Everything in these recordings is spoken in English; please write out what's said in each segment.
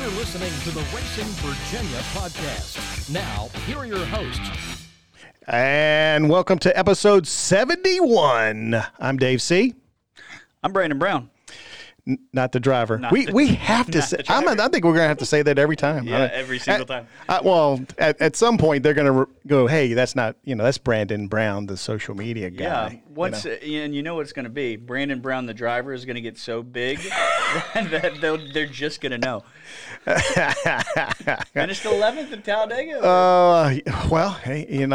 You're listening to the Racing Virginia podcast. Now, here are your hosts. And welcome to episode 71. I'm Dave C. I'm Brandon Brown. Not the driver. We have to say. I think we're going to have to say that every time. Yeah, right? Every single time. At some point they're going to go, "Hey, that's not that's Brandon Brown, the social media guy." Yeah. And you know what it's going to be? Brandon Brown, the driver, is going to get so big that they're just going to know. Finished 11th in Talladega.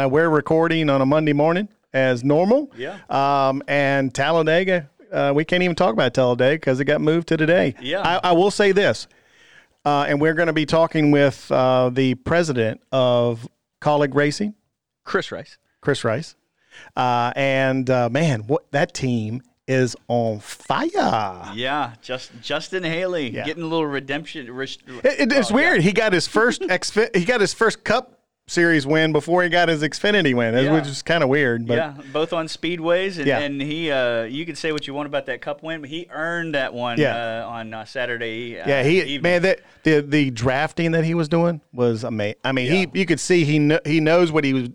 We're recording on a Monday morning as normal. Yeah. And Talladega. We can't even talk about Talladega because it got moved to today. Yeah. I will say this, and we're going to be talking with the president of Colleague Racing, Chris Rice. That team is on fire. Yeah, Justin Haley getting a little redemption. It's weird. Yeah. He got his first Cup Series win before he got his Xfinity win, which is kind of weird. But both on speedways, and he, you can say what you want about that Cup win, but he earned that one on Saturday. Evening. the drafting that he was doing was amazing. I mean, you could see he knows what he's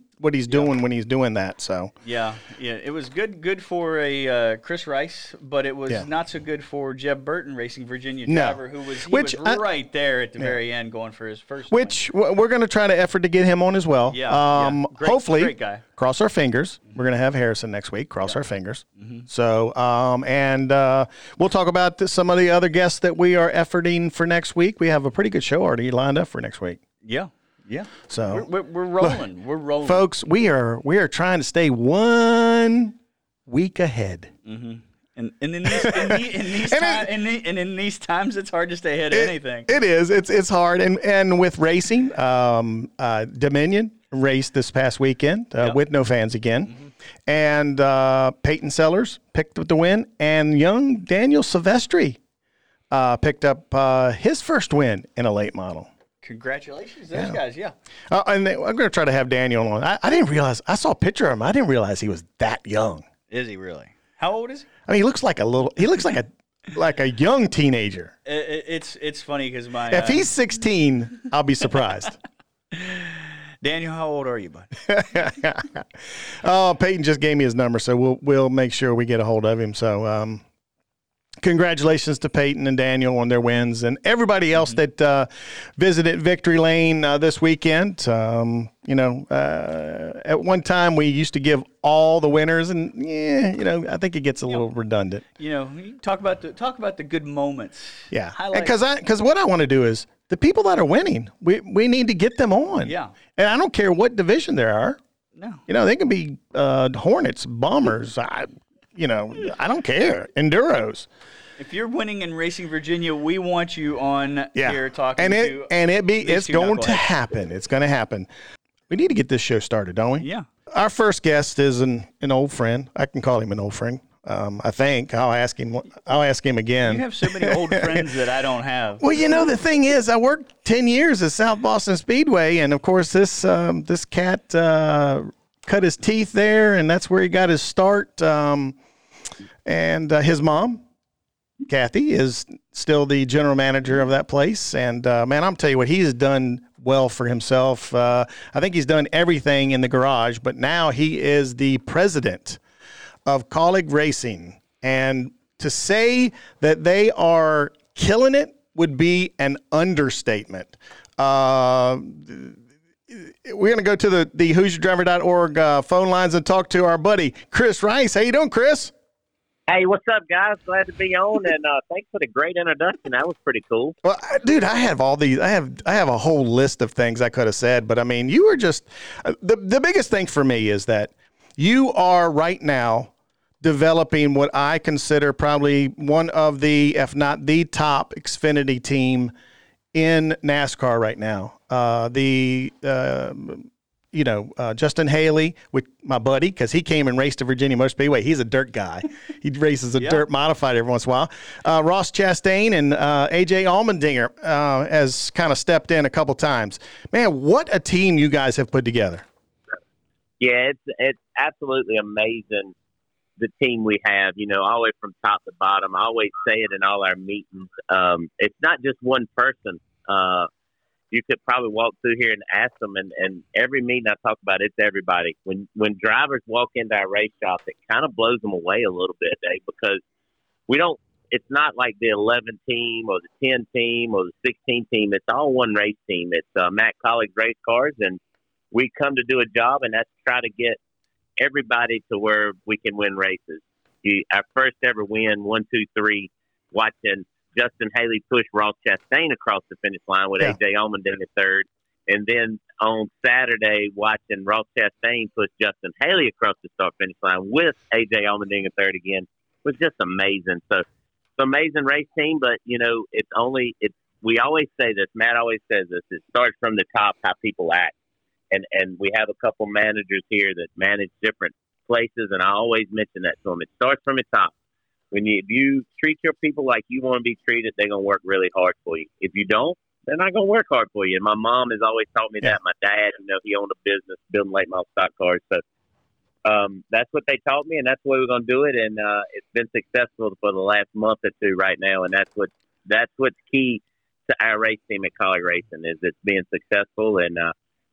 doing when he's doing that. So it was good for a Chris Rice, but it was not so good for Jeb Burton, Racing Virginia driver, who was right there at the very end going for his first. Which we're going to try to effort to get him on as well. Yeah. Hopefully, great guy. Cross our fingers. Mm-hmm. We're going to have Harrison next week. Cross our fingers. Mm-hmm. So we'll talk about some of the other guests that we are efforting for next week. We have a pretty good show already lined up for next week. Yeah. Yeah, so we're rolling. We're rolling, folks. We are trying to stay 1 week ahead. Mm-hmm. And in these times, it's hard to stay ahead of anything. It is. It's hard. And with racing, Dominion raced this past weekend with no fans again, and Peyton Sellers picked up the win, and young Daniel Silvestri picked up his first win in a late model. Congratulations to those guys, I'm going to try to have Daniel on. I didn't realize. I saw a picture of him. I didn't realize he was that young. Is he really? How old is he? I mean, he looks like a young teenager. It's funny because if he's 16, I'll be surprised. Daniel, how old are you, bud? Peyton just gave me his number, so we'll make sure we get a hold of him. So, congratulations to Peyton and Daniel on their wins and everybody else that visited Victory Lane this weekend. At one time we used to give all the winners, and I think it gets a little redundant. You talk about the good moments. Yeah, because what I want to do is the people that are winning, we need to get them on. Yeah, and I don't care what division they are. No, they can be Hornets, Bombers. I don't care. Enduros. If you're winning in Racing Virginia, we want you on here talking to. And it's going to happen. It's going to happen. We need to get this show started, don't we? Yeah. Our first guest is an old friend. I can call him an old friend. I think I'll ask him. I'll ask him again. You have so many old friends that I don't have. Well, the thing is, I worked 10 years at South Boston Speedway, and of course, this cat cut his teeth there, and that's where he got his start. And his mom, Kathy, is still the general manager of that place. And, I'm telling you what, he's done well for himself. I think he's done everything in the garage, but now he is the president of Colleague Racing. And to say that they are killing it would be an understatement. We're going to go to the who'syourdriver.org phone lines and talk to our buddy, Chris Rice. How you doing, Chris? Hey, what's up, guys? Glad to be on, and thanks for the great introduction. That was pretty cool. Well, dude, I have all these. I have a whole list of things I could have said, but, I mean, you were just the biggest thing for me is that you are right now developing what I consider probably one of the, if not the top, Xfinity team in NASCAR right now. Justin Haley, with my buddy, because he came and raced to Virginia Motor Speedway. He's a dirt guy. He races a dirt modified every once in a while. Ross Chastain and A.J. Allmendinger has kind of stepped in a couple times. Man, what a team you guys have put together. Yeah, it's absolutely amazing, the team we have, all the way from top to bottom. I always say it in all our meetings. It's not just one person. You could probably walk through here and ask them, and every meeting I talk about, it's everybody. When drivers walk into our race shop, it kind of blows them away a little bit, Dave, because we don't – it's not like the 11 team or the 10 team or the 16 team. It's all one race team. It's Matt Colleague's race cars, and we come to do a job, and that's try to get everybody to where we can win races. Our first ever win, 1, 2, 3, watching – Justin Haley pushed Ross Chastain across the finish line with A.J. Allmendinger in third. And then on Saturday, watching Ross Chastain push Justin Haley across the start-finish line with A.J. Allmendinger in third again was just amazing. So it's an amazing race team, but, you know, we always say this. Matt always says this. It starts from the top, how people act. And we have a couple managers here that manage different places, and I always mention that to them. It starts from the top. If you treat your people like you want to be treated, they're going to work really hard for you. If you don't, they're not going to work hard for you. And my mom has always taught me that. My dad, you know, he owned a business building late model stock cars. So that's what they taught me, and that's the way we're going to do it. And it's been successful for the last month or two right now, and that's what's key to our race team at Colleague Racing is it's being successful. And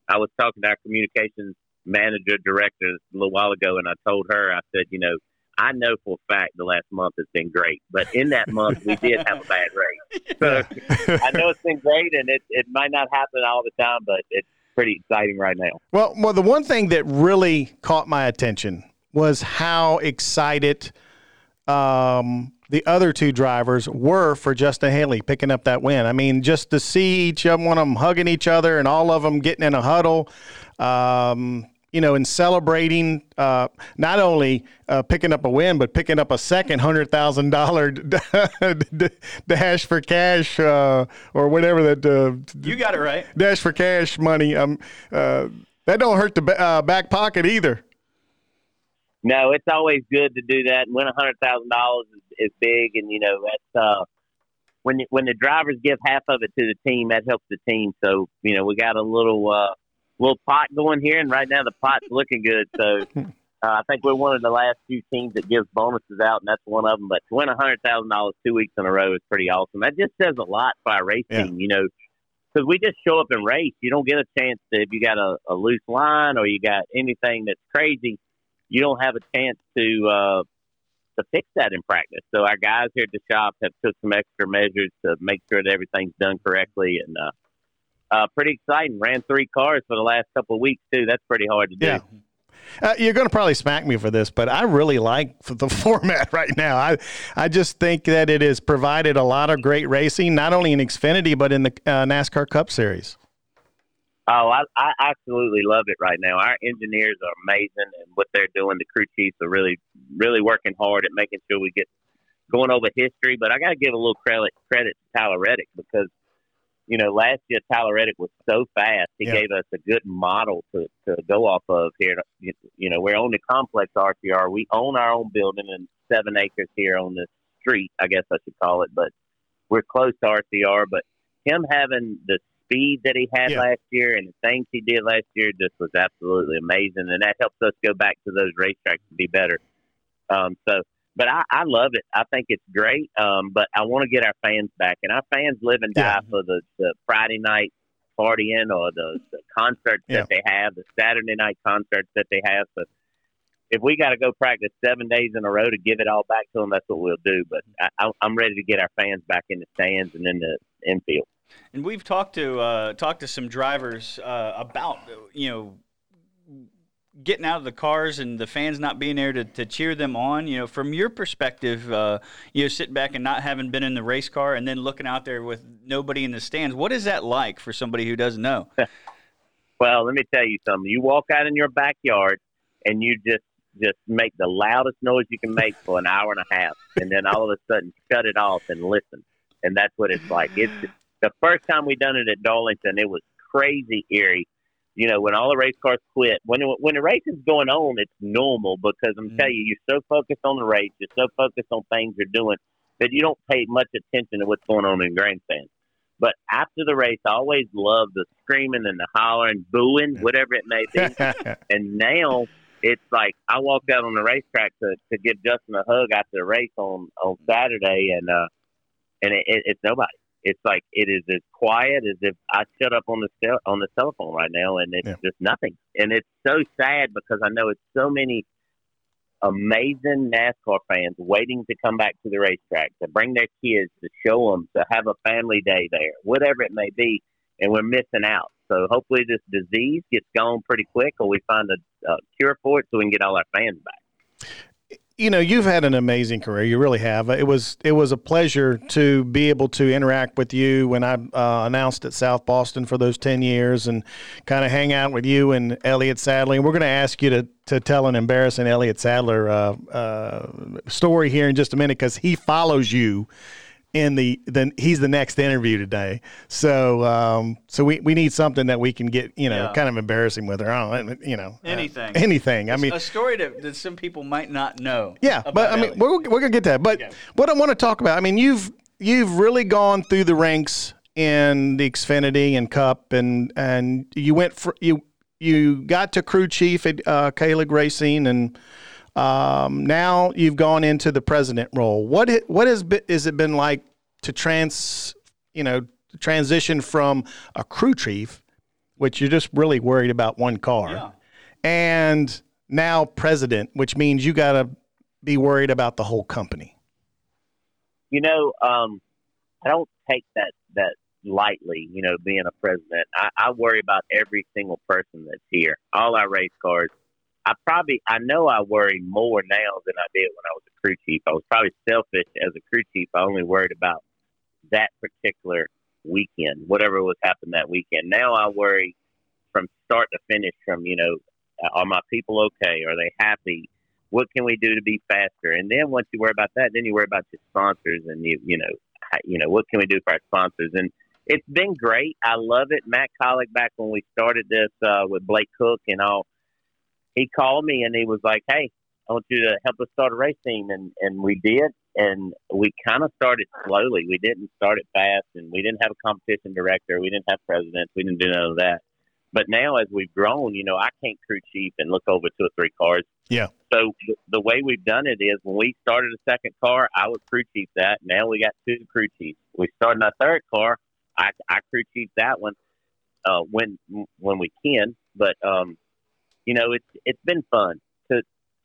I was talking to our communications manager director a little while ago, and I told her, I said, you know, I know for a fact the last month has been great, but in that month we did have a bad race. So I know it's been great, and it might not happen all the time, but it's pretty exciting right now. Well, the one thing that really caught my attention was how excited the other two drivers were for Justin Haley picking up that win. I mean, just to see each other, one of them hugging each other and all of them getting in a huddle, you know, in celebrating not only picking up a win, but picking up a second $100,000 dash for cash or whatever that you got it right, dash for cash money. That don't hurt the back pocket either. No, it's always good to do that. And win $100,000 is big, and you know that's when the drivers give half of it to the team, that helps the team. So you know we got a little pot going here, and right now the pot's looking good. So I think we're one of the last few teams that gives bonuses out, and that's one of them. But to win $100,000 2 weeks in a row is pretty awesome. That just says a lot for our race team, you know, because we just show up and race. You don't get a chance to, if you got a loose line or you got anything that's crazy, you don't have a chance to fix that in practice. So our guys here at the shop have took some extra measures to make sure that everything's done correctly, and pretty exciting. Ran 3 cars for the last couple of weeks, too. That's pretty hard to do. Yeah. You're going to probably smack me for this, but I really like the format right now. I just think that it has provided a lot of great racing, not only in Xfinity, but in the NASCAR Cup Series. Oh, I absolutely love it right now. Our engineers are amazing, and what they're doing, the crew chiefs are really, really working hard at making sure we get going over history. But I got to give a little credit to Tyler Reddick because, you know, last year Tyler Reddick was so fast. He gave us a good model to go off of here. You know, we're on the complex RCR. We own our own building and 7 acres here on the street, I guess I should call it. But we're close to RCR. But him having the speed that he had last year and the things he did last year just was absolutely amazing. And that helps us go back to those racetracks to be better. But I love it. I think it's great. But I want to get our fans back. And our fans live and die for the Friday night partying or the concerts that they have, the Saturday night concerts that they have. So if we got to go practice 7 days in a row to give it all back to them, that's what we'll do. But I'm ready to get our fans back in the stands and in the infield. And we've talked to some drivers about, you know, getting out of the cars and the fans not being there to cheer them on. You know, from your perspective, you know, sitting back and not having been in the race car and then looking out there with nobody in the stands, what is that like for somebody who doesn't know? Well, let me tell you something. You walk out in your backyard and you just make the loudest noise you can make for an hour and a half, and then all of a sudden shut it off and listen. And that's what it's like. It's the first time we done it at Darlington, it was crazy eerie. You know, when all the race cars quit, when the race is going on, it's normal because I'm telling you, you're so focused on the race, you're so focused on things you're doing that you don't pay much attention to what's going on in grandstands. But after the race, I always loved the screaming and the hollering, booing, whatever it may be. And now it's like I walked out on the racetrack to give Justin a hug after the race on Saturday, and it's nobody. it's like it is as quiet as if I shut up on the telephone right now, and it's just nothing. And it's so sad because I know it's so many amazing NASCAR fans waiting to come back to the racetrack, to bring their kids, to show them, to have a family day there, whatever it may be, and we're missing out. So hopefully this disease gets gone pretty quick, or we find a cure for it so we can get all our fans back. You know, you've had an amazing career. You really have. It was a pleasure to be able to interact with you when I announced at South Boston for those 10 years and kind of hang out with you and Elliott Sadler. And we're going to ask you to tell an embarrassing Elliott Sadler story here in just a minute because he follows you. He's the next interview today, so we need something that we can get kind of embarrassing with her. I don't anything. I mean, a story that some people might not know. Yeah, but I mean, we're gonna get to that. But what I want to talk about, I mean, you've really gone through the ranks in the Xfinity and Cup, and you went for you got to crew chief at Kalig Racing and. Now you've gone into the president role. What has it been like to transition from a crew chief, which you're just really worried about one car, and now president, which means you got to be worried about the whole company. You know, I don't take that lightly. You know, being a president, I worry about every single person that's here, all our race cars. I know I worry more now than I did when I was a crew chief. I was probably selfish as a crew chief. I only worried about that particular weekend, whatever was happening that weekend. Now I worry from start to finish from, are my people okay? Are they happy? What can we do to be faster? And then once you worry about that, then you worry about your sponsors and, what can we do for our sponsors? And it's been great. I love it. Matt Kalig, back when we started this with Blake Cook and all, he called me and he was like, "Hey, I want you to help us start a race team." And we did. And we kind of started slowly. We didn't start it fast. And we didn't have a competition director. We didn't have presidents. We didn't do none of that. But now as we've grown, I can't crew chief and look over two or three cars. Yeah. So the way we've done it is when we started a second car, I would crew chief that. Now we got two crew chiefs. We started our third car. I crew chief that one when we can. But, it's been fun to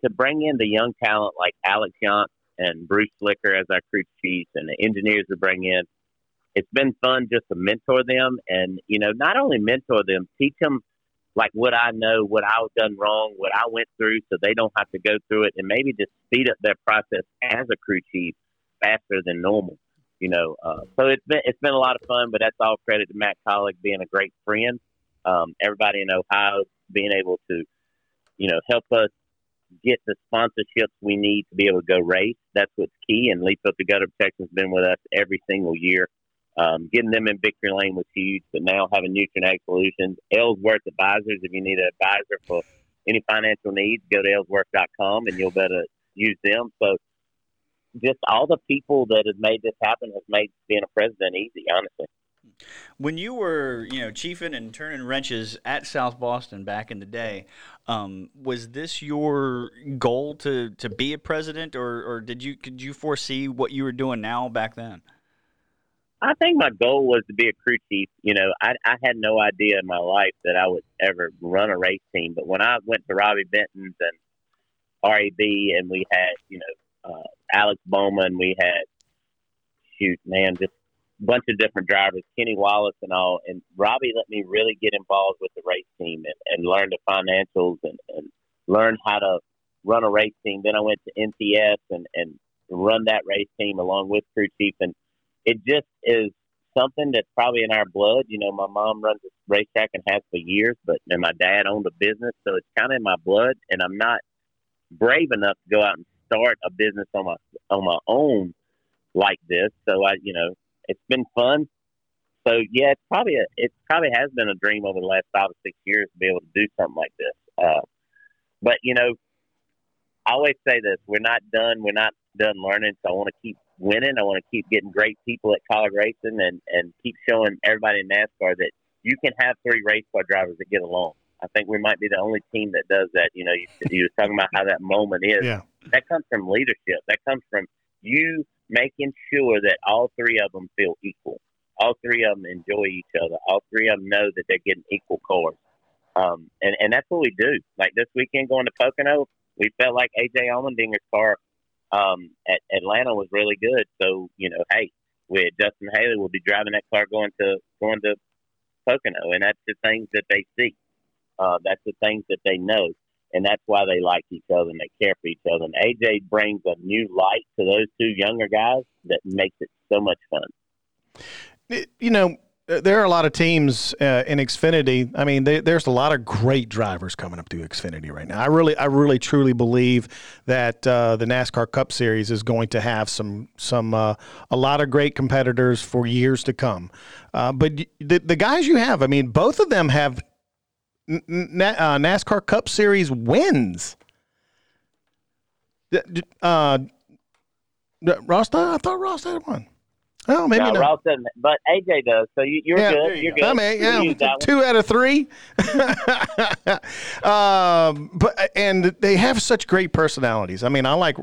bring in the young talent like Alex Yount and Bruce Slicker as our crew chiefs and the engineers we bring in. It's been fun just to mentor them and, not only mentor them, teach them like what I know, what I've done wrong, what I went through so they don't have to go through it and maybe just speed up their process as a crew chief faster than normal, So it's been a lot of fun, but that's all credit to Matt Kalig being a great friend. Everybody in Ohio being able to, help us get the sponsorships we need to be able to go race. That's what's key. And Leadfield to Gutter Protection has been with us every single year. Getting them in Victory Lane was huge, but now having Nutrien Ag Solutions, Ellsworth Advisors. If you need an advisor for any financial needs, go to ellsworth.com and you'll better use them. So just all the people that have made this happen has made being a president easy, honestly. When you were, chiefing and turning wrenches at South Boston back in the day, was this your goal to be a president, or could you foresee what you were doing now back then? I think my goal was to be a crew chief. I had no idea in my life that I would ever run a race team. But when I went to Robbie Benton's and RAB, and we had, Alex Bowman, we had, bunch of different drivers, Kenny Wallace and all, and Robbie let me really get involved with the race team and learn the financials and learn how to run a race team. Then I went to NTS and run that race team along with crew chief, and it just is something that's probably in our blood. My mom runs a racetrack and has for years, and my dad owned a business, so it's kind of in my blood, and I'm not brave enough to go out and start a business on my own like this, so I it's been fun. So, yeah, it probably has been a dream over the last 5 or 6 years to be able to do something like this. But, I always say this. We're not done learning, so I want to keep winning. I want to keep getting great people at Kalig Racing and keep showing everybody in NASCAR that you can have three race car drivers that get along. I think we might be the only team that does that. You were talking about how that moment is. Yeah. That comes from leadership. That comes from you making sure that all three of them feel equal. all three of them enjoy each other. All three of them know that they're getting equal cores. And that's what we do. Like this weekend going to Pocono, we felt like A.J. Allmendinger's car at Atlanta was really good. So, you know, hey, with Justin Haley, we'll be driving that car going to Pocono. And that's the things that they see. That's the things that they know. And that's why they like each other and they care for each other. And A.J. brings a new light to those two younger guys that makes it so much fun. You know, there are a lot of teams in Xfinity. I mean, there's a lot of great drivers coming up through Xfinity right now. I really, truly believe that the NASCAR Cup Series is going to have some a lot of great competitors for years to come. But the guys you have, I mean, both of them have NASCAR Cup Series wins. Ross, I thought Ross had one. Oh, maybe not. Ross doesn't, but AJ does. So you're good. You're good. I mean, yeah, 2 out of 3. And they have such great personalities. I mean, I like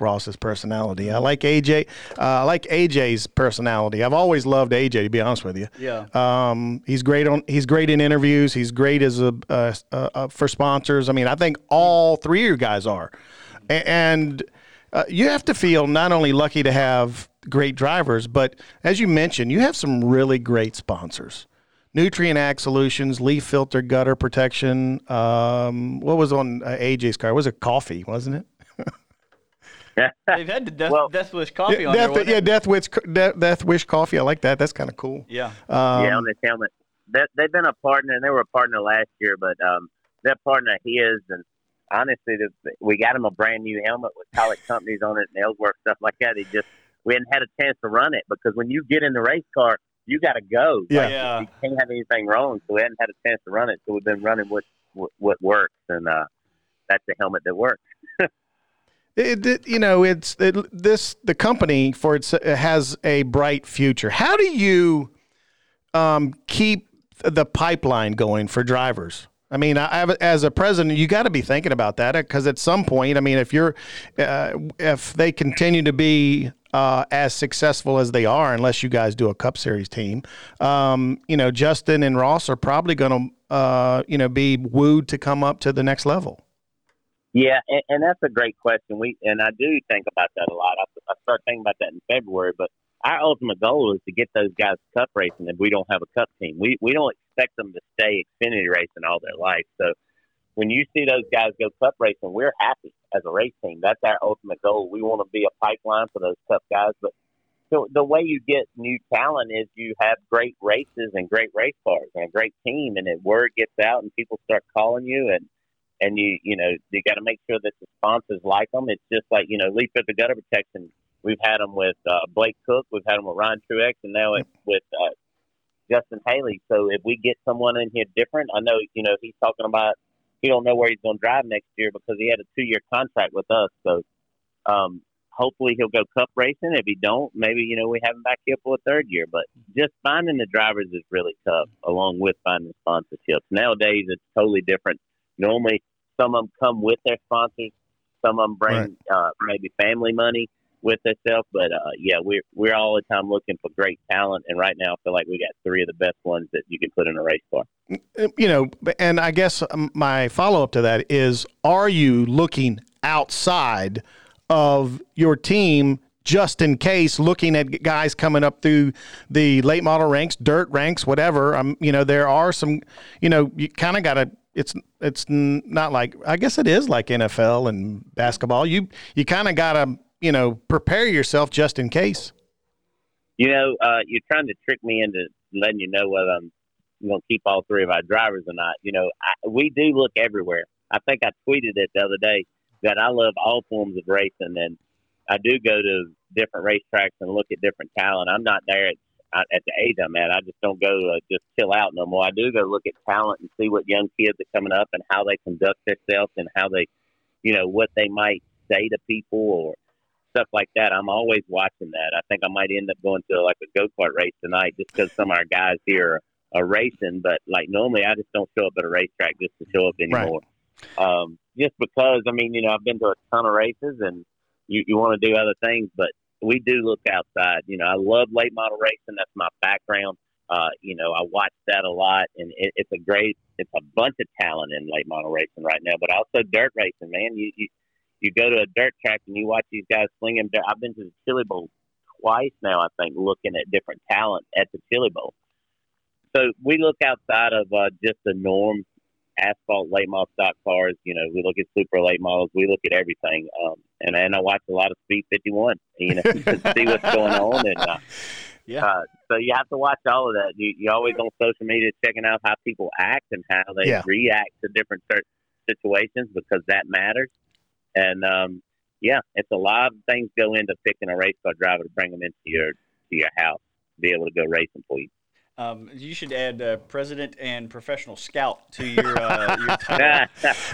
Ross's personality. I like AJ's personality. I've always loved AJ, to be honest with you. Yeah. He's great in interviews. He's great as for sponsors. I mean, I think all three of you guys are, and you have to feel not only lucky to have great drivers, but as you mentioned, you have some really great sponsors. Nutrien Ag Solutions, Leaf Filter Gutter Protection. What was on AJ's car? It was a coffee, wasn't it? They've had the Death Wish coffee on there. Yeah, Death Wish coffee. I like that. That's kind of cool. Yeah. On this helmet. They've been a partner, and they were a partner last year, but that partner of his, and honestly, we got him a brand-new helmet with college companies on it and Ellsworth, stuff like that. We hadn't had a chance to run it because when you get in the race car, you got to go. Yeah. You can't have anything wrong, so we hadn't had a chance to run it. So we've been running what works, and that's the helmet that works. The company for it has a bright future. How do you keep the pipeline going for drivers? I mean, as a president, you got to be thinking about that because at some point, I mean, if they continue to be as successful as they are, unless you guys do a Cup Series team, Justin and Ross are probably going to, be wooed to come up to the next level. Yeah, and that's a great question. And I do think about that a lot. I start thinking about that in February, but our ultimate goal is to get those guys cup racing if we don't have a cup team. We don't expect them to stay Xfinity racing all their life. So when you see those guys go cup racing, we're happy as a race team. That's our ultimate goal. We want to be a pipeline for those cup guys. But so the way you get new talent is you have great races and great race cars and a great team, and then word gets out and people start calling you, and you got to make sure that the sponsors like them. It's just like, Leaf Filter Gutter Protection. We've had them with Blake Cook. We've had them with Ron Truex, and now it's with Justin Haley. So if we get someone in here different, I know, he's talking about he don't know where he's going to drive next year because he had a 2-year contract with us. So hopefully he'll go cup racing. If he don't, maybe, we have him back here for a 3rd year. But just finding the drivers is really tough, along with finding sponsorships. Nowadays, it's totally different. Normally, some of them come with their sponsors. Some of them bring maybe family money with itself, but we're all the time looking for great talent, and right now I feel like we got 3 of the best ones that you can put in a race car. And I guess my follow-up to that is, are you looking outside of your team just in case, looking at guys coming up through the late model ranks, dirt ranks, whatever? There are some, you kind of got to, it's not like, I guess it is like NFL and basketball. You kind of got to, prepare yourself just in case. You're trying to trick me into letting you know whether I'm going to keep all 3 of our drivers or not. We do look everywhere. I think I tweeted it the other day that I love all forms of racing, and I do go to different racetracks and look at different talent. I'm not there at the age I'm at. I just don't go just chill out no more. I do go look at talent and see what young kids are coming up and how they conduct themselves and how they, what they might say to people or stuff like that. I'm always watching that. I think I might end up going to like a go-kart race tonight just because some of our guys here are racing, but like normally I just don't show up at a racetrack just to show up anymore. Right. Just because, I've been to a ton of races and you want to do other things, but we do look outside. You know, I love late model racing. That's my background. You know, I watch that a lot, and it's a bunch of talent in late model racing right now, but also dirt racing, man. You go to a dirt track and you watch these guys sling them dirt. I've been to the Chili Bowl twice now, I think, looking at different talent at the Chili Bowl. So we look outside of just the norm, asphalt, late model stock cars. You know, we look at super late models. We look at everything. And I watch a lot of Speed 51, you know, to see what's going on. And so you have to watch all of that. You're always on social media checking out how people act and how they react to different situations, because that matters. And, it's a lot of things go into picking a race car driver to bring them into your house, to be able to go racing for you. You should add president and professional scout to your title.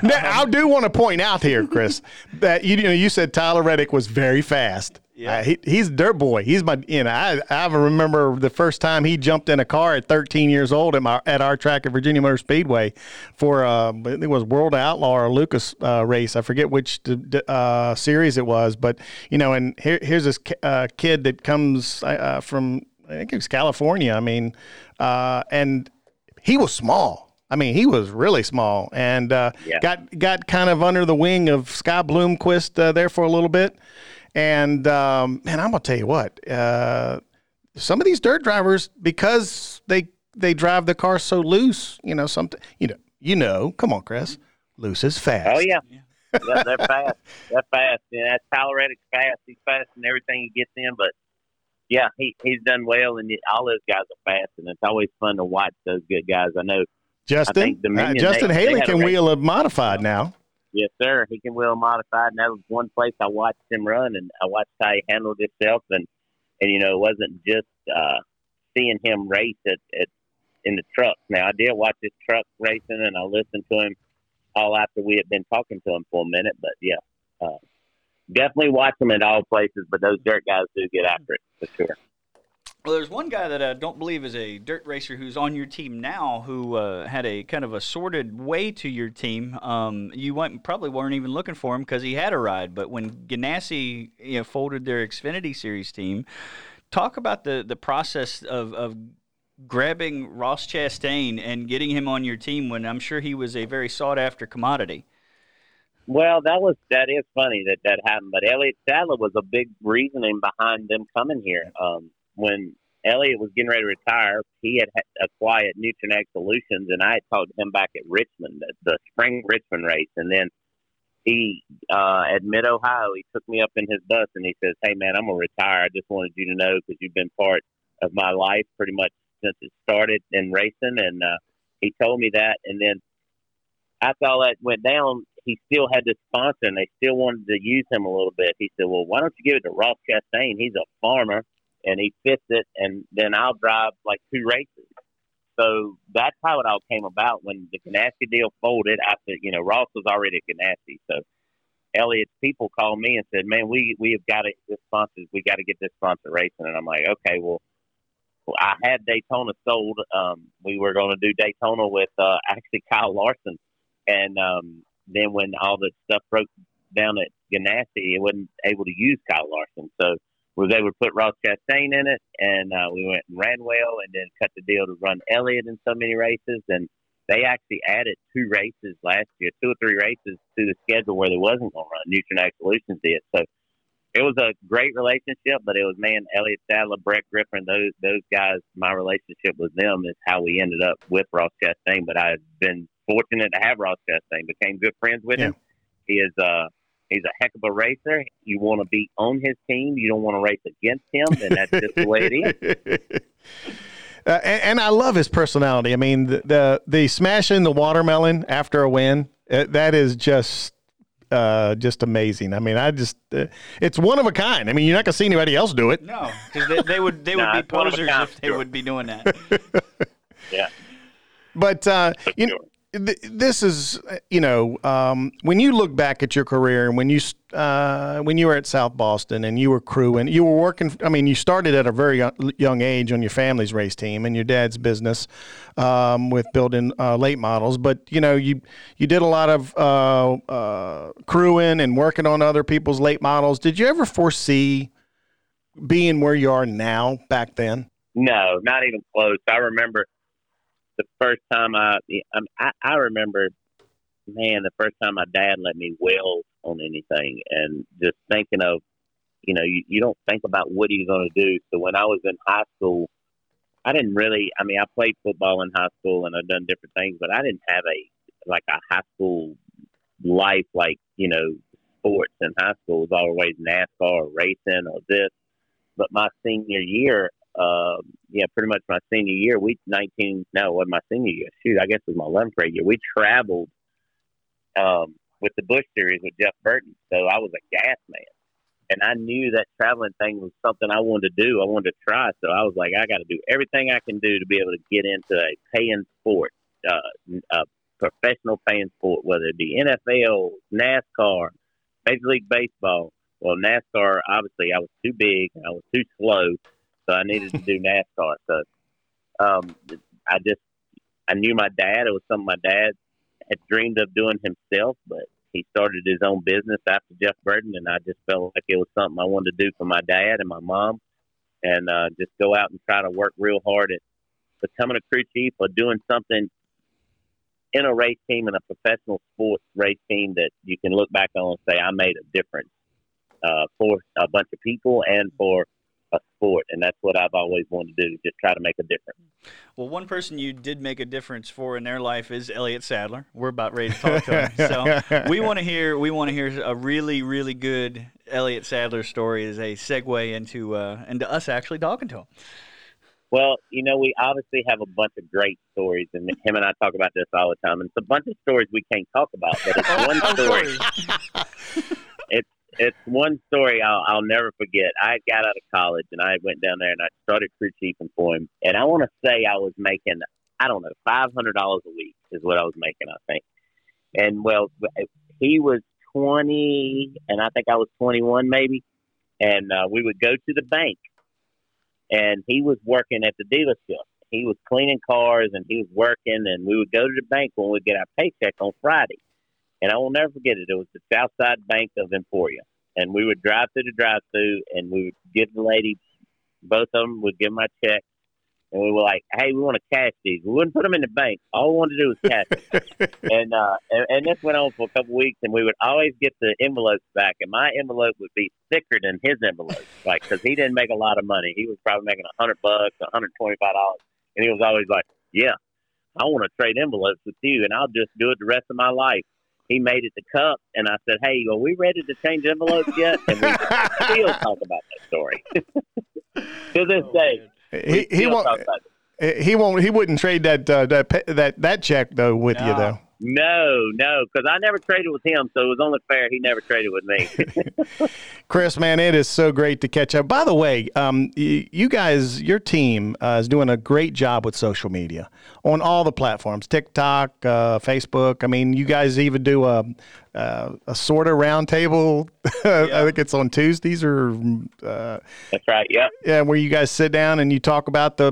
Now, I do want to point out here, Chris, that you said Tyler Reddick was very fast. Yeah, he's a dirt boy. He's my, I remember the first time he jumped in a car at 13 years old at our track at Virginia Motor Speedway for it was World Outlaw or Lucas race. I forget which series it was, but and here's this kid that comes from, I think it was California. I mean, and he was small. I mean, he was really small, and got kind of under the wing of Sky Bloomquist there for a little bit. And I'm gonna tell you what, some of these dirt drivers, because they drive the car so loose, come on, Chris, loose is fast. Oh yeah. They're fast. They're fast. That's Tyler Reddick's fast. He's fast in everything he gets in, but. Yeah, he's done well, and all those guys are fast, and it's always fun to watch those good guys. I know Justin Haley can wheel a modified now. Yes, sir. He can wheel a modified, and that was one place I watched him run, and I watched how he handled himself, and it wasn't just seeing him race in the trucks. Now, I did watch his truck racing, and I listened to him all after we had been talking to him for a minute, but yeah. Definitely watch them at all places, but those dirt guys do get after it, for sure. Well, there's one guy that I don't believe is a dirt racer who's on your team now who had a kind of a sordid way to your team. You probably weren't even looking for him because he had a ride, but when Ganassi folded their Xfinity Series team, talk about the process of grabbing Ross Chastain and getting him on your team when I'm sure he was a very sought-after commodity. Well, that is funny that happened, but Elliott Sadler was a big reasoning behind them coming here. When Elliott was getting ready to retire, he had acquired Nutrien Ag Solutions, and I had talked to him back at Richmond, the spring Richmond race, and then he, at Mid-Ohio, he took me up in his bus, and he says, hey, man, I'm going to retire. I just wanted you to know because you've been part of my life pretty much since it started in racing, and he told me that, and then after all that went down, he still had this sponsor, and they still wanted to use him a little bit. He said, well, why don't you give it to Ross Chastain? He's a farmer, and he fits it, and then I'll drive, like, two races. So that's how it all came about. When the Ganassi deal folded, after, Ross was already at Ganassi. So Elliott's people called me and said, man, we have got to get this sponsor. We got to get this sponsor racing. And I'm like, okay, well I had Daytona sold. We were going to do Daytona with actually Kyle Larson. And then when all the stuff broke down at Ganassi, it wasn't able to use Kyle Larson. So we were able to put Ross Chastain in it, and we went and ran well, and then cut the deal to run Elliott in so many races. And they actually added two races last year, two or three races to the schedule where they wasn't going to run. Nutrien Ag Solutions did. So it was a great relationship, but it was, man, Elliott Sadler, Brett Griffin, those guys, my relationship with them is how we ended up with Ross Chastain. But I've been fortunate to have Ross Chastain. Became good friends with him. He is he's a heck of a racer. You want to be on his team. You don't want to race against him, and that's just the way it is. And I love his personality. I mean, the smashing the watermelon after a win, that is just amazing. I mean, it's one of a kind. I mean, you're not gonna see anybody else do it. No, because they would be posers if they would be doing that. Yeah, but This is, when you look back at your career and when you were at South Boston and you were crewing, you were working. I mean, you started at a very young age on your family's race team and your dad's business with building late models. But, you did a lot of crewing and working on other people's late models. Did you ever foresee being where you are now back then? No, not even close. I remember the first time the first time my dad let me weld on anything, and just thinking of, you know, you don't think about what you're going to do. So when I was in high school, I played football in high school and I've done different things, but I didn't have a high school life, like, you know, sports in high school. It was always NASCAR or racing or this. But my senior year, pretty much my senior year, I guess it was my 11th grade year, we traveled with the Bush series with Jeff Burton. So I was a gas man. And I knew that traveling thing was something I wanted to do. I wanted to try. So I was like, I got to do everything I can do to be able to get into a paying sport, a professional paying sport, whether it be NFL, NASCAR, Major League Baseball. Well, NASCAR, obviously, I was too big. I was too slow. So I needed to do NASCAR. So I knew my dad. It was something my dad had dreamed of doing himself, but he started his own business after Jeff Burton, and I just felt like it was something I wanted to do for my dad and my mom, and just go out and try to work real hard at becoming a crew chief or doing something in a race team, in a professional sports race team that you can look back on and say, I made a difference for a bunch of people and for a sport. And that's what I've always wanted to do, just try to make a difference. Well, one person you did make a difference for in their life is Elliott Sadler. We're about ready to talk to him. So we want to hear a really, really good Elliott Sadler story as a segue into us actually talking to him. Well, you know, we obviously have a bunch of great stories, and him and I talk about this all the time. And it's a bunch of stories we can't talk about, but it's one story. It's one story I'll never forget. I got out of college, and I went down there, and I started crew chiefing for him. And I want to say I was making, I don't know, $500 a week is what I was making, I think. And, well, he was 20, and I think I was 21 maybe. And we would go to the bank, and he was working at the dealership. He was cleaning cars, and he was working, and we would go to the bank when we'd get our paycheck on Friday. And I will never forget it. It was the Southside Bank of Emporia. And we would drive through the drive-thru, and we would give the lady, both of them would give my check. And we were like, hey, we want to cash these. We wouldn't put them in the bank. All we wanted to do was cash them. And this went on for a couple of weeks, and we would always get the envelopes back. And my envelope would be thicker than his envelope, like, because he didn't make a lot of money. He was probably making $100, $125. And he was always like, yeah, I want to trade envelopes with you, and I'll just do it the rest of my life. He made it to Cup, and I said, hey, are we ready to change envelopes yet? And we still talk about that story. To this day. He wouldn't trade that check, though, with you, though. No, because I never traded with him, so it was only fair he never traded with me. Chris, man, it is so great to catch up. By the way, you guys, your team is doing a great job with social media on all the platforms, TikTok, Facebook. I mean, you guys even do a sort of roundtable. Yeah. I think it's on Tuesdays or that's right. Yeah. Yeah, where you guys sit down and you talk about the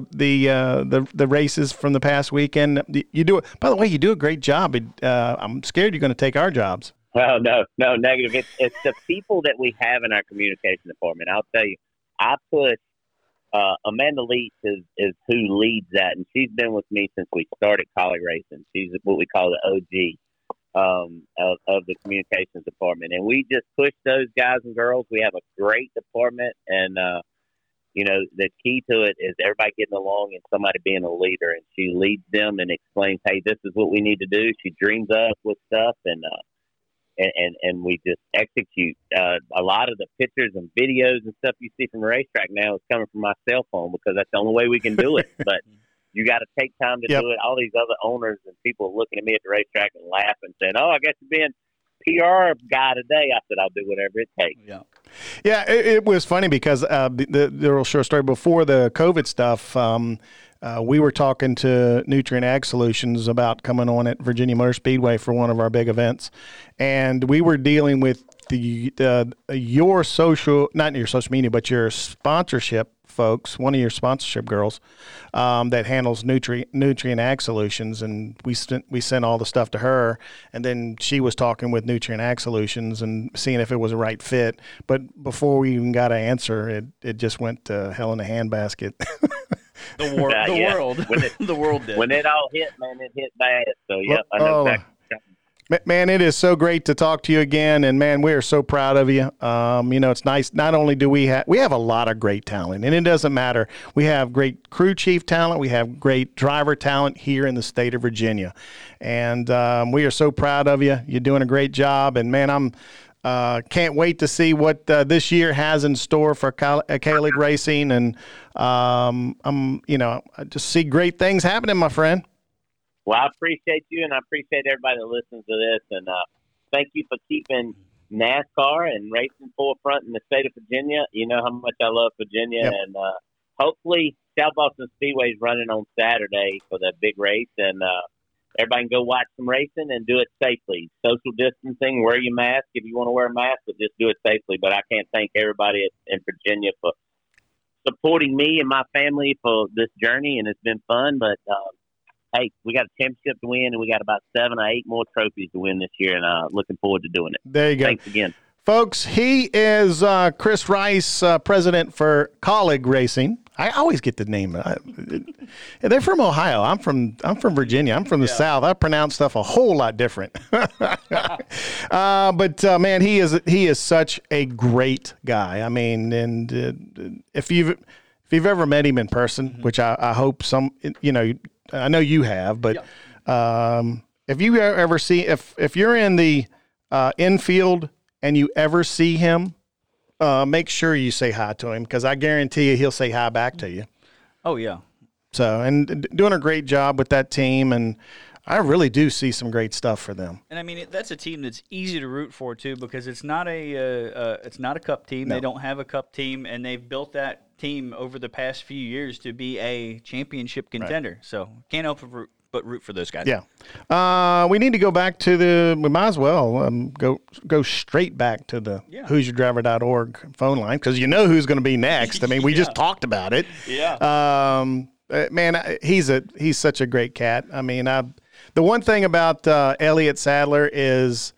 races from the past weekend. You do it. By the way, you do a great job. I'm scared you're going to take our jobs. Well, no, negative. It's the people that we have in our communication department. I'll tell you, I put Amanda Leach is who leads that, and she's been with me since we started collie racing. She's what we call the OG. Of the communications department. And we just push those guys and girls. We have a great department, and the key to it is everybody getting along and somebody being a leader, and she leads them and explains, hey, this is what we need to do. She dreams up with stuff, and we just execute. A lot of the pictures and videos and stuff you see from the racetrack now is coming from my cell phone, because that's the only way we can do it. But you got to take time to do it. All these other owners and people looking at me at the racetrack and laughing, saying, oh, I guess you're being PR guy today. I said, I'll do whatever it takes. Yeah. Yeah, it was funny because the real short story, before the COVID stuff, we were talking to Nutrient Ag Solutions about coming on at Virginia Motor Speedway for one of our big events. And we were dealing with your social media, but your sponsorship folks, one of your sponsorship girls, that handles Nutrient Ag Solutions, and we sent all the stuff to her, and then she was talking with Nutrient Ag Solutions and seeing if it was a right fit. But before we even got an answer, it just went to hell in a handbasket. The world. The world did. When it all hit, man, it hit bad. So, yep, I know exactly. Man, it is so great to talk to you again, and man, we are so proud of you. It's nice. Not only do we have a lot of great talent, and it doesn't matter. We have great crew chief talent. We have great driver talent here in the state of Virginia, and we are so proud of you. You're doing a great job, and man, I'm can't wait to see what this year has in store for K-League Racing, and I just see great things happening, my friend. Well, I appreciate you, and I appreciate everybody that listens to this. And thank you for keeping NASCAR and racing forefront in the state of Virginia. You know how much I love Virginia. Yep. And hopefully South Boston Speedway is running on Saturday for that big race. And everybody can go watch some racing and do it safely. Social distancing, wear your mask if you want to wear a mask, but just do it safely. But I can't thank everybody in Virginia for supporting me and my family for this journey, and it's been fun. But hey, we got a championship to win, and we got about 7 or 8 more trophies to win this year, and looking forward to doing it. There you go. Thanks again. Folks, he is Chris Rice, president for K-League Racing. I always get the name. They're from Ohio. I'm from Virginia. I'm from the South. I pronounce stuff a whole lot different. but man, he is such a great guy. I mean, and if you've ever met him in person, mm-hmm. which I hope some, I know you have, but if you ever see, if you're in the infield and you ever see him, make sure you say hi to him, because I guarantee you he'll say hi back to you. Oh, yeah. So, and doing a great job with that team, and I really do see some great stuff for them. And, I mean, that's a team that's easy to root for, too, because it's not a cup team. No. They don't have a cup team, and they've built that team over the past few years to be a championship contender. Right. So can't help but root for those guys. Yeah. We need to go back to we might as well go straight back to the who'syourdriver.org phone line, because you know who's going to be next. I mean, we just talked about it. Yeah. Man, he's such a great cat. I mean, the one thing about Elliott Sadler is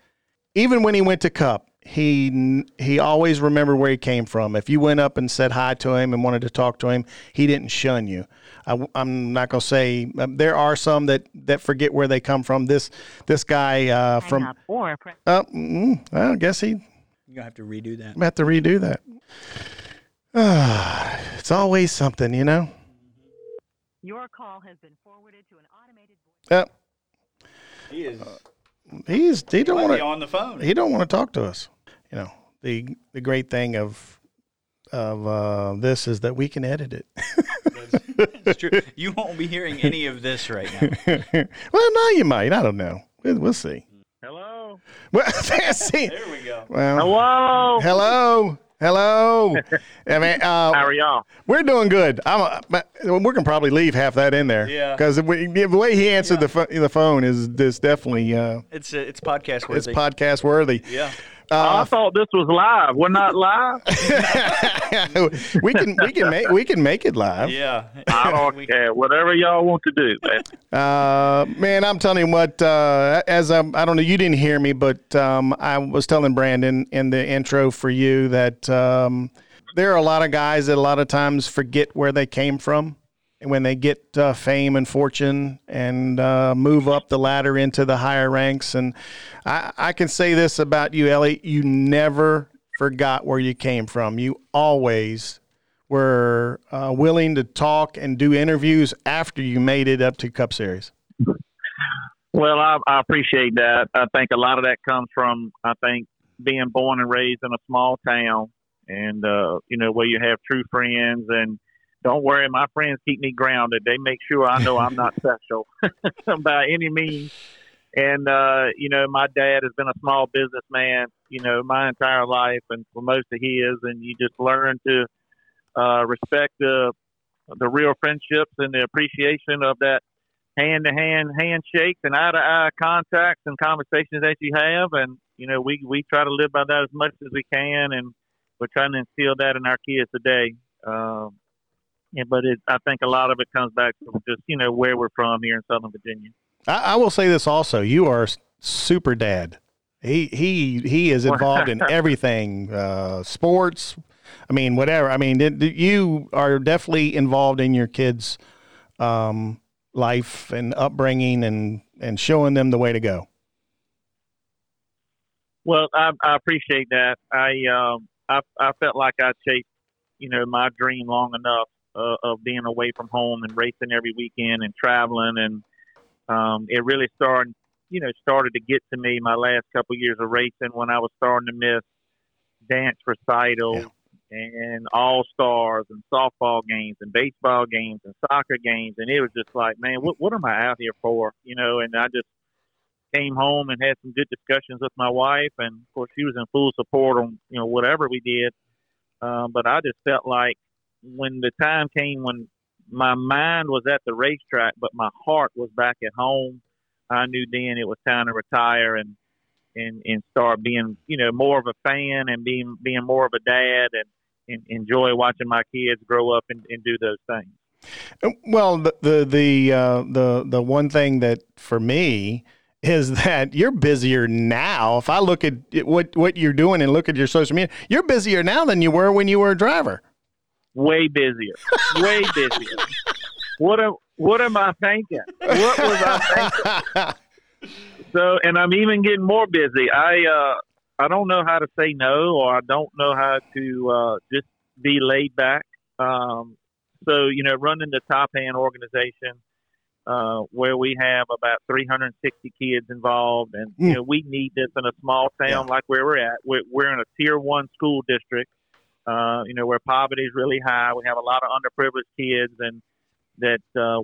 even when he went to Cup, he always remembered where he came from. If you went up and said hi to him and wanted to talk to him, he didn't shun you. I'm not going to say there are some that forget where they come from. This guy from – I guess he – You're going to have to redo that. I'm going to have to redo that. It's always something, you know. Your call has been forwarded to an automated voice. He is he don't want to on the phone. He don't want to talk to us. You know, the great thing of this is that we can edit it. That's true. You won't be hearing any of this right now. Well, no, you might. I don't know. We'll see. Hello. Well, see. There we go. Well, hello. I mean, how are y'all? We're doing good. We're gonna probably leave half that in there. Yeah. Because the way he answered the phone is this definitely. It's podcast worthy. It's podcast worthy. Yeah. I thought this was live. We're not live. we can make it live. Yeah. I don't care. Whatever y'all want to do, man. Man, I'm telling you what. I don't know, you didn't hear me, but I was telling Brandon in the intro for you that there are a lot of guys that a lot of times forget where they came from, and when they get fame and fortune and move up the ladder into the higher ranks. And I can say this about you, Ellie, you never forgot where you came from. You always were willing to talk and do interviews after you made it up to Cup Series. Well, I appreciate that. I think a lot of that comes from, being born and raised in a small town and, where you have true friends. And don't worry, my friends keep me grounded. They make sure I know I'm not special by any means. And, my dad has been a small businessman, my entire life and for most of his. And you just learn to respect the real friendships and the appreciation of that hand-to-hand handshakes and eye-to-eye contacts and conversations that you have. And, we try to live by that as much as we can. And we're trying to instill that in our kids today. but I think a lot of it comes back to just, you know, where we're from here in Southern Virginia. I will say this also. You are super dad. He is involved in everything, sports, I mean, whatever. I mean, you are definitely involved in your kids' life and upbringing and showing them the way to go. Well, I appreciate that. I felt like I chased, you know, my dream long enough of being away from home and racing every weekend and traveling. And it really started to get to me my last couple of years of racing when I was starting to miss dance recitals and all-stars and softball games and baseball games and soccer games. And it was just like, man, what am I out here for? You know, and I just came home and had some good discussions with my wife. And, of course, she was in full support on, you know, whatever we did. But I just felt like when the time came when my mind was at the racetrack, but my heart was back at home, I knew then it was time to retire and start being, you know, more of a fan and being more of a dad and enjoy watching my kids grow up and do those things. Well, the one thing that for me is that you're busier now. If I look at what you're doing and look at your social media, you're busier now than you were when you were a driver. Way busier. Way busier. What am I thinking? What was I thinking? So, and I'm even getting more busy. I don't know how to say no, or I don't know how to just be laid back. So, you know, running the Top Hand organization where we have about 360 kids involved, and you know, we need this in a small town like where we're at. We're in a Tier 1 school district, you know, where poverty is really high. We have a lot of underprivileged kids, and that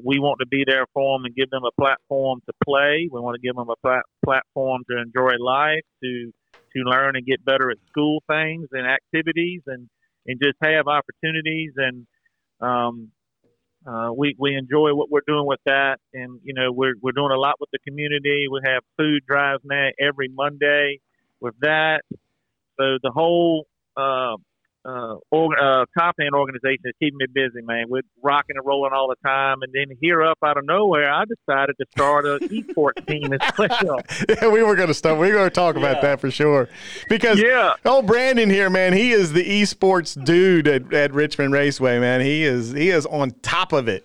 we want to be there for them and give them a platform to play. We want to give them a platform to enjoy life, to learn and get better at school things and activities, and just have opportunities. And we enjoy what we're doing with that. And, you know, we're doing a lot with the community. We have food drives now every Monday with that. So the whole Top Hand organization is keeping me busy, man. We're rocking and rolling all the time. And then here up out of nowhere, I decided to start an esports team as well. Yeah, we were going to talk about that for sure. Because old Brandon here, man, he is the esports dude at Richmond Raceway, man. He is on top of it.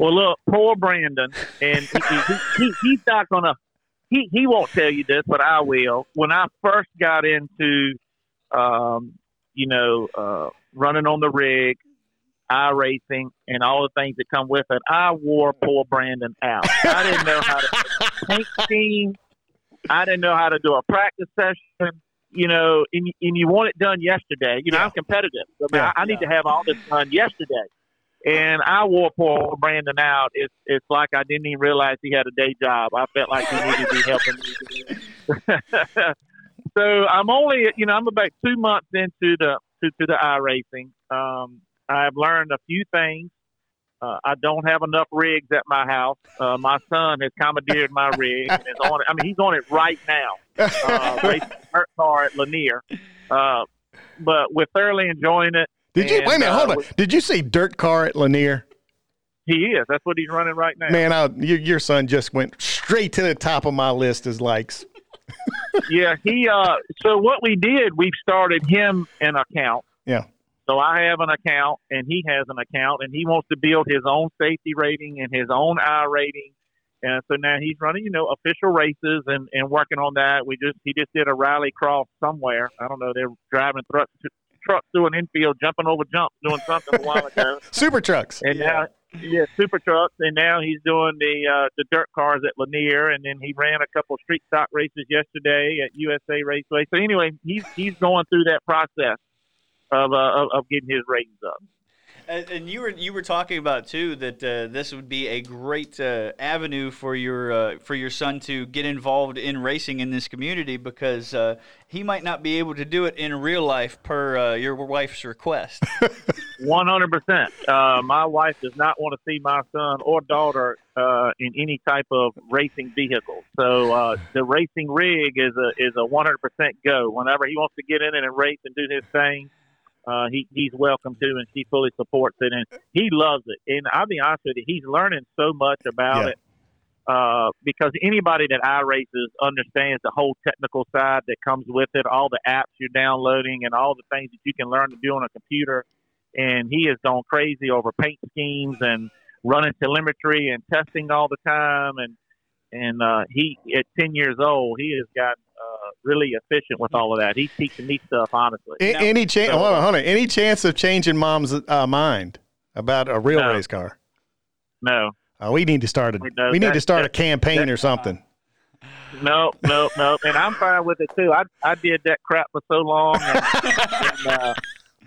Well, look, poor Brandon, and he's not gonna. He won't tell you this, but I will. When I first got into running on the rig, iRacing, and all the things that come with it, I wore poor Brandon out. I didn't know how to paint scheme. I didn't know how to do a practice session, you know, and you want it done yesterday. You know, I'm competitive. So I need to have all this done yesterday. And I wore poor Brandon out. It's like I didn't even realize he had a day job. I felt like he needed to be helping me. So I'm only, you know, I'm about 2 months into the iRacing. I've learned a few things. I don't have enough rigs at my house. My son has commandeered my rig. And is on it. I mean, he's on it right now. Racing dirt car at Lanier. But we're thoroughly enjoying it. Wait a minute, hold on. Did you say dirt car at Lanier? He is. That's what he's running right now. Man, your son just went straight to the top of my list as likes. Yeah, he so what we did, we started him an account. Yeah. So I have an account and he has an account, and he wants to build his own safety rating and his own iRating. And so now he's running, you know, official races and working on that. He just did a rally cross somewhere. I don't know, they're driving trucks through an infield, jumping over jumps, doing something a while ago. Super trucks. And now super trucks. And now he's doing the dirt cars at Lanier, and then he ran a couple of street stock races yesterday at USA Raceway. So anyway, he's going through that process of getting his ratings up. And you were talking about too that this would be a great avenue for your son to get involved in racing in this community, because he might not be able to do it in real life per your wife's request. 100%. My wife does not want to see my son or daughter in any type of racing vehicle. So the racing rig is a 100% go. Whenever he wants to get in it and race and do his thing, He's welcome to, and she fully supports it, and he loves it. And I'll be honest with you, he's learning so much about it because anybody that iRaces understands the whole technical side that comes with it, all the apps you're downloading and all the things that you can learn to do on a computer. And he has gone crazy over paint schemes and running telemetry and testing all the time. And he, at 10 years old, he has gotten really efficient with all of that. He's teaching me stuff, honestly. Any chance of changing Mom's mind about a real race car? No. We need to start a campaign or something. No. And I'm fine with it too. I did that crap for so long.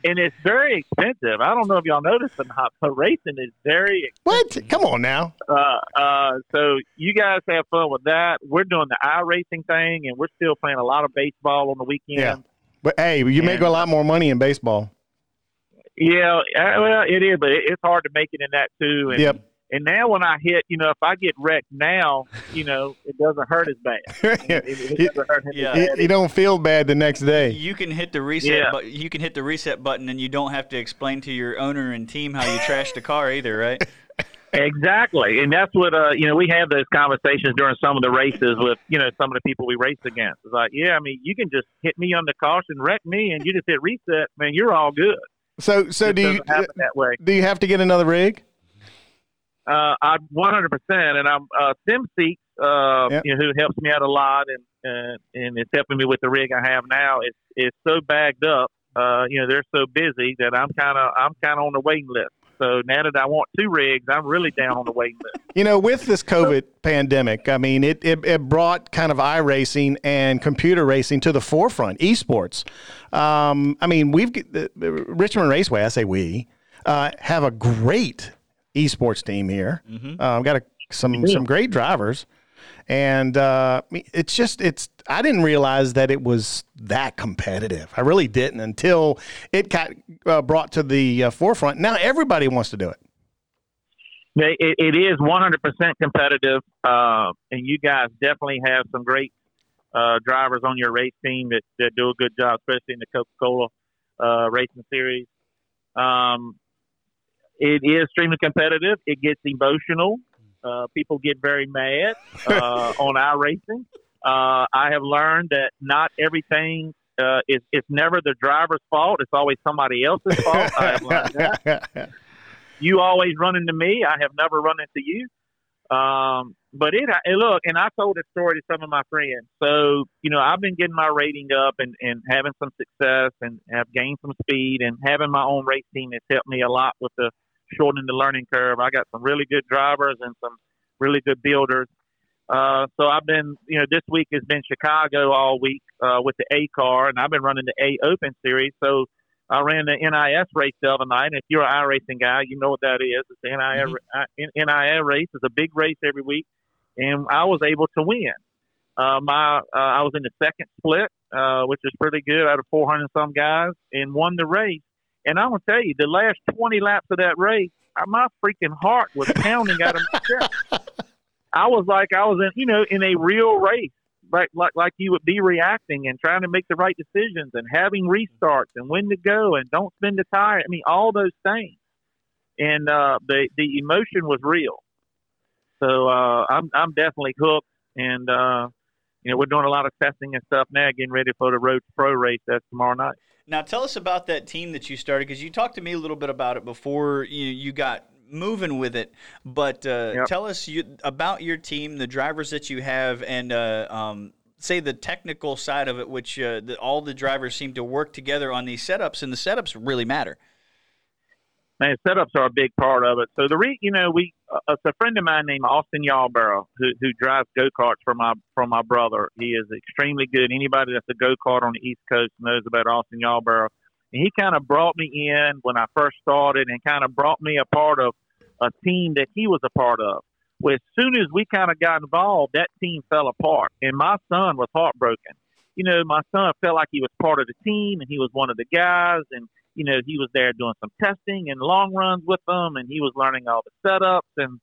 And it's very expensive. I don't know if y'all noticed or not, but racing is very expensive. What? Come on now. So you guys have fun with that. We're doing the iRacing thing, and we're still playing a lot of baseball on the weekend. Yeah. But, hey, you make a lot more money in baseball. Yeah, well, it is, but it's hard to make it in that too. And, and now when I hit, if I get wrecked now, it doesn't hurt as bad. It doesn't hurt as bad. You don't feel bad the next day. You can hit the reset button. You can hit the reset button, and you don't have to explain to your owner and team how you trashed the car either, right? Exactly, and that's what we have those conversations during some of the races with some of the people we race against. It's like, you can just hit me on the caution, wreck me, and you just hit reset, man. You're all good. So it doesn't happen that way. Do you have to get another rig? I 100%, and I'm SimSeek, who helps me out a lot, and it's helping me with the rig I have now. It's so bagged up, they're so busy that I'm kind of on the waiting list. So now that I want two rigs, I'm really down on the waiting list. With this COVID pandemic, I mean, it brought kind of iRacing and computer racing to the forefront, esports. Richmond Raceway. I say we have a great esports team here. Mm-hmm. Got some great drivers, and I didn't realize that it was that competitive. I really didn't until it got brought to the forefront. Now everybody wants to do it. It is 100% competitive, and you guys definitely have some great drivers on your race team that do a good job, especially in the Coca-Cola Racing Series. It is extremely competitive. It gets emotional. People get very mad on iRacing. I have learned that not everything it's never the driver's fault. It's always somebody else's fault. I have learned that. You always run into me. I have never run into you. But look, and I told this story to some of my friends. So, I've been getting my rating up and having some success and have gained some speed, and having my own race team has helped me a lot with the shortening the learning curve. I got some really good drivers and some really good builders. So I've been, this week has been Chicago all week with the A car, and I've been running the A Open Series. So I ran the NIS race the other night. And if you're an iRacing guy, you know what that is. It's the NIS race. It's a big race every week. And I was able to win. I was in the second split, which is pretty good, out of 400 some guys, and won the race. And I'm going to tell you, the last 20 laps of that race, my freaking heart was pounding out of my chest. I was like, I was in, in a real race, like you would be reacting and trying to make the right decisions and having restarts and when to go and don't spin the tire. I mean, all those things. And the emotion was real. So I'm definitely hooked, and we're doing a lot of testing and stuff now, getting ready for the Road to Pro race that's tomorrow night. Now, tell us about that team that you started, because you talked to me a little bit about it before you got moving with it. But tell us about your team, the drivers that you have, and say the technical side of it, which all the drivers seem to work together on these setups, and the setups really matter. Man, setups are a big part of it. So it's a friend of mine named Austin Yarborough who drives go-karts for my brother. He is extremely good. Anybody that's a go-kart on the East Coast knows about Austin Yarborough. And he kind of brought me in when I first started, and kind of brought me a part of a team that he was a part of. Well, as soon as we kind of got involved, that team fell apart, and my son was heartbroken. My son felt like he was part of the team, and he was one of the guys, and he was there doing some testing and long runs with them, and he was learning all the setups. And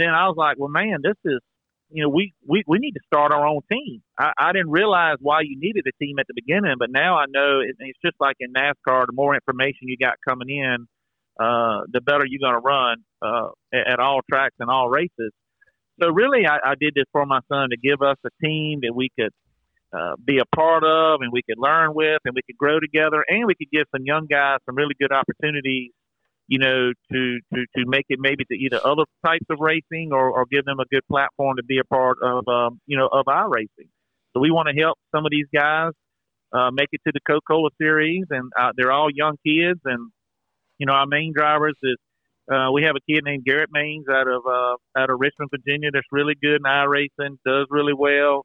then I was like, well, man, this is you know, we need to start our own team. I didn't realize why you needed a team at the beginning, but now I know it's just like in NASCAR, the more information you got coming in, the better you're going to run at all tracks and all races. So really I did this for my son to give us a team that we could be a part of and we could learn with and we could grow together and we could give some young guys some really good opportunities, you know, to make it maybe to either other types of racing or give them a good platform to be a part of, you know, of our racing. So we want to help some of these guys make it to the Coca-Cola Series, and they're all young kids. And, you know, our main drivers is we have a kid named Garrett Maines out of Richmond, Virginia, that's really good in iRacing, does really well.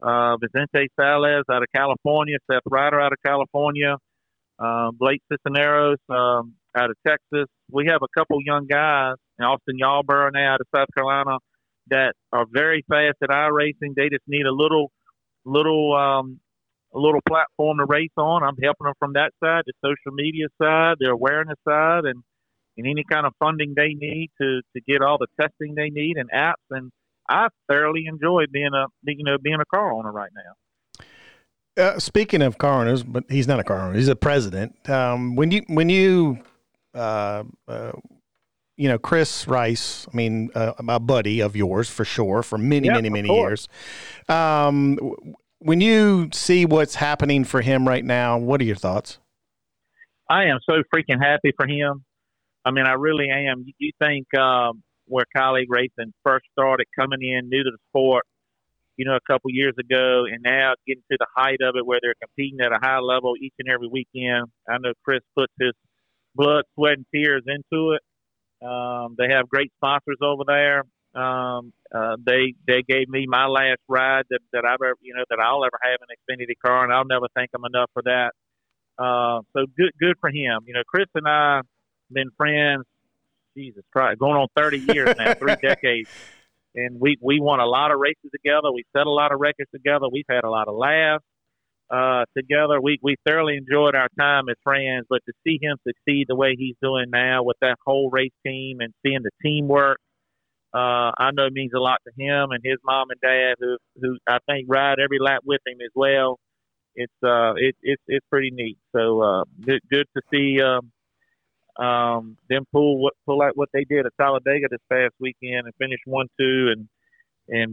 Vicente Sales out of California, Seth Ryder out of California, Blake Cisneros out of Texas. We have a couple young guys, Austin Yarborough now out of South Carolina, that are very fast at iRacing. They just need a little platform to race on. I'm helping them from that side, the social media side, the awareness side, and any kind of funding they need to get all the testing they need and apps. And I thoroughly enjoy being a car owner right now. Speaking of car owners, but he's not a car owner; he's a president. When you Chris Rice, I mean, my buddy of yours for sure, for many years. When you see what's happening for him right now, what are your thoughts? I am so freaking happy for him. I mean, I really am. You think where colleague racing first started coming in, new to the sport, you know, a couple years ago, and now getting to the height of it where they're competing at a high level each and every weekend. I know Chris puts his blood, sweat, and tears into it. They have great sponsors over there. They gave me my last ride that I'll ever have an Xfinity car, and I'll never thank them enough for that. So good for him. You know, Chris and I have been friends, Jesus Christ, going on 30 years now, 3 decades. And we won a lot of races together. We set a lot of records together. We've had a lot of laughs together. We thoroughly enjoyed our time as friends, but to see him succeed the way he's doing now with that whole race team and seeing the teamwork, I know it means a lot to him and his mom and dad, who I think ride every lap with him as well. It's pretty neat. So good to see them pull out what they did at Talladega this past weekend and finish 1-2 and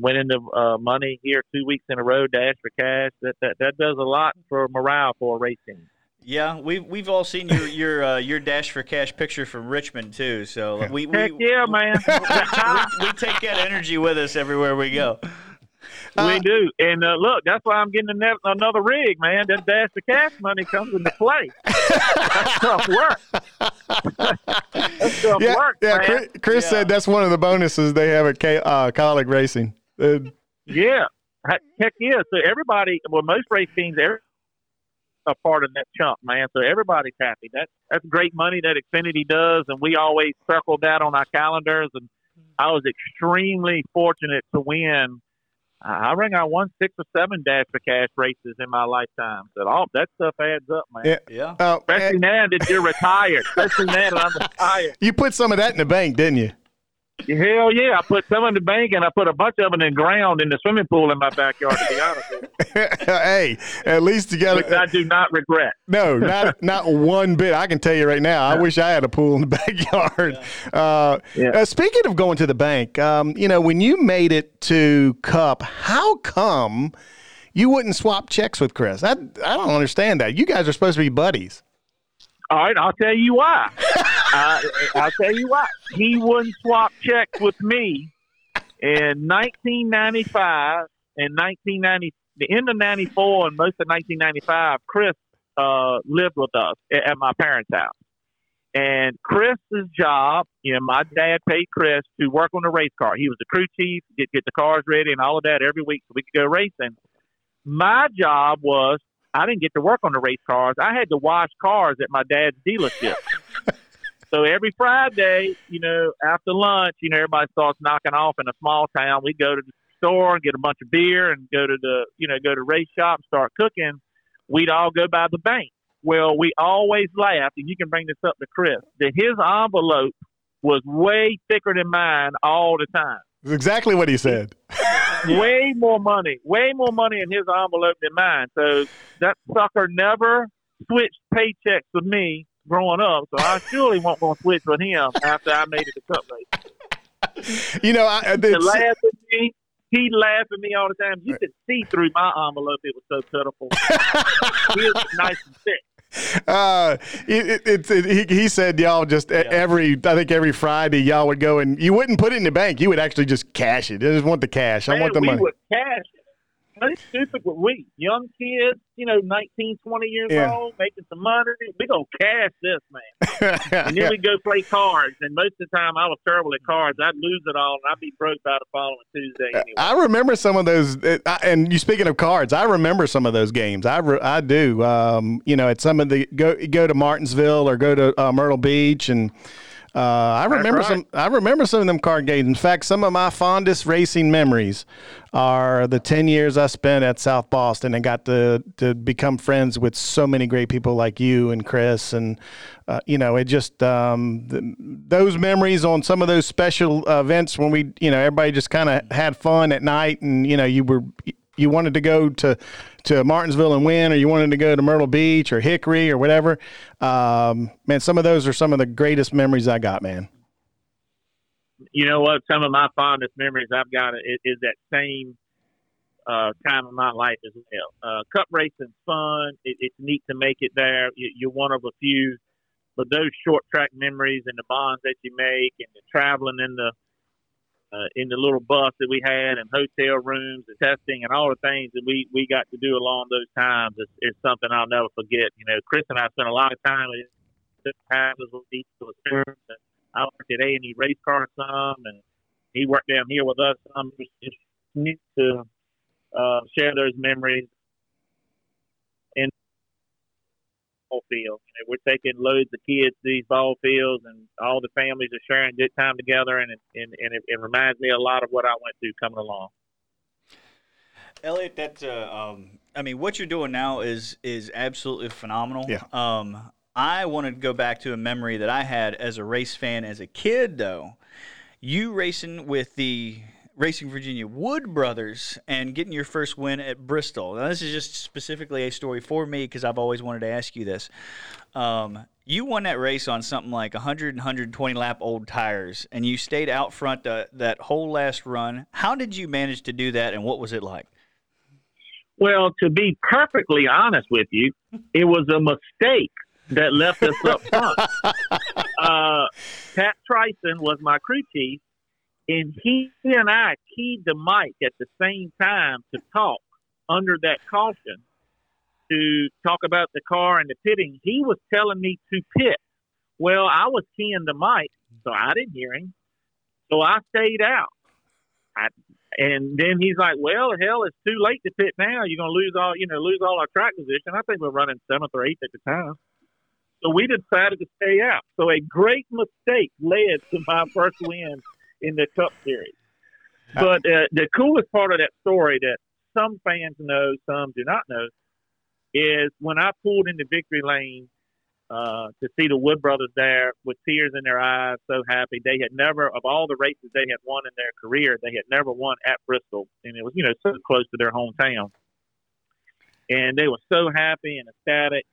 went into money here 2 weeks in a row, dash for cash. That does a lot for morale for a race team. Yeah, we've all seen your dash for cash picture from Richmond too. So we heck yeah, man, we take that energy with us everywhere we go. We do, and look, that's why I'm getting another rig, man. That dash for cash money comes into play. That's tough work. That's tough work. Yeah, man. Chris said that's one of the bonuses they have at colleague racing. Yeah, heck yeah. So everybody, well, most race teams are a part of that chunk, man. So everybody's happy. That's great money that Xfinity does, and we always circle that on our calendars. And I was extremely fortunate to win. I reckon I won 6 or 7 dash for cash races in my lifetime. So all that stuff adds up, man. Yeah. Especially now that you're retired. Especially now that I'm retired. You put some of that in the bank, didn't you? Hell yeah. I put some in the bank, and I put a bunch of them in the ground in the swimming pool in my backyard, to be honest with you. Hey, at least you got it. I do not regret. No, not one bit. I can tell you right now, I wish I had a pool in the backyard. Yeah. Speaking of going to the bank, you know, when you made it to Cup, how come you wouldn't swap checks with Chris? I don't understand that. You guys are supposed to be buddies. All right, I'll tell you why. I'll tell you why. He wouldn't swap checks with me in 1995 and 1990, the end of 94 and most of 1995. Chris lived with us at my parents' house. And Chris's job, you know, my dad paid Chris to work on the race car. He was the crew chief, get the cars ready and all of that every week so we could go racing. My job was, I didn't get to work on the race cars. I had to wash cars at my dad's dealership. So every Friday, you know, after lunch, you know, everybody starts knocking off in a small town. We go to the store and get a bunch of beer and go to race shop and start cooking. We'd all go by the bank. Well, we always laughed, and you can bring this up to Chris, that his envelope was way thicker than mine all the time. That's exactly what he said. way more money in his envelope than mine. So that sucker never switched paychecks with me growing up. So I surely won't going to switch with him after I made it to Cup Race. You know, he laughed at me all the time. You could see through my envelope. It was so pitiful. He was nice and thick. He said y'all just every Friday y'all would go and you wouldn't put it in the bank. You would actually just cash it. I just want the cash. Man, I want the money. We would cash it. It's stupid, but we young kids, 19, 20 years old, making some money. We gonna cash this, man. And then we go play cards. And most of the time, I was terrible at cards. I'd lose it all, and I'd be broke by the following Tuesday. Anyway. I remember some of those. And you speaking of cards, I remember some of those games. I do. At some of the go to Martinsville or go to Myrtle Beach and. I remember some of them card games. In fact, some of my fondest racing memories are the 10 years I spent at South Boston and got to become friends with so many great people like you and Chris. And, it just those memories on some of those special events when we, everybody just kind of had fun at night and, you wanted to go to Martinsville and win, or you wanted to go to Myrtle Beach or Hickory or whatever. Man, some of those are some of the greatest memories I got, man. You know what? Some of my fondest memories I've got is that same time in my life as well. Cup racing's fun. It's neat to make it there. You're one of a few. But those short track memories and the bonds that you make and the traveling in the little bus that we had and hotel rooms and testing and all the things that we got to do along those times is something I'll never forget. Chris and I spent a lot of time with each other. I worked at A&E Race Car some, and he worked down here with us. I'm just need to share those memories in the ball field. We're taking loads of kids to these ball fields, and all the families are sharing good time together, and it reminds me a lot of what I went through coming along. Elliot, that's what you're doing now is absolutely phenomenal. Yeah. I wanted to go back to a memory that I had as a race fan as a kid, though. You racing with the Racing Virginia Wood Brothers and getting your first win at Bristol. Now, this is just specifically a story for me because I've always wanted to ask you this. You won that race on something like 100 and 120-lap old tires, and you stayed out front that whole last run. How did you manage to do that, and what was it like? Well, to be perfectly honest with you, it was a mistake that left us up front. Pat Tryson was my crew chief, and he and I keyed the mic at the same time to talk under that caution, to talk about the car and the pitting. He was telling me to pit. Well, I was keying the mic, so I didn't hear him. So I stayed out. And then he's like, well, hell, it's too late to pit now. You're going to lose all our track position. I think we're running 7th or 8th at the time. So we decided to stay out. So a great mistake led to my first win in the Cup Series. But the coolest part of that story that some fans know, some do not know, is when I pulled into victory lane to see the Wood Brothers there with tears in their eyes, so happy. They had never, of all the races they had won in their career, they had never won at Bristol. And it was, so close to their hometown. And they were so happy and ecstatic.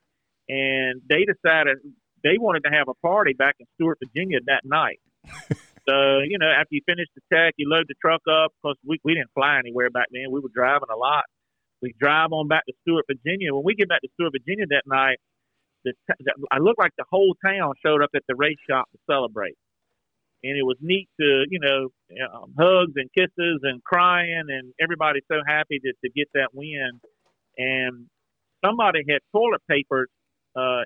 And they decided they wanted to have a party back in Stewart, Virginia that night. So, after you finish the tech, you load the truck up. Because we didn't fly anywhere back then. We were driving a lot. We drive on back to Stewart, Virginia. When we get back to Stewart, Virginia that night, I looked like the whole town showed up at the race shop to celebrate. And it was neat to, hugs and kisses and crying, and everybody's so happy to get that win. And somebody had toilet papered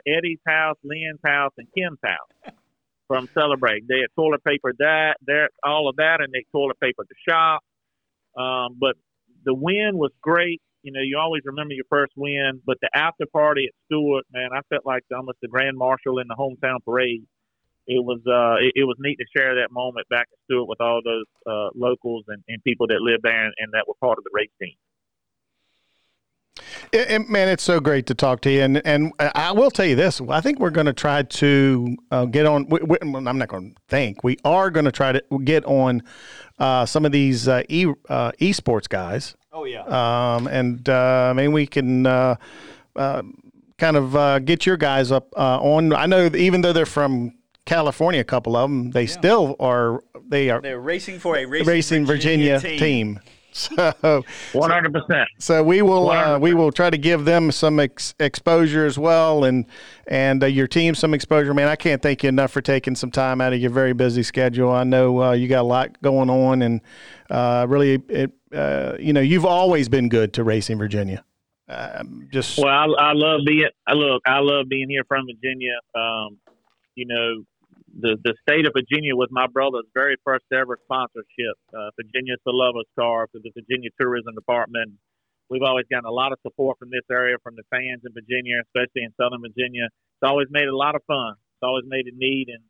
Eddie's house, Lynn's house, and Kim's house from celebrating. They had toilet papered all of that, and they toilet papered the shop. But the win was great. You always remember your first win, but the after party at Stewart, man, I felt like almost the grand marshal in the hometown parade. It was it was neat to share that moment back at Stewart with all those locals and people that lived there and that were part of the race team. Man, it's so great to talk to you. And I will tell you this. I think we're going to try to get on. I'm not going to think. We are going to try to get on some of these esports guys. Oh yeah. Maybe we can kind of get your guys up on. I know even though they're from California, a couple of them, they still are. They're racing for a racing Virginia team. So 100%. So we will try to give them some exposure as well, and your team some exposure. Man, I can't thank you enough for taking some time out of your very busy schedule. I know you got a lot going on, and really, you've always been good to Racing Virginia. I love being here from Virginia. The state of Virginia was my brother's very first ever sponsorship, Virginia to Lover's Star, for the Virginia Tourism Department. We've always gotten a lot of support from this area, from the fans in Virginia, especially in Southern Virginia. It's always made it a lot of fun. It's always made it neat, and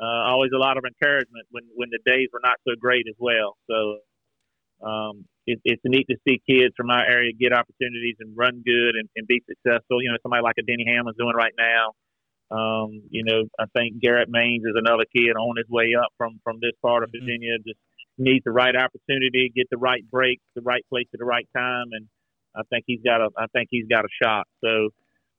always a lot of encouragement when the days were not so great as well. So it's neat to see kids from our area get opportunities and run good and be successful. Somebody like a Denny Hamlin's doing right now. I think Garrett Maines is another kid on his way up from this part of Virginia. Just needs the right opportunity, get the right break, the right place at the right time, and I think he's got a shot. So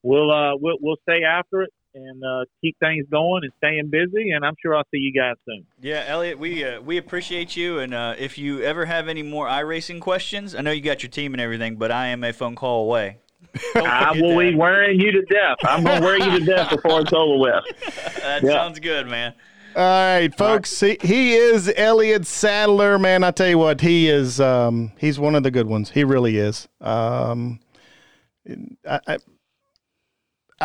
we'll stay after it and keep things going and staying busy. And I'm sure I'll see you guys soon. Yeah, Elliot, we appreciate you. And if you ever have any more iRacing questions, I know you got your team and everything, but I am a phone call away. I will be wearing you to death. I'm going to wear you to death before it's over with. That sounds good, man. All right, folks. All right. He is Elliot Sadler, man. I tell you what, he is. He's one of the good ones. He really is.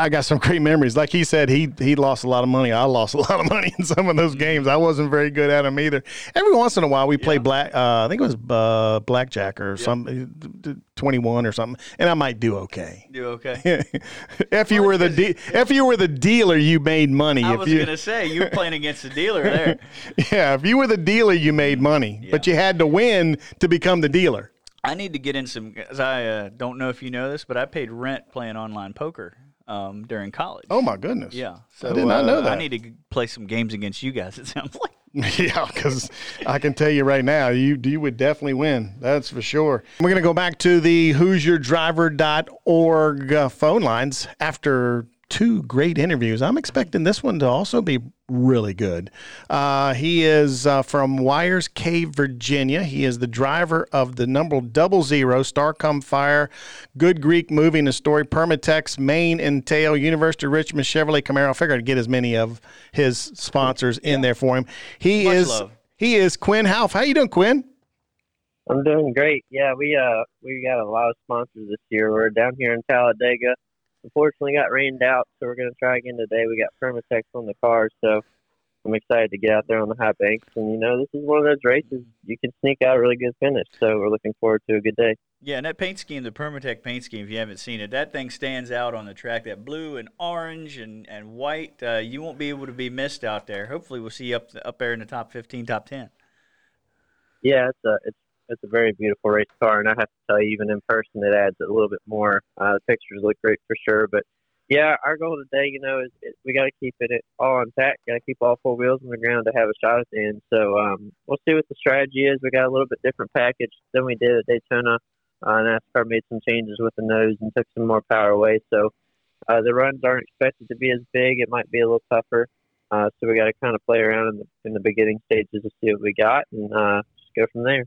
I got some great memories. Like he said, he lost a lot of money. I lost a lot of money in some of those games. I wasn't very good at them either. Every once in a while, we play black. I think it was blackjack or something, 21 or something, and I might do okay. Do okay. If you were the dealer, you made money. I was gonna say you were playing against the dealer there. Yeah, if you were the dealer, you made money, but you had to win to become the dealer. I need to get in some. I don't know if you know this, but I paid rent playing online poker. During college. Oh my goodness! Yeah, so I did not know that. I need to play some games against you guys. It sounds like. Yeah, because I can tell you right now, you would definitely win. That's for sure. We're gonna go back to the HoosierDriver.org phone lines after two great interviews. I'm expecting this one to also be really good. He is from Wires Cave, Virginia. He is the driver of the number 00, Starcom Fire, Good Greek Moving and Story, Permatex, Main and Tail, University of Richmond, Chevrolet Camaro. I figured I'd get as many of his sponsors in there for him. He is Quinn Half. How you doing, Quinn? I'm doing great. Yeah, we got a lot of sponsors this year. We're down here in Talladega. Unfortunately, got rained out, so we're going to try again today. We got Permatex on the car, so I'm excited to get out there on the high banks. And, this is one of those races you can sneak out a really good finish, so we're looking forward to a good day. Yeah, and that paint scheme, the Permatex paint scheme, if you haven't seen it, that thing stands out on the track, that blue and orange and white. You won't be able to be missed out there. Hopefully we'll see you up there in the top 15, top 10. Yeah, it's a very beautiful race car, and I have to tell you, even in person, it adds a little bit more. The pictures look great for sure, but yeah, our goal today, is we got to keep it all intact, got to keep all four wheels on the ground to have a shot at the end. So we'll see what the strategy is. We got a little bit different package than we did at Daytona. NASCAR made some changes with the nose and took some more power away, so the runs aren't expected to be as big. It might be a little tougher, so we got to kind of play around in the beginning stages to see what we got and just go from there.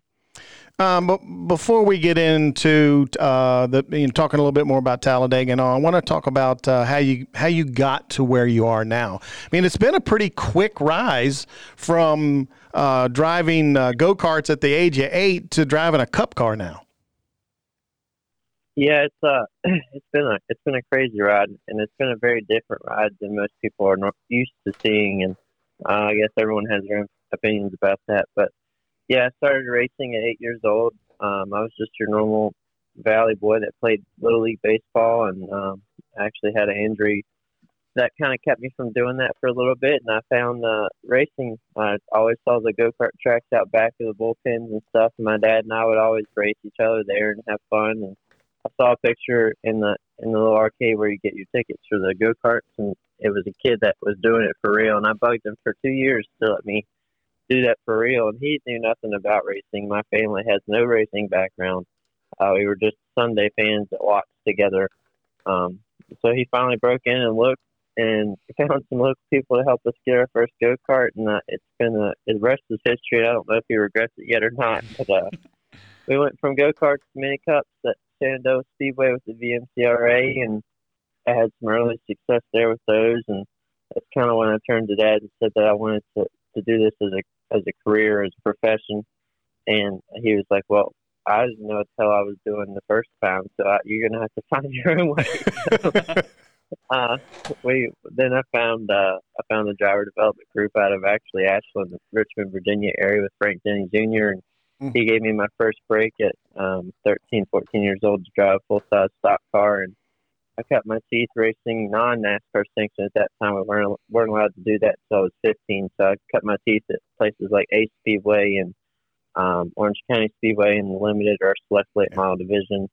But before we get into talking a little bit more about Talladega and all, I want to talk about how you got to where you are now. I mean, it's been a pretty quick rise from driving go-karts at the age of 8 to driving a cup car now. Yeah, it's been a crazy ride, and it's been a very different ride than most people are not used to seeing, and I guess everyone has their own opinions about that, but. Yeah, I started racing at 8 years old. I was just your normal valley boy that played Little League Baseball, and actually had an injury that kind of kept me from doing that for a little bit. And I found racing. I always saw the go-kart tracks out back of the bullpens and stuff. And my dad and I would always race each other there and have fun. And I saw a picture in the little arcade where you get your tickets for the go-karts, and it was a kid that was doing it for real. And I bugged him for 2 years to let me do that for real. And he knew nothing about racing. My family has no racing background. We were just Sunday fans that watched together. So he finally broke in and looked and found some local people to help us get our first go-kart. And it's been the rest is history. I don't know if he regrets it yet or not. But we went from go-karts to mini cups at Shenandoah Speedway with the VMCRA. And I had some early success there with those. And that's kind of when I turned to Dad and said that I wanted to do this as a career, as a profession. And he was like, well, I didn't know what the hell I was doing the first time, so you're going to have to find your own way. I found the driver development group out of actually Ashland, the Richmond, Virginia area with Frank Denny Jr. And he gave me my first break at 13, 14 years old to drive a full-size stock car. And I cut my teeth racing non-NASCAR sanctions. At that time, we weren't allowed to do that until I was 15. So I cut my teeth at places like Ace Speedway and Orange County Speedway in the limited or select late mile division.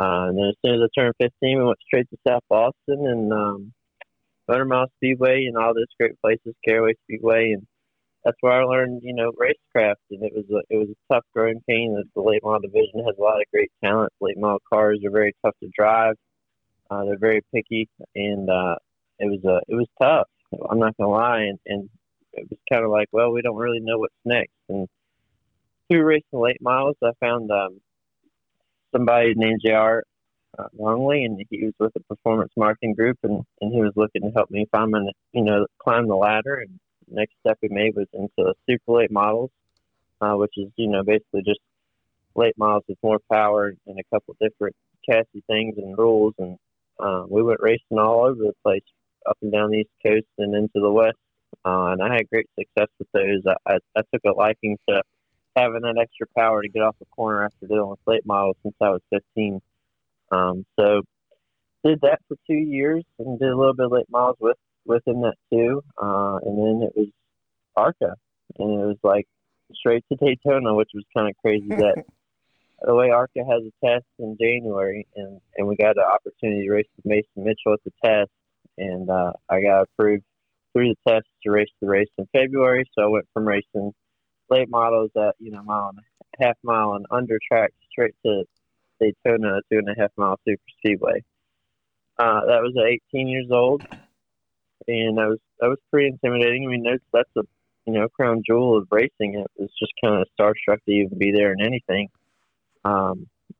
And then as soon as I turned 15, we went straight to South Boston and Motor Mile Speedway and all those great places, Caraway Speedway. And that's where I learned, racecraft. And it was a tough growing pain. The late mile division has a lot of great talent. Late mile cars are very tough to drive. They're very picky, and it was tough. I'm not gonna lie, and it was kind of like, well, we don't really know what's next. And through racing late miles, I found somebody named J.R. Longley, and he was with the performance marketing group, and he was looking to help me find my, climb the ladder. And the next step we made was into super late models, which is basically just late miles with more power and a couple different chassis things and rules. And we went racing all over the place, up and down the East Coast and into the West. And I had great success with those. I took a liking to having that extra power to get off the corner after dealing with late models since I was 15. So did that for 2 years and did a little bit of late miles within that too. And then it was ARCA. And it was like straight to Daytona, which was kind of crazy that the way ARCA has a test in January, and we got an opportunity to race with Mason Mitchell at the test, and I got approved through the test to race the race in February. So I went from racing late models at mile and a half mile and under track straight to Daytona 2.5 mile super speedway. That was at 18 years old, and that was pretty intimidating. I mean, that's a crown jewel of racing. It was just kind of starstruck to even be there in anything.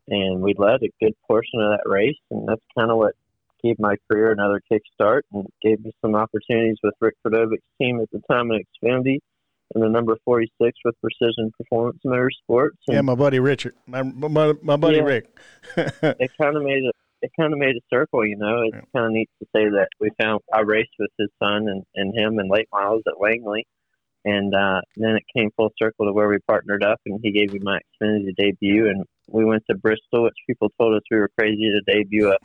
And we led a good portion of that race, and that's kind of what gave my career another kickstart and gave me some opportunities with Rick Fordovic's team at the time in Xfinity and the number 46 with Precision Performance Motorsports. And, my buddy Richard, my buddy Rick. It kind of made a circle, It's kind of neat to say that I raced with his son and him in late miles at Langley. And then it came full circle to where we partnered up, and he gave me my Xfinity debut. And we went to Bristol, which people told us we were crazy to debut a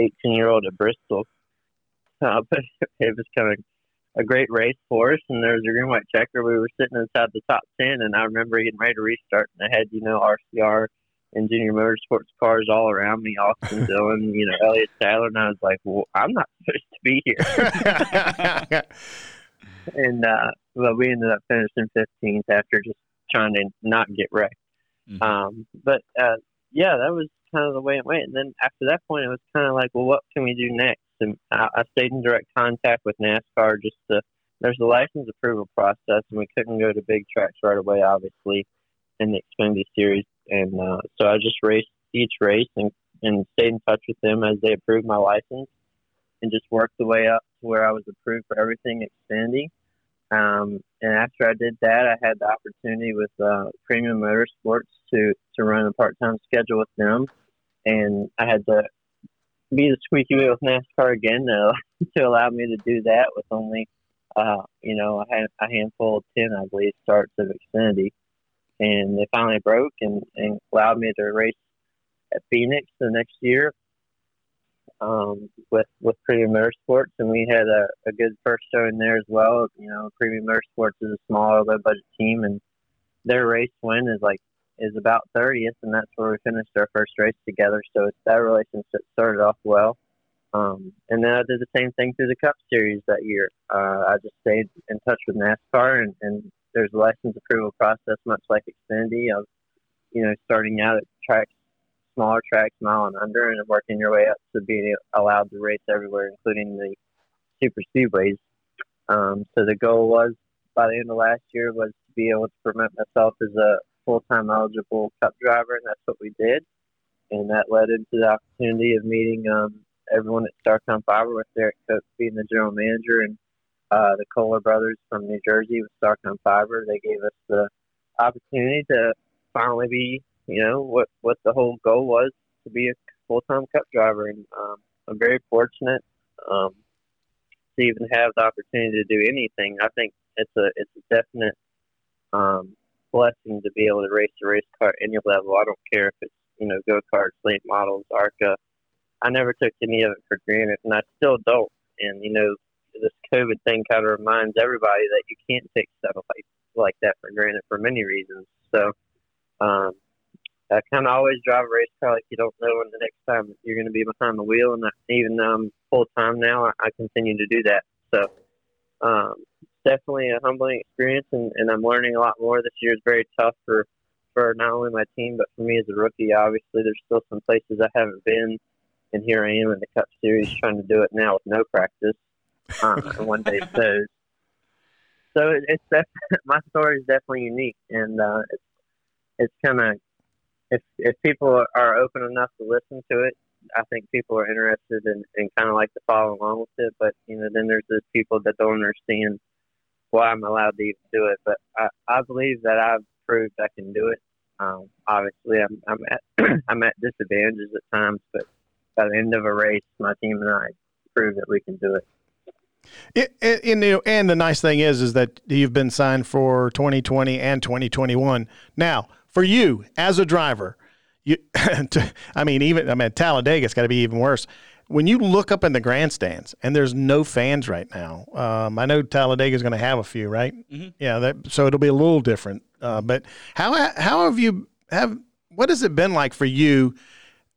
18-year-old at Bristol. But it was kind of a great race for us. And there was a green white checker. We were sitting inside the top 10, and I remember getting ready to restart. And I had, RCR and Junior Motorsports cars all around me, Austin Dillon, Elliott Sadler. And I was like, well, I'm not supposed to be here. And but we ended up finishing 15th after just trying to not get wrecked. That was kind of the way it went. And then after that point, it was kind of like, well, what can we do next? And I stayed in direct contact with NASCAR. There's a license approval process, and we couldn't go to big tracks right away, obviously, in the Xfinity Series. And so I just raced each race and stayed in touch with them as they approved my license. And just worked the way up to where I was approved for everything at Xfinity. And after I did that, I had the opportunity with Premium Motorsports to run a part-time schedule with them. And I had to be the squeaky wheel with NASCAR again to allow me to do that with only, I had a handful of 10, I believe, starts of Xfinity. And they finally broke and allowed me to race at Phoenix the next year. With Premium Motorsports, and we had a good first show in there as well. Premium Motorsports is a smaller, low budget team, and their race win is about 30th, and that's where we finished our first race together. So that relationship started off well. And then I did the same thing through the Cup Series that year. I just stayed in touch with NASCAR and there's a license approval process, much like Xfinity, of, starting out at tracks, smaller tracks, mile and under, and working your way up to being allowed to race everywhere, including the super speedways. So the goal was, by the end of last year, was to be able to promote myself as a full-time eligible Cup driver, and that's what we did. And that led into the opportunity of meeting everyone at Starcom Fiber, with Derek Coates being the general manager, and the Kohler brothers from New Jersey with Starcom Fiber. They gave us the opportunity to finally be, what the whole goal was, to be a full-time Cup driver. And I'm very fortunate to even have the opportunity to do anything. I think it's a definite blessing to be able to race a race car at any level. I don't care if it's, go-karts, late models, ARCA. I never took any of it for granted, and I still don't. And, this COVID thing kind of reminds everybody that you can't take stuff like that for granted for many reasons. So I kind of always drive a race car like you don't know when the next time you're going to be behind the wheel. And even though I'm full-time now, I continue to do that. So definitely a humbling experience, and I'm learning a lot more. This year is very tough for not only my team, but for me as a rookie. Obviously, there's still some places I haven't been, and here I am in the Cup Series trying to do it now with no practice. One day shows. So my story is definitely unique, and it's kind of, if people are open enough to listen to it, I think people are interested and kind of like to follow along with it. But then there's those people that don't understand why I'm allowed to even do it. But I believe that I've proved I can do it. Obviously, I'm at I'm at disadvantages at times, but by the end of a race, my team and I prove that we can do it. And the nice thing is that you've been signed for 2020 and 2021. Now, for you as a driver, Talladega's got to be even worse. When you look up in the grandstands and there's no fans right now, I know Talladega's going to have a few, right? Mm-hmm. Yeah, so it'll be a little different. But how have you what has it been like for you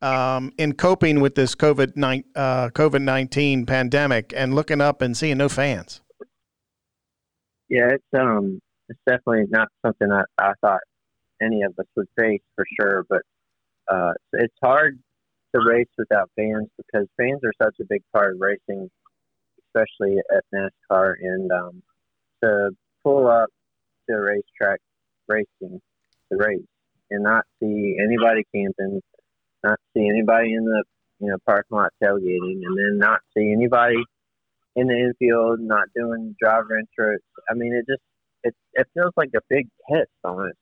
in coping with this COVID-19 pandemic and looking up and seeing no fans? Yeah, it's definitely not something I thought any of us would face, for sure. But it's hard to race without fans, because fans are such a big part of racing, especially at NASCAR. And to pull up to a racetrack racing the race and not see anybody camping, not see anybody in the parking lot tailgating, and then not see anybody in the infield, not doing driver intros. I mean, it feels like a big test on it,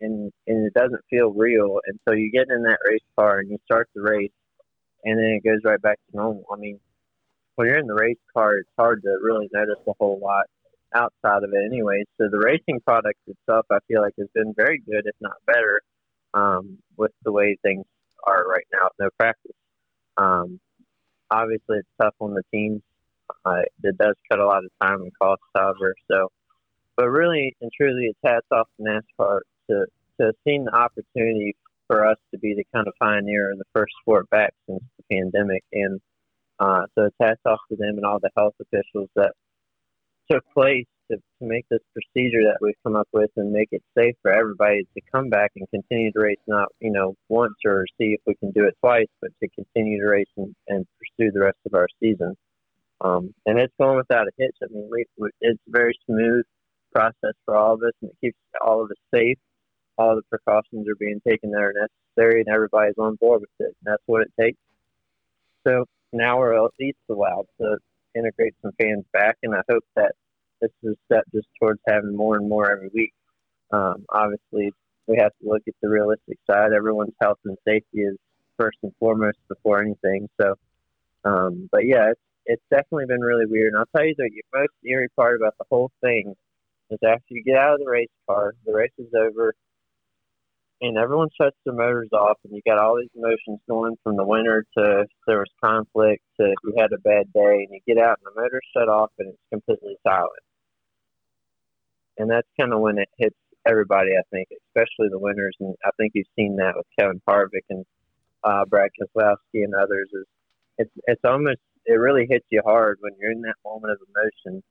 and it doesn't feel real. And so you get in that race car and you start the race, and then it goes right back to normal. I mean, when you're in the race car, it's hard to really notice a whole lot outside of it anyway. So the racing product itself, I feel like, has been very good, if not better, with the way things are right now, no practice. Obviously, it's tough on the teams. It does cut a lot of time and cost, however. So, but really and truly, it's hats off to NASCAR to seeing the opportunity for us to be the kind of pioneer in the first sport back since the pandemic. And so it's hats off to them and all the health officials that took place to make this procedure that we've come up with and make it safe for everybody to come back and continue to race, not, once or see if we can do it twice, but to continue to race and pursue the rest of our season. And it's going without a hitch. I mean, it's a very smooth process for all of us, and it keeps all of us safe. All the precautions are being taken that are necessary, and everybody's on board with it. And that's what it takes. So now we're at least allowed to integrate some fans back, and I hope that this is a step just towards having more and more every week. Obviously, we have to look at the realistic side. Everyone's health and safety is first and foremost before anything. So, but yeah, it's definitely been really weird. And I'll tell you the most eerie part about the whole thing is after you get out of the race car, the race is over, and everyone shuts their motors off, and you got all these emotions going from the winter to there was conflict to you had a bad day, and you get out and the motor's shut off and it's completely silent. And that's kind of when it hits everybody, I think, especially the winners. And I think you've seen that with Kevin Harvick and Brad Keselowski and others. It's almost, it really hits you hard when you're in that moment of emotion,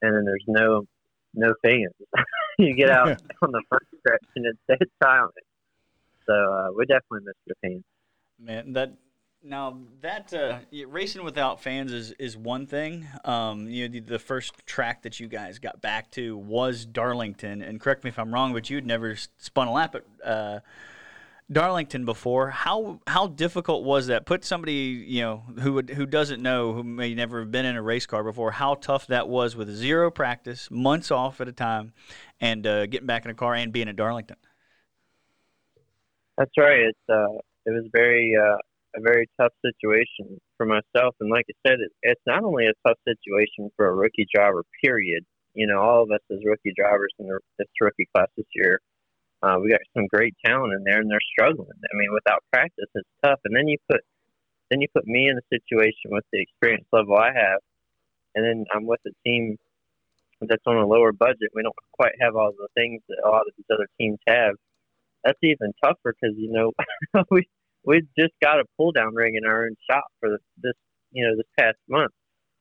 and then there's no no fans. You get out on the first stretch and it's dead silent. So we definitely missed the fans. Man, that racing without fans is one thing. The first track that you guys got back to was Darlington, and correct me if I'm wrong, but you'd never spun a lap at Darlington before. How difficult was that? Put somebody who doesn't know, who may never have been in a race car before, how tough that was with zero practice, months off at a time, and getting back in a car and being at Darlington. That's right. It was a very tough situation for myself, and like I said, it's not only a tough situation for a rookie driver, period. All of us as rookie drivers in this rookie class this year, we got some great talent in there, and they're struggling. I mean, without practice, it's tough. And then you put me in a situation with the experience level I have, and then I'm with a team that's on a lower budget. We don't quite have all the things that a lot of these other teams have. That's even tougher because we just got a pull down rig in our own shop for this past month,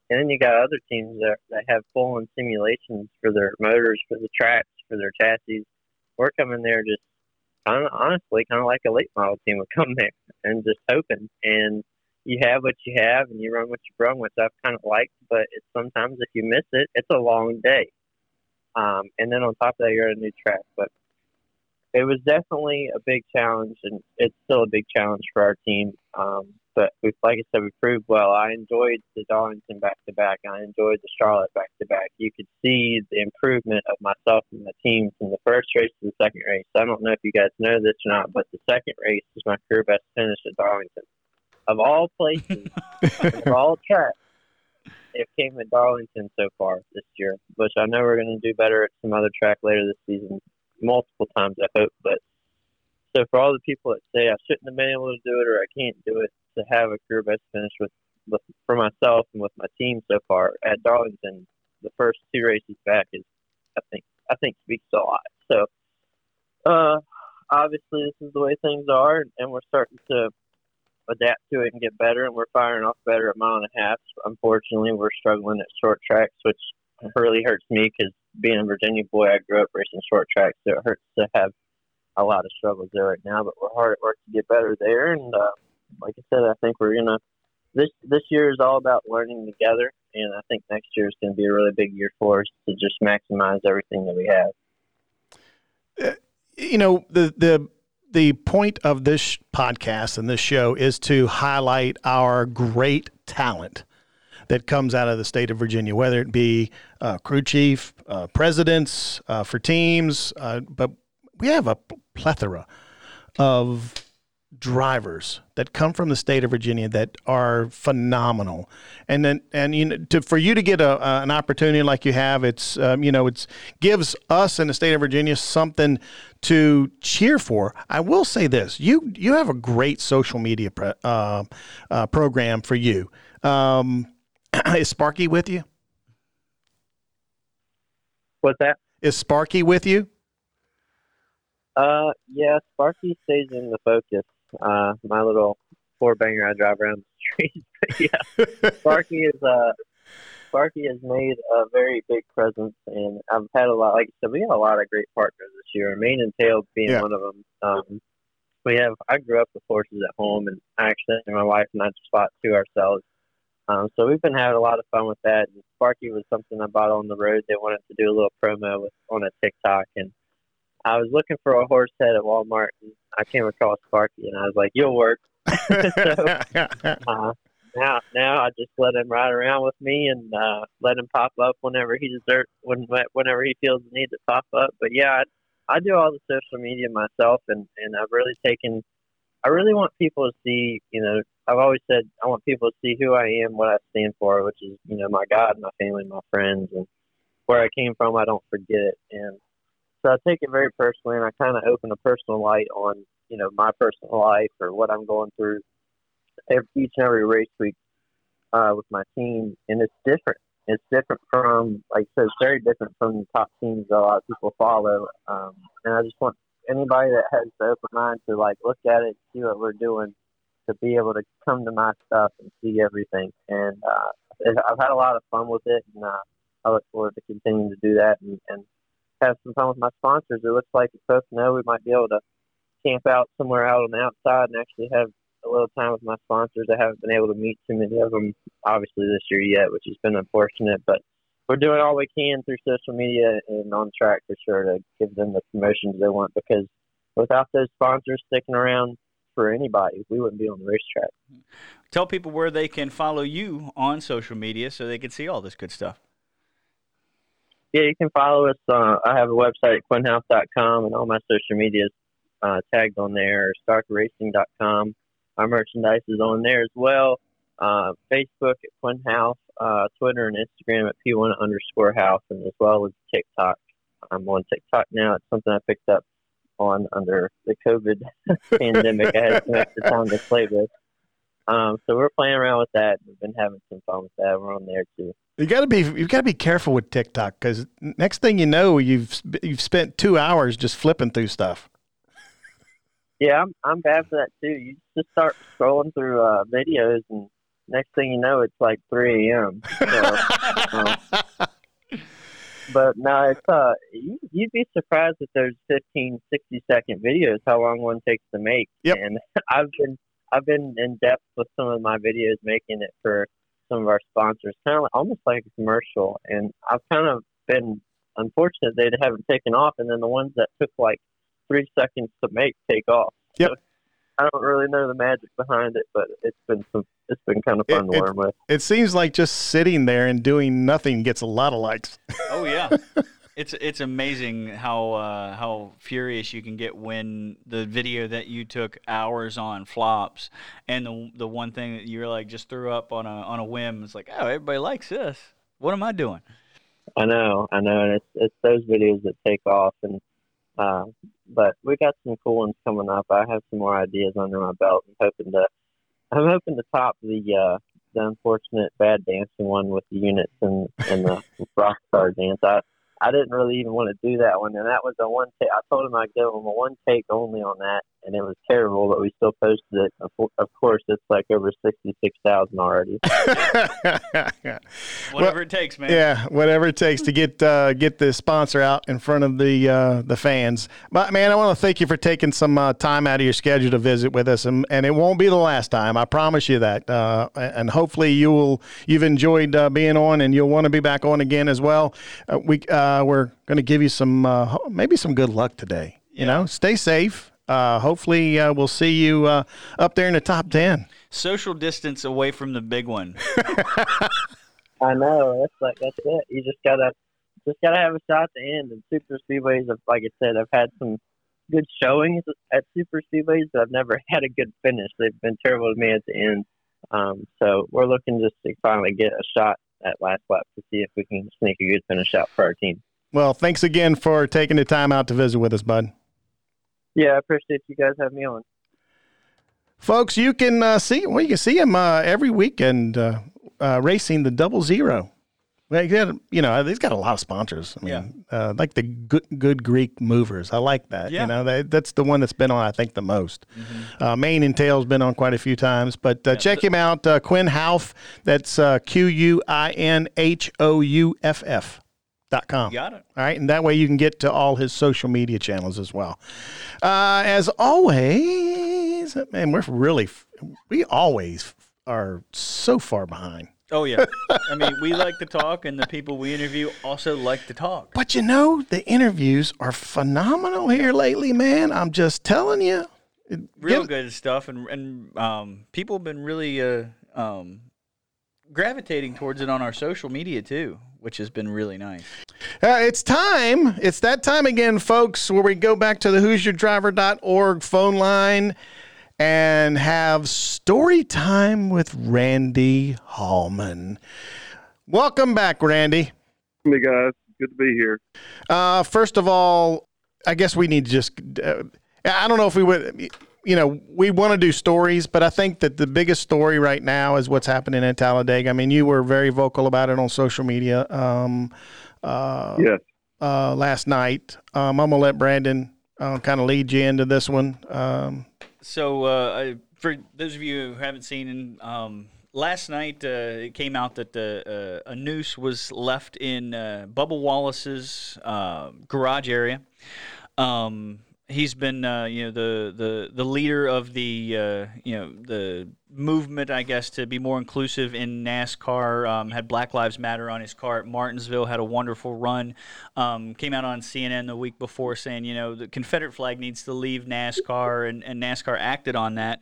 and then you got other teams that have full on simulations for their motors, for the tracks, for their chassis. We're coming there just honestly, like a late model team would come there and just hoping. And you have what you have, and you run what you run, which I've kind of liked. But sometimes if you miss it, it's a long day. And then on top of that, you're at a new track. But it was definitely a big challenge, and it's still a big challenge for our team. But like I said, we proved well. I enjoyed the Darlington back-to-back. I enjoyed the Charlotte back-to-back. You could see the improvement of myself and the team from the first race to the second race. I don't know if you guys know this or not, but the second race is my career best finish at Darlington. Of all places, of all tracks, it came at Darlington so far this year, which I know we're going to do better at some other track later this season, multiple times, I hope. But so for all the people that say I shouldn't have been able to do it or I can't do it, to have a career best finish with for myself and with my team so far at Darlington, the first two races back, is I think speaks a lot. So obviously this is the way things are, and we're starting to adapt to it and get better, and we're firing off better at mile and a half. Unfortunately, we're struggling at short tracks, which really hurts me because being a Virginia boy, I grew up racing short tracks, so it hurts to have a lot of struggles there right now. But we're hard at work to get better there, and like I said, I think we're going to – this year is all about learning together, and I think next year is going to be a really big year for us to just maximize everything that we have. The point of this podcast and this show is to highlight our great talent that comes out of the state of Virginia, whether it be crew chief, presidents for teams, but we have a plethora of drivers that come from the state of Virginia that are phenomenal. And then, for you to get an opportunity like you have, it's gives us in the state of Virginia something to cheer for. I will say this: you have a great social media program for you. Is Sparky with you? What's that? Is Sparky with you? Yeah, Sparky stays in the focus. My little four banger I drive around the street. But yeah, Sparky has made a very big presence, and I've had a lot. Like I said, we had a lot of great partners this year. Mane and Tail being one of them. I grew up with horses at home, and actually, my wife and I just bought two ourselves. So we've been having a lot of fun with that. And Sparky was something I bought on the road. They wanted to do a little promo on a TikTok, and I was looking for a horse head at Walmart, and I came across Sparky, and I was like, "You'll work." Now I just let him ride around with me and let him pop up whenever he feels the need to pop up. But yeah, I do all the social media myself, and I've really taken. I really want people to see. I've always said I want people to see who I am, what I stand for, which is my God, my family, my friends, and where I came from. I don't forget it, and so I take it very personally, and I kind of open a personal light on, my personal life or what I'm going through each and every race week with my team. And it's different. It's different from, like I said, it's very different from the top teams that a lot of people follow. And I just want anybody that has the open mind to, like, look at it, see what we're doing, to be able to come to my stuff and see everything. And I've had a lot of fun with it, and I look forward to continuing to do that and have some fun with my sponsors. It looks like it's supposed to know we might be able to camp out somewhere out on the outside and actually have a little time with my sponsors. I haven't been able to meet too many of them, obviously, this year yet, which has been unfortunate, but we're doing all we can through social media and on track for sure to give them the promotions they want, because without those sponsors sticking around for anybody, we wouldn't be on the racetrack. Tell people where they can follow you on social media so they can see all this good stuff. Yeah, you can follow us. I have a website at quinhouse.com, and all my social media is tagged on there, or starkracing.com. Our merchandise is on there as well. Facebook at Quinn House, Twitter and Instagram at P1_House, and as well as TikTok. I'm on TikTok now. It's something I picked up on under the COVID pandemic. I had some extra time to play with. So we're playing around with that. We've been having some fun with that. We're on there too. You got to be careful with TikTok, because next thing you know, you've spent 2 hours just flipping through stuff. Yeah, I'm bad for that too. You just start scrolling through videos, and next thing you know, it's like 3 a.m. So, but no, it's you'd be surprised that there's 15, 60-second videos. How long one takes to make. Yep. And I've been in depth with some of my videos, making it for some of our sponsors, kind of almost like a commercial. And I've kind of been unfortunate they haven't taken off, and then the ones that took like 3 seconds to make take off. Yep. So I don't really know the magic behind it, but it's been kind of fun to learn with. It seems like just sitting there and doing nothing gets a lot of likes. Oh yeah. It's amazing how furious you can get when the video that you took hours on flops, and the one thing that you're like just threw up on a whim is like, oh, everybody likes this. What am I doing? I know, and it's those videos that take off, and but we got some cool ones coming up. I have some more ideas under my belt. I'm hoping to top the unfortunate bad dancing one with the units and the rock star dance. I didn't really even want to do that one, and that was a one take. I told him I'd give him a one take only on that, and it was terrible, but we still posted it. Of course, it's like over 66,000 already. Whatever it takes, man. Yeah, whatever it takes to get the sponsor out in front of the fans. But man, I want to thank you for taking some time out of your schedule to visit with us, and it won't be the last time. I promise you that. And hopefully you've enjoyed being on, and you'll want to be back on again as well. We're going to give you some maybe some good luck today. Yeah. You know, stay safe. Hopefully we'll see you up there in the top 10. Social distance away from the big one. I know. That's it. You just gotta have a shot to end. And super speedways, like I said, I've had some good showings at super speedways, but I've never had a good finish. They've been terrible to me at the end. So we're looking just to finally get a shot at last lap to see if we can sneak a good finish out for our team. Well, thanks again for taking the time out to visit with us, bud. Yeah, I appreciate you guys having me on. Folks, you can see him every weekend racing the 00. You know, he's got a lot of sponsors. I mean, like the Good Greek Movers. I like that. Yeah. You know, that's the one that's been on, I think, the most. Mm-hmm. Mane and Tail's been on quite a few times. But check him out, Quinn Houff. That's QUINHOUFF.com. Got it. All right, and that way you can get to all his social media channels as well. As always, man, we always are so far behind. Oh, yeah. I mean, we like to talk, and the people we interview also like to talk. But, you know, the interviews are phenomenal here lately, man. I'm just telling you. Real good stuff, and people have been really gravitating towards it on our social media, too, which has been really nice. It's time. It's that time again, folks, where we go back to the who'syourdriver.org phone line and have story time with Randy Hallman. Welcome back, Randy. Hey, guys. Good to be here. First of all, I guess we need to just I don't know if we would – you know, we want to do stories, but I think that the biggest story right now is what's happening in Talladega. I mean, you were very vocal about it on social media last night. I'm going to let Brandon kind of lead you into this one. So for those of you who haven't seen Last night, it came out that a noose was left in Bubba Wallace's garage area. He's been, the leader of the, the movement, I guess, to be more inclusive in NASCAR. Had Black Lives Matter on his car at Martinsville. Had a wonderful run. Came out on CNN the week before saying, the Confederate flag needs to leave NASCAR, and NASCAR acted on that.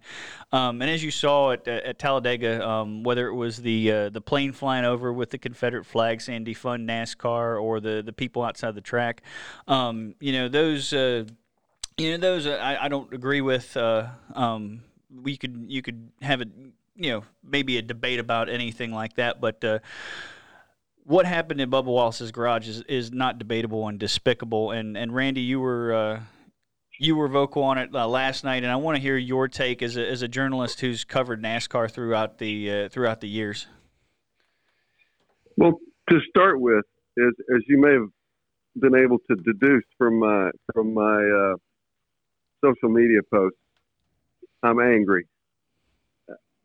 And as you saw at Talladega, whether it was the plane flying over with the Confederate flag saying defund NASCAR, or the people outside the track, I don't agree with. You could have a maybe a debate about anything like that, but what happened in Bubba Wallace's garage is not debatable and despicable. And Randy, you were vocal on it last night, and I want to hear your take as a journalist who's covered NASCAR throughout the years. Well, to start with, as you may have been able to deduce from my social media posts, I'm angry.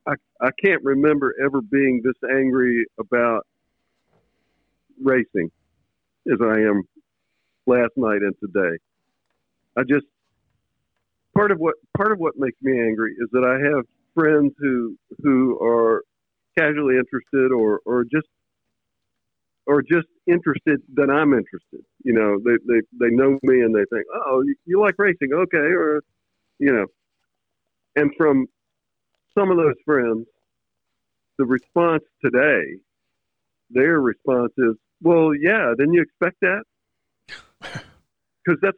I can't remember ever being this angry about racing as I am last night and today. I just part of what makes me angry is that I have friends who are casually interested or just interested that I'm interested. They know me and they think, oh, you like racing, okay, or And from some of those friends, the response today, their response is, well, yeah, didn't you expect that? Because that's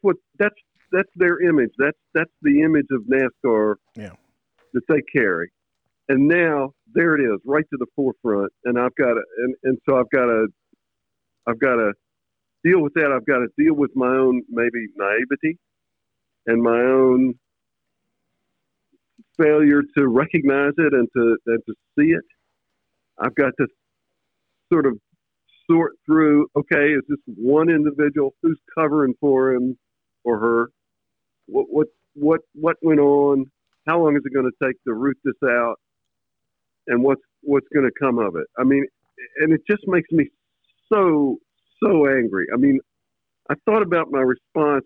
their image. That's the image of NASCAR that they carry. And now there it is, right to the forefront. And I've got to deal with that. I've got to deal with my own maybe naivety and my own failure to recognize it and to see it. I've got to sort of sort through, okay, is this one individual? Who's covering for him or her? What went on? How long is it going to take to root this out? And what's going to come of it? I mean, and it just makes me so angry. I mean, I thought about my response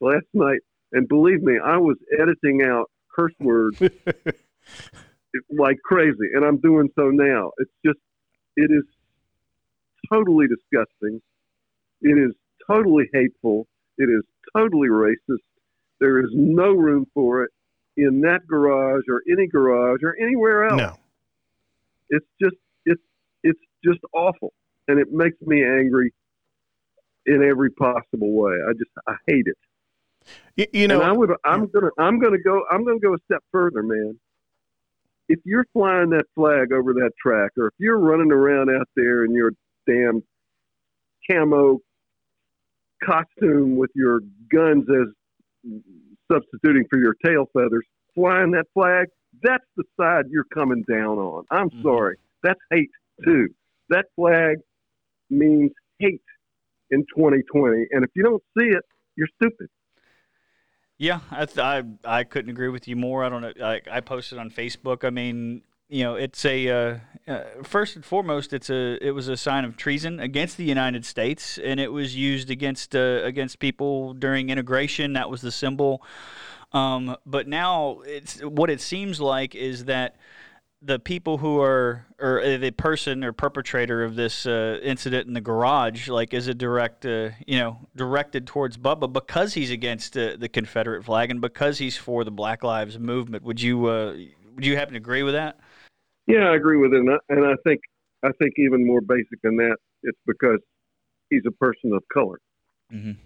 last night, and believe me, I was editing out curse words like crazy, and I'm doing so now. It is totally disgusting. It is totally hateful. It is totally racist. There is no room for it in that garage or any garage or anywhere else. No. It's just awful, and it makes me angry in every possible way. I hate it. I'm gonna go a step further, man. If you're flying that flag over that track, or if you're running around out there in your damn camo costume with your guns as substituting for your tail feathers, flying that flag, that's the side you're coming down on. I'm sorry. That's hate too. That flag means hate in 2020, and if you don't see it, you're stupid. Yeah, I couldn't agree with you more. I don't know. I posted on Facebook. I mean, it's first and foremost, it was a sign of treason against the United States, and it was used against people during integration. That was the symbol. But now what it seems like is that the people who are, or the person or perpetrator of this incident in the garage, like, is a directed towards Bubba because he's against the Confederate flag and because he's for the Black Lives Movement. Would you happen to agree with that? Yeah, I agree with it, and I think even more basic than that, it's because he's a person of color. Mm-hmm.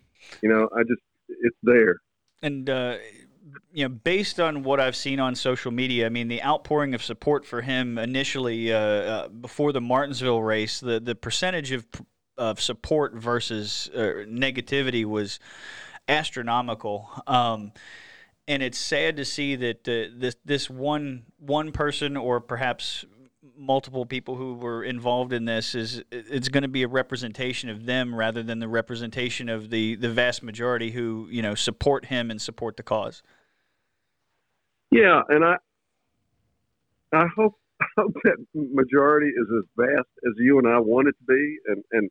It's there. And based on what I've seen on social media, I mean, the outpouring of support for him initially before the Martinsville race, the percentage of support versus negativity was astronomical. And it's sad to see that this one person, or perhaps multiple people who were involved in this, it's going to be a representation of them rather than the representation of the vast majority who, support him and support the cause. Yeah, and I hope hope that majority is as vast as you and I want it to be, and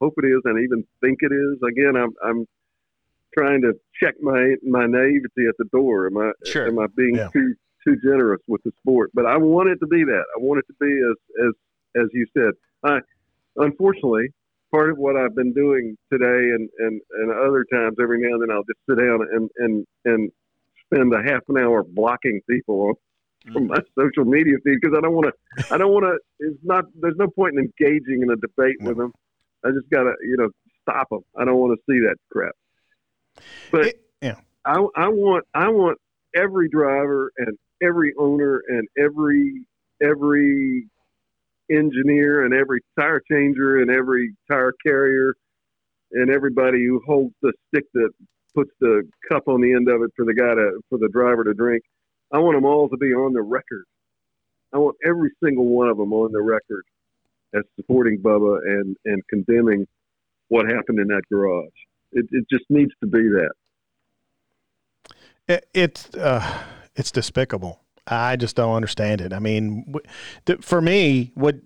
hope it is, and even think it is. Again, I'm trying to check my naivety at the door. Am I being too generous with the sport? But I want it to be that. I want it to be as you said. Unfortunately, part of what I've been doing today and other times, every now and then I'll just sit down and spend a half an hour blocking people from my social media feed because I don't want to. It's not. There's no point in engaging in a debate with them. I just gotta stop them. I don't want to see that crap. But I want every driver and every owner and every engineer and every tire changer and every tire carrier and everybody who holds the stick that puts the cup on the end of it for the driver to drink. I want them all to be on the record. I want every single one of them on the record as supporting Bubba and condemning what happened in that garage. It just needs to be that. It's despicable. I just don't understand it. I mean, for me, what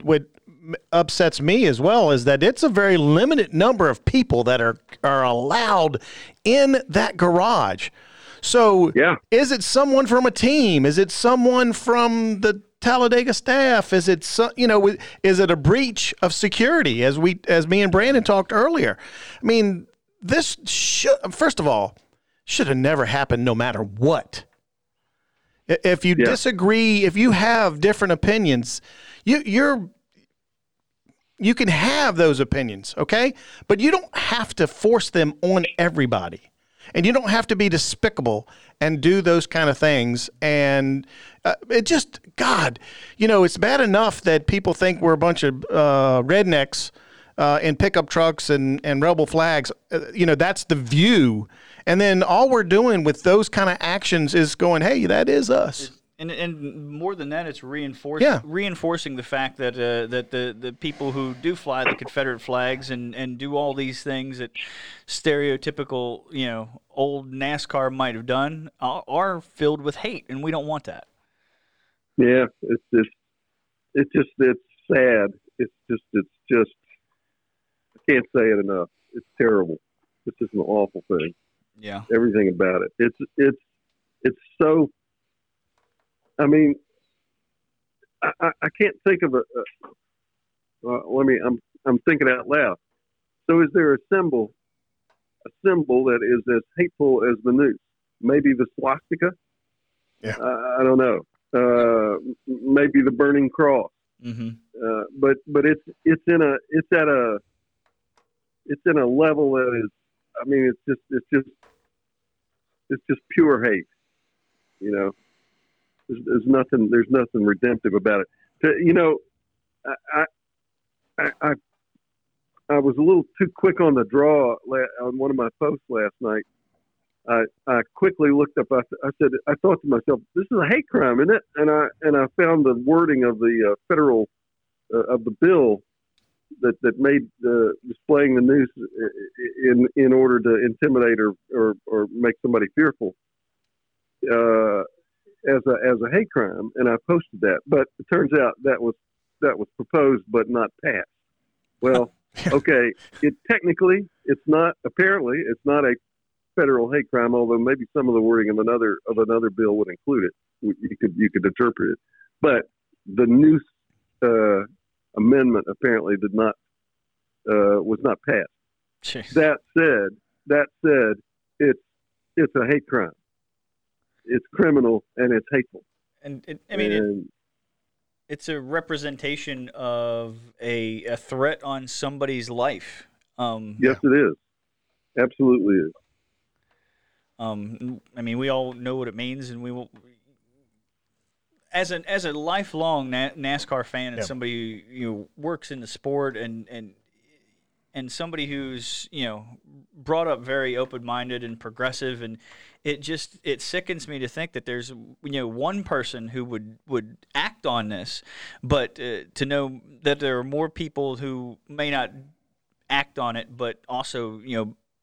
upsets me as well is that it's a very limited number of people that are allowed in that garage. So is it someone from a team? Is it someone from the Talladega staff? Is it is it a breach of security as me and Brandon talked earlier? I mean, this should have never happened no matter what. If you disagree, if you have different opinions, you can have those opinions, okay? But you don't have to force them on everybody. And you don't have to be despicable and do those kind of things. And it's bad enough that people think we're a bunch of rednecks in pickup trucks and rebel flags. That's the view. And then all we're doing with those kind of actions is going, hey, that is us. And more than that, it's reinforcing the fact that that the people who do fly the Confederate flags and do all these things that stereotypical, old NASCAR might have done are filled with hate, and we don't want that. Yeah, it's sad. It's just I can't say it enough. It's terrible. It's just an awful thing. Yeah. Everything about it. It's so, I mean, I can't think of I'm thinking out loud. So is there a symbol that is as hateful as the noose? Maybe the swastika? Yeah. I don't know. Maybe the burning cross. Mm-hmm. But it's at a level that is, I mean, it's just pure hate. There's nothing redemptive about it. I was a little too quick on the draw on one of my posts last night. I quickly looked up. I said, I thought to myself, this is a hate crime, isn't it? And I found the wording of the federal of the bill that made displaying the noose in order to intimidate or make somebody fearful as a hate crime, and I posted that. But it turns out that was proposed but not passed. Well, okay, it's not a federal hate crime, although maybe some of the wording of another bill would include it. You could interpret it, but the noose amendment apparently did not was not passed. Jeez. That said, it's a hate crime. It's criminal and it's hateful. It's a representation of a threat on somebody's life. Yes, it is. Absolutely is. We all know what it means, and we will. As a lifelong NASCAR fan and somebody who works in the sport and somebody who's brought up very open-minded and progressive, and it sickens me to think that there's one person who would act on this, but to know that there are more people who may not act on it, but also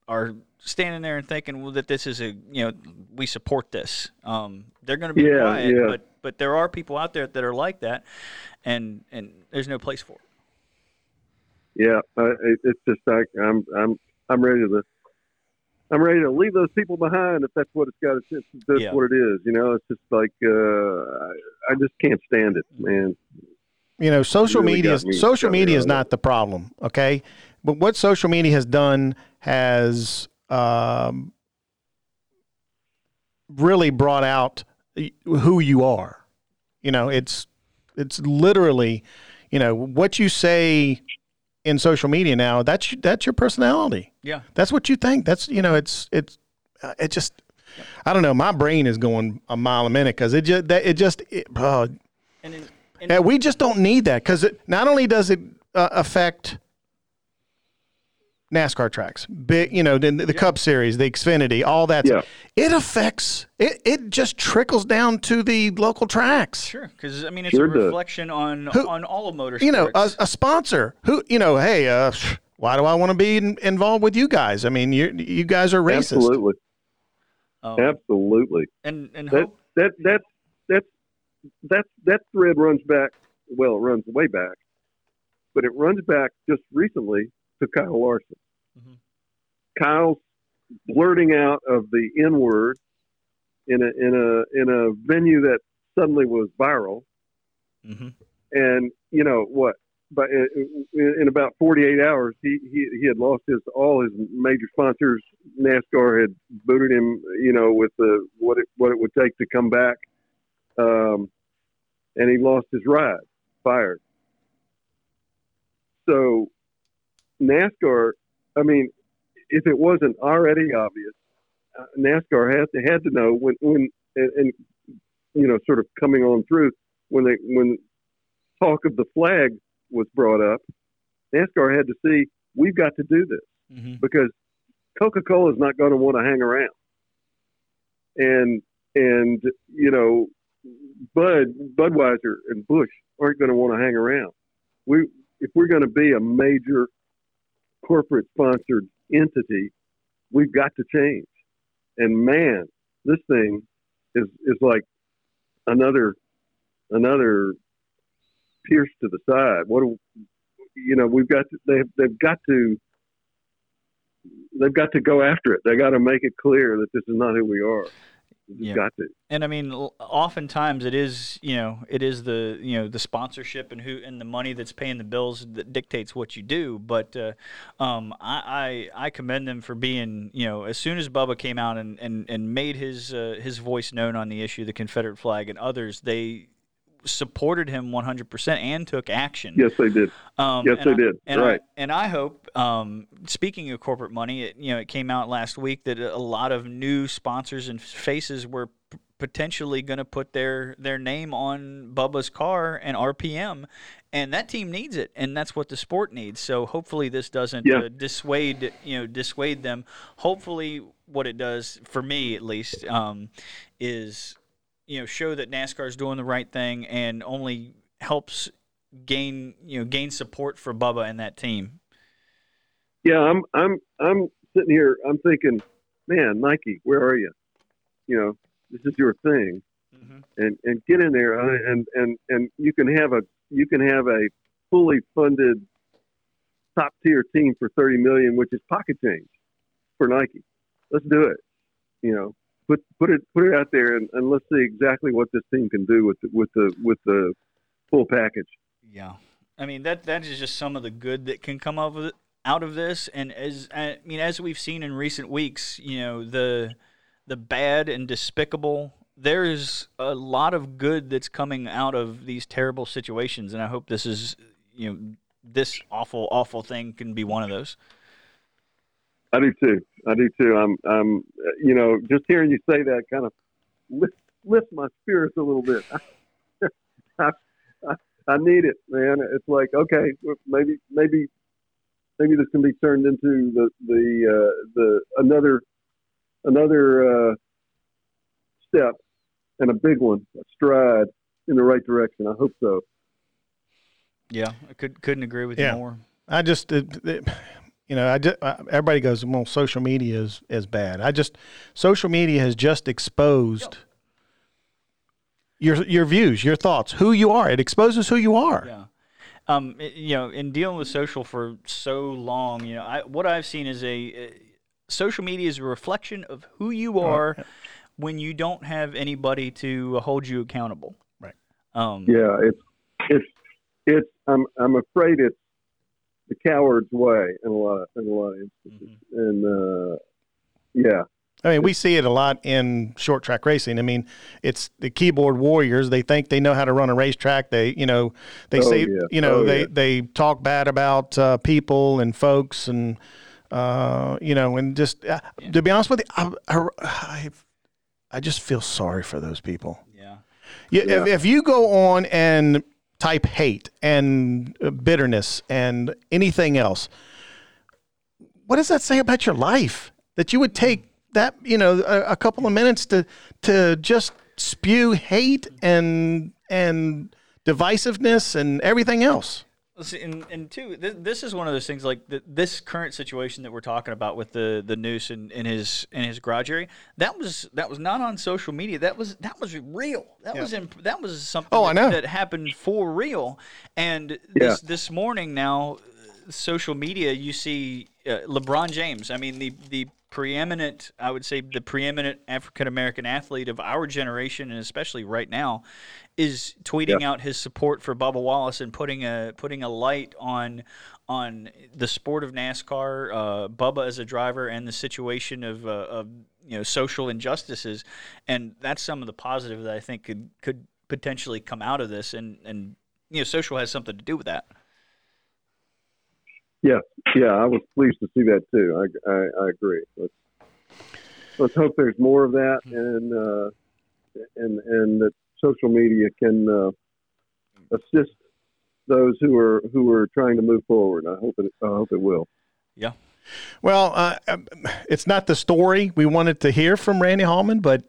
are standing there and thinking, well, that this is a, you know, we support this. They're going to be quiet, but there are people out there that are like that, and there's no place for it. Yeah, it's just like I'm ready to leave those people behind if that's what it's got. That's what it is, you know. It's just like I just can't stand it, man. You know, social media is not the problem, okay? But what social media has done has really brought out who you are. You know, it's literally, you know, what you say in social media now, that's your personality. Yeah. That's what you think. That's, you know, it just, I don't know. My brain is going a mile a minute because and we just don't need that, because not only does it affect NASCAR tracks, but, you know, the Cup Series, the Xfinity, all that stuff. It affects it just trickles down to the local tracks. Sure, because I mean it's a reflection on all of motorsports. You know, a sponsor who, you know, hey, why do I want to be involved with you guys? I mean, you guys are racist. Absolutely, absolutely. And that thread runs back. Well, it runs way back, but it runs back just recently to Kyle Larson. Mm-hmm. Kyle's blurting out of the N-word in a venue that suddenly was viral. Mm-hmm. And you know what? But in about 48 hours, he had lost all his major sponsors. NASCAR had booted him, you know, with the what it would take to come back. And he lost his ride, fired. So NASCAR, I mean, if it wasn't already obvious, NASCAR had to know when you know, sort of coming on through when talk of the flag was brought up, NASCAR had to see, we've got to do this, mm-hmm. because Coca-Cola is not going to want to hang around, and you know, Budweiser and Busch aren't going to want to hang around. If we're going to be a major corporate sponsored entity, we've got to change. And man, this thing is like another pierce to the side. They've got to go after it. They got to make it clear that this is not who we are. Yeah. Got it. And I mean, oftentimes it is the sponsorship and the money that's paying the bills that dictates what you do. But I commend them for being, you know, as soon as Bubba came out and made his voice known on the issue of the Confederate flag and others, they supported him 100% and took action. Yes, they did. Right. I hope, speaking of corporate money, it came out last week that a lot of new sponsors and faces were potentially going to put their name on Bubba's car and RPM, and that team needs it, and that's what the sport needs. So hopefully this doesn't dissuade them. Hopefully what it does, for me at least, is – you know, show that NASCAR is doing the right thing and only helps gain support for Bubba and that team. Yeah, I'm sitting here. I'm thinking, man, Nike, where are you? You know, this is your thing, mm-hmm. and get in there and you can have a fully funded top tier team for $30 million, which is pocket change for Nike. Let's do it. You know. Put it out there, and let's see exactly what this team can do with the full package. Yeah, I mean that is just some of the good that can come out of this. And as we've seen in recent weeks, you know, the bad and despicable. There is a lot of good that's coming out of these terrible situations, and I hope this is, you know, this awful, awful thing can be one of those. I do too. I'm you know, just hearing you say that kind of lifts my spirits a little bit. I need it, man. It's like, okay, maybe this can be turned into the another step, and a big one, a stride in the right direction. I hope so. Yeah, I couldn't agree with you more. I just. You know, everybody goes, well, social media is bad. Social media has just exposed your views, your thoughts, who you are. It exposes who you are. Yeah. You know, in dealing with social for so long, you know, what I've seen is social media is a reflection of who you are when you don't have anybody to hold you accountable. Right. Yeah. It's. I'm afraid it's the coward's way in a lot of instances. Mm-hmm. And yeah. I mean, we see it a lot in short track racing. I mean, it's the keyboard warriors. They think they know how to run a racetrack. They talk bad about people and folks and, to be honest with you, I just feel sorry for those people. Yeah. If you go on and type hate and bitterness and anything else, what does that say about your life? That you would take that, you know, a couple of minutes to just spew hate and divisiveness and everything else. And two, this is one of those things, like this current situation that we're talking about with the noose in his garage area. That was not on social media. That was real. That was something that happened for real. And this morning now, social media, you see LeBron James. I mean, the preeminent African-American athlete of our generation, and especially right now, is tweeting out his support for Bubba Wallace and putting a light on the sport of NASCAR, Bubba as a driver, and the situation of social injustices. And that's some of the positive that I think could potentially come out of this, and you know, social has something to do with that. Yeah, I was pleased to see that too. I agree. Let's hope there's more of that, and that social media can assist those who are trying to move forward. I hope it will. Yeah. Well, it's not the story we wanted to hear from Randy Hallman, but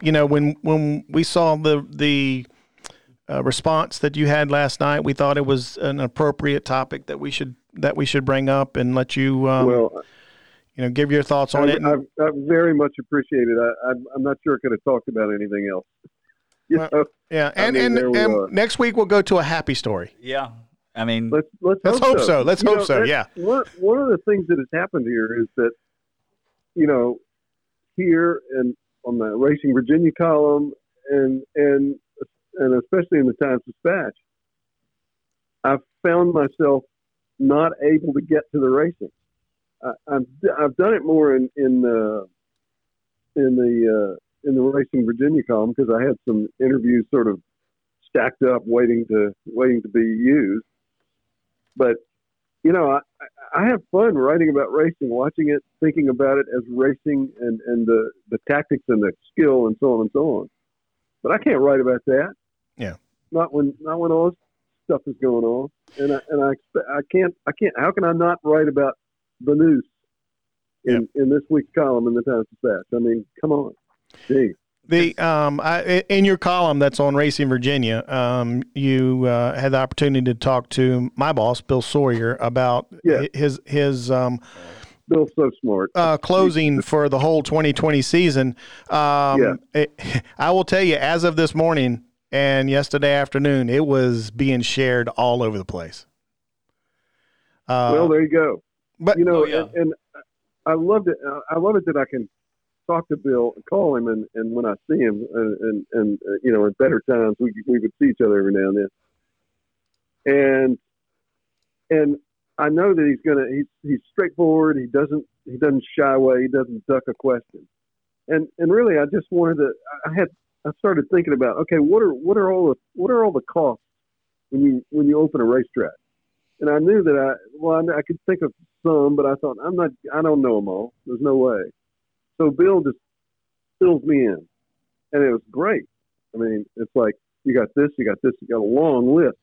you know, when we saw the response that you had last night, we thought it was an appropriate topic that we should bring up and let you, give your thoughts on it. I very much appreciate it. I'm not sure I could have talked about anything else. And next week we'll go to a happy story. Yeah, I mean, let's hope so. Yeah. One of the things that has happened here is that, you know, here and on the Racing Virginia column and especially in the Times-Dispatch, I found myself not able to get to the racing. I've done it more in the Racing Virginia column because I had some interviews sort of stacked up, waiting to be used. But you know, I have fun writing about racing, watching it, thinking about it as racing and the tactics and the skill and so on and so on. But I can't write about that. Yeah. Not when all this stuff is going on, and I can't. How can I not write about the news in this week's column in the Times-Dispatch? I mean, come on. Jeez. In your column that's on Racing Virginia, you had the opportunity to talk to my boss, Bill Sawyer, about his Bill's so smart. Closing for the whole 2020 season. I will tell you, as of this morning and yesterday afternoon, it was being shared all over the place. Well, there you go. But you know, and I loved it. I love it that I can talk to Bill and call him, and when I see him, and you know, in better times, we would see each other every now and then. And I know that he's straightforward. He doesn't shy away. He doesn't duck a question. And really, I just wanted to. I started thinking about, okay, what are all the costs when you open a racetrack? And I knew that I could think of some, but I thought I don't know them all. There's no way. So Bill just fills me in, and it was great. I mean, it's like you got this, you got a long list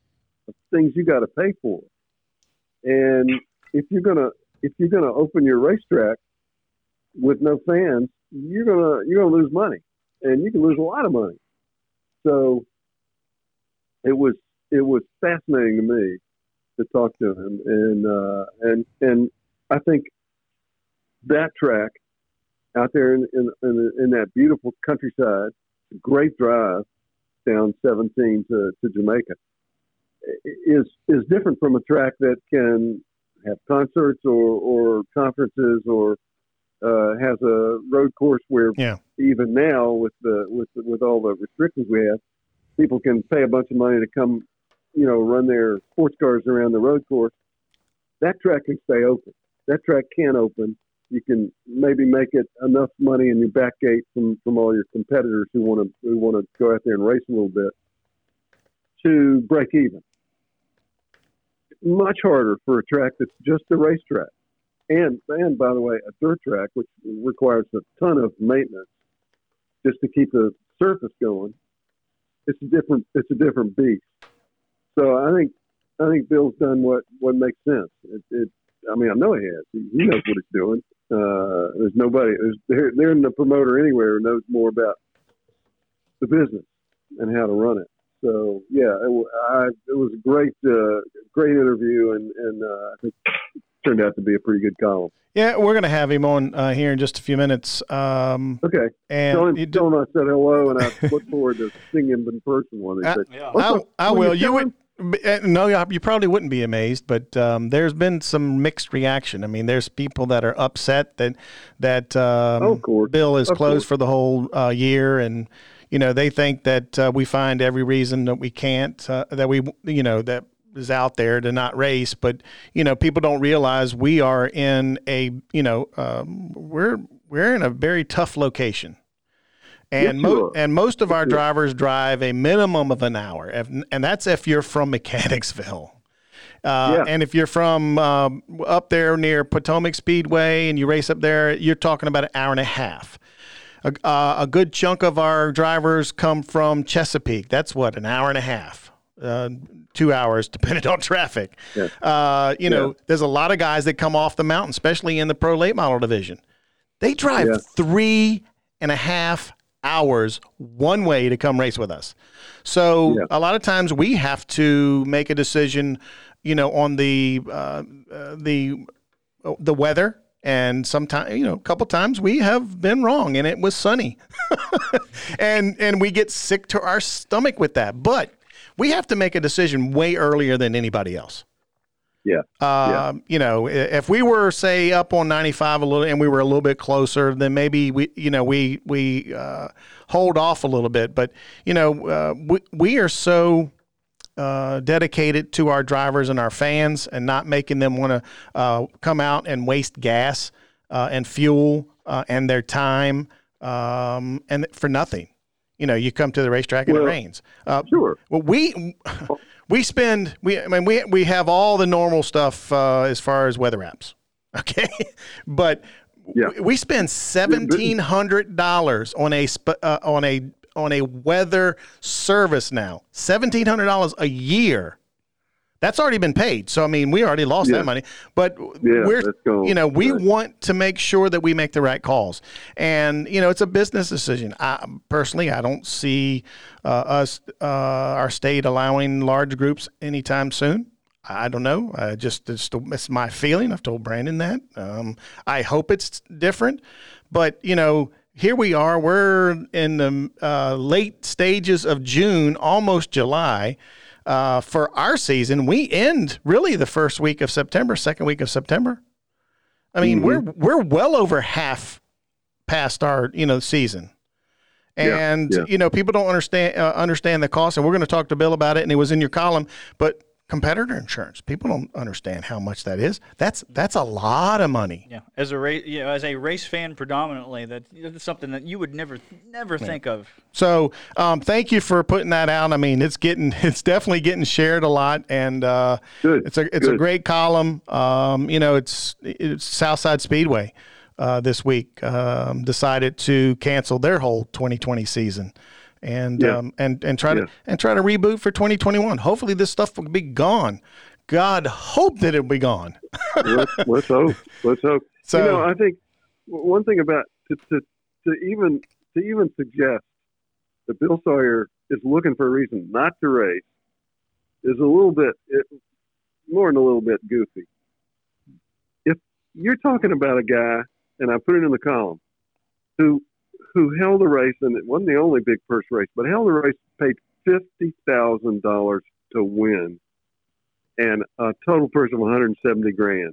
of things you got to pay for. And if you're gonna open your racetrack with no fans, you're gonna lose money, and you can lose a lot of money. So it was fascinating to me to talk to him, and I think that track out there in that beautiful countryside, great drive down 17 to Jamaica, is different from a track that can have concerts or conferences or has a road course where even now with all the restrictions we have, people can pay a bunch of money to come, run their sports cars around the road course. That track can stay open. That track can open. You can maybe make it enough money in your back gate from all your competitors who want to go out there and race a little bit to break even. Much harder for a track that's just a racetrack. And by the way, a dirt track, which requires a ton of maintenance just to keep the surface going. It's a different beast. So I think Bill's done what makes sense. I know he has. He knows what he's doing. There's nobody. There isn't a promoter anywhere who knows more about the business and how to run it. So yeah, it was a great interview, and I think it turned out to be a pretty good column. Yeah, we're gonna have him on here in just a few minutes. Okay. And tell him I said hello, and I look forward to seeing him in person one of these days. Yeah. I will. You would. No, you probably wouldn't be amazed, but there's been some mixed reaction. I mean, there's people that are upset that Bill is closed for the whole year, and they think that we find every reason that we can't that is out there to not race. But people don't realize we are in a we're in a very tough location. And most of our drivers drive a minimum of an hour, and that's if you're from Mechanicsville. And if you're from up there near Potomac Speedway and you race up there, you're talking about an hour and a half. A good chunk of our drivers come from Chesapeake. That's what, an hour and a half, 2 hours, depending on traffic. Yeah. There's a lot of guys that come off the mountain, especially in the pro late model division. They drive 3.5 hours one way to come race with us. So a lot of times we have to make a decision, on the weather. And sometimes, a couple times we have been wrong and it was sunny and we get sick to our stomach with that, but we have to make a decision way earlier than anybody else. Yeah. If we were, say, up on 95 a little and we were a little bit closer, then maybe we hold off a little bit. But, we are so dedicated to our drivers and our fans and not making them want to come out and waste gas and fuel and their time and for nothing. You come to the racetrack and it rains. Sure. Well, we have all the normal stuff as far as weather apps, okay? But we spend $1,700 on a weather service now. $1,700 a year. That's already been paid. So we already lost that money. But we want to make sure that we make the right calls. And it's a business decision. I don't see us our state allowing large groups anytime soon. I don't know. It's my feeling. I've told Brandon that. I hope it's different. But here we are. We're in the late stages of June, almost July. For our season, we end really the first week of September, second week of September. We're well over half past our season, and people don't understand the cost. And we're going to talk to Bill about it, and it was in your column. But competitor insurance, people don't understand how much that is. That's a lot of money. Yeah, as a race, as a race fan predominantly, that's something that you would never think of. So, thank you for putting that out. It's definitely getting shared a lot, and it's a great column. It's Southside Speedway this week decided to cancel their whole 2020 season. And try to reboot for 2021. Hopefully this stuff will be gone. God, hope that it'll be gone. Let's hope. So I think one thing about to even suggest that Bill Sawyer is looking for a reason not to race is a little bit more than a little bit goofy. If you're talking about a guy, and I put it in the column, who held the race, and it wasn't the only big purse race, but held the race, paid $50,000 to win, and a total purse of $170,000.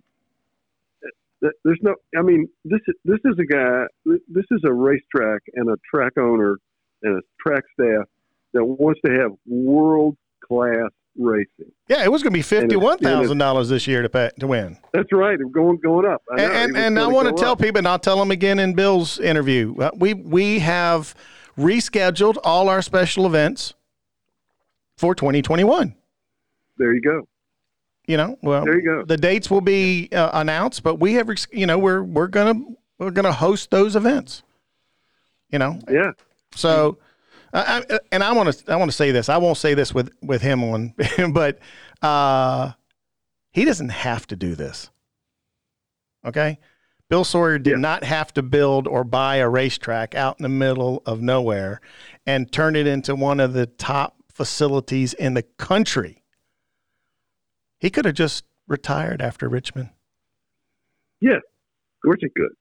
There's no, I mean, this is a guy, this is a racetrack and a track owner and a track staff that wants to have world-class racing. Yeah, it was going to be $51,000 this year to win. That's right. It's going up. I know, and I want to tell people, and I'll tell them again in Bill's interview, we have rescheduled all our special events for 2021. There you go. You know, well, there you go. The dates will be announced, but we have, you know, we're gonna host those events. You know. Yeah. So, and I want to say this. I won't say this with him on, but he doesn't have to do this. Okay, Bill Sawyer did not have to build or buy a racetrack out in the middle of nowhere and turn it into one of the top facilities in the country. He could have just retired after Richmond. Yeah, of course he could.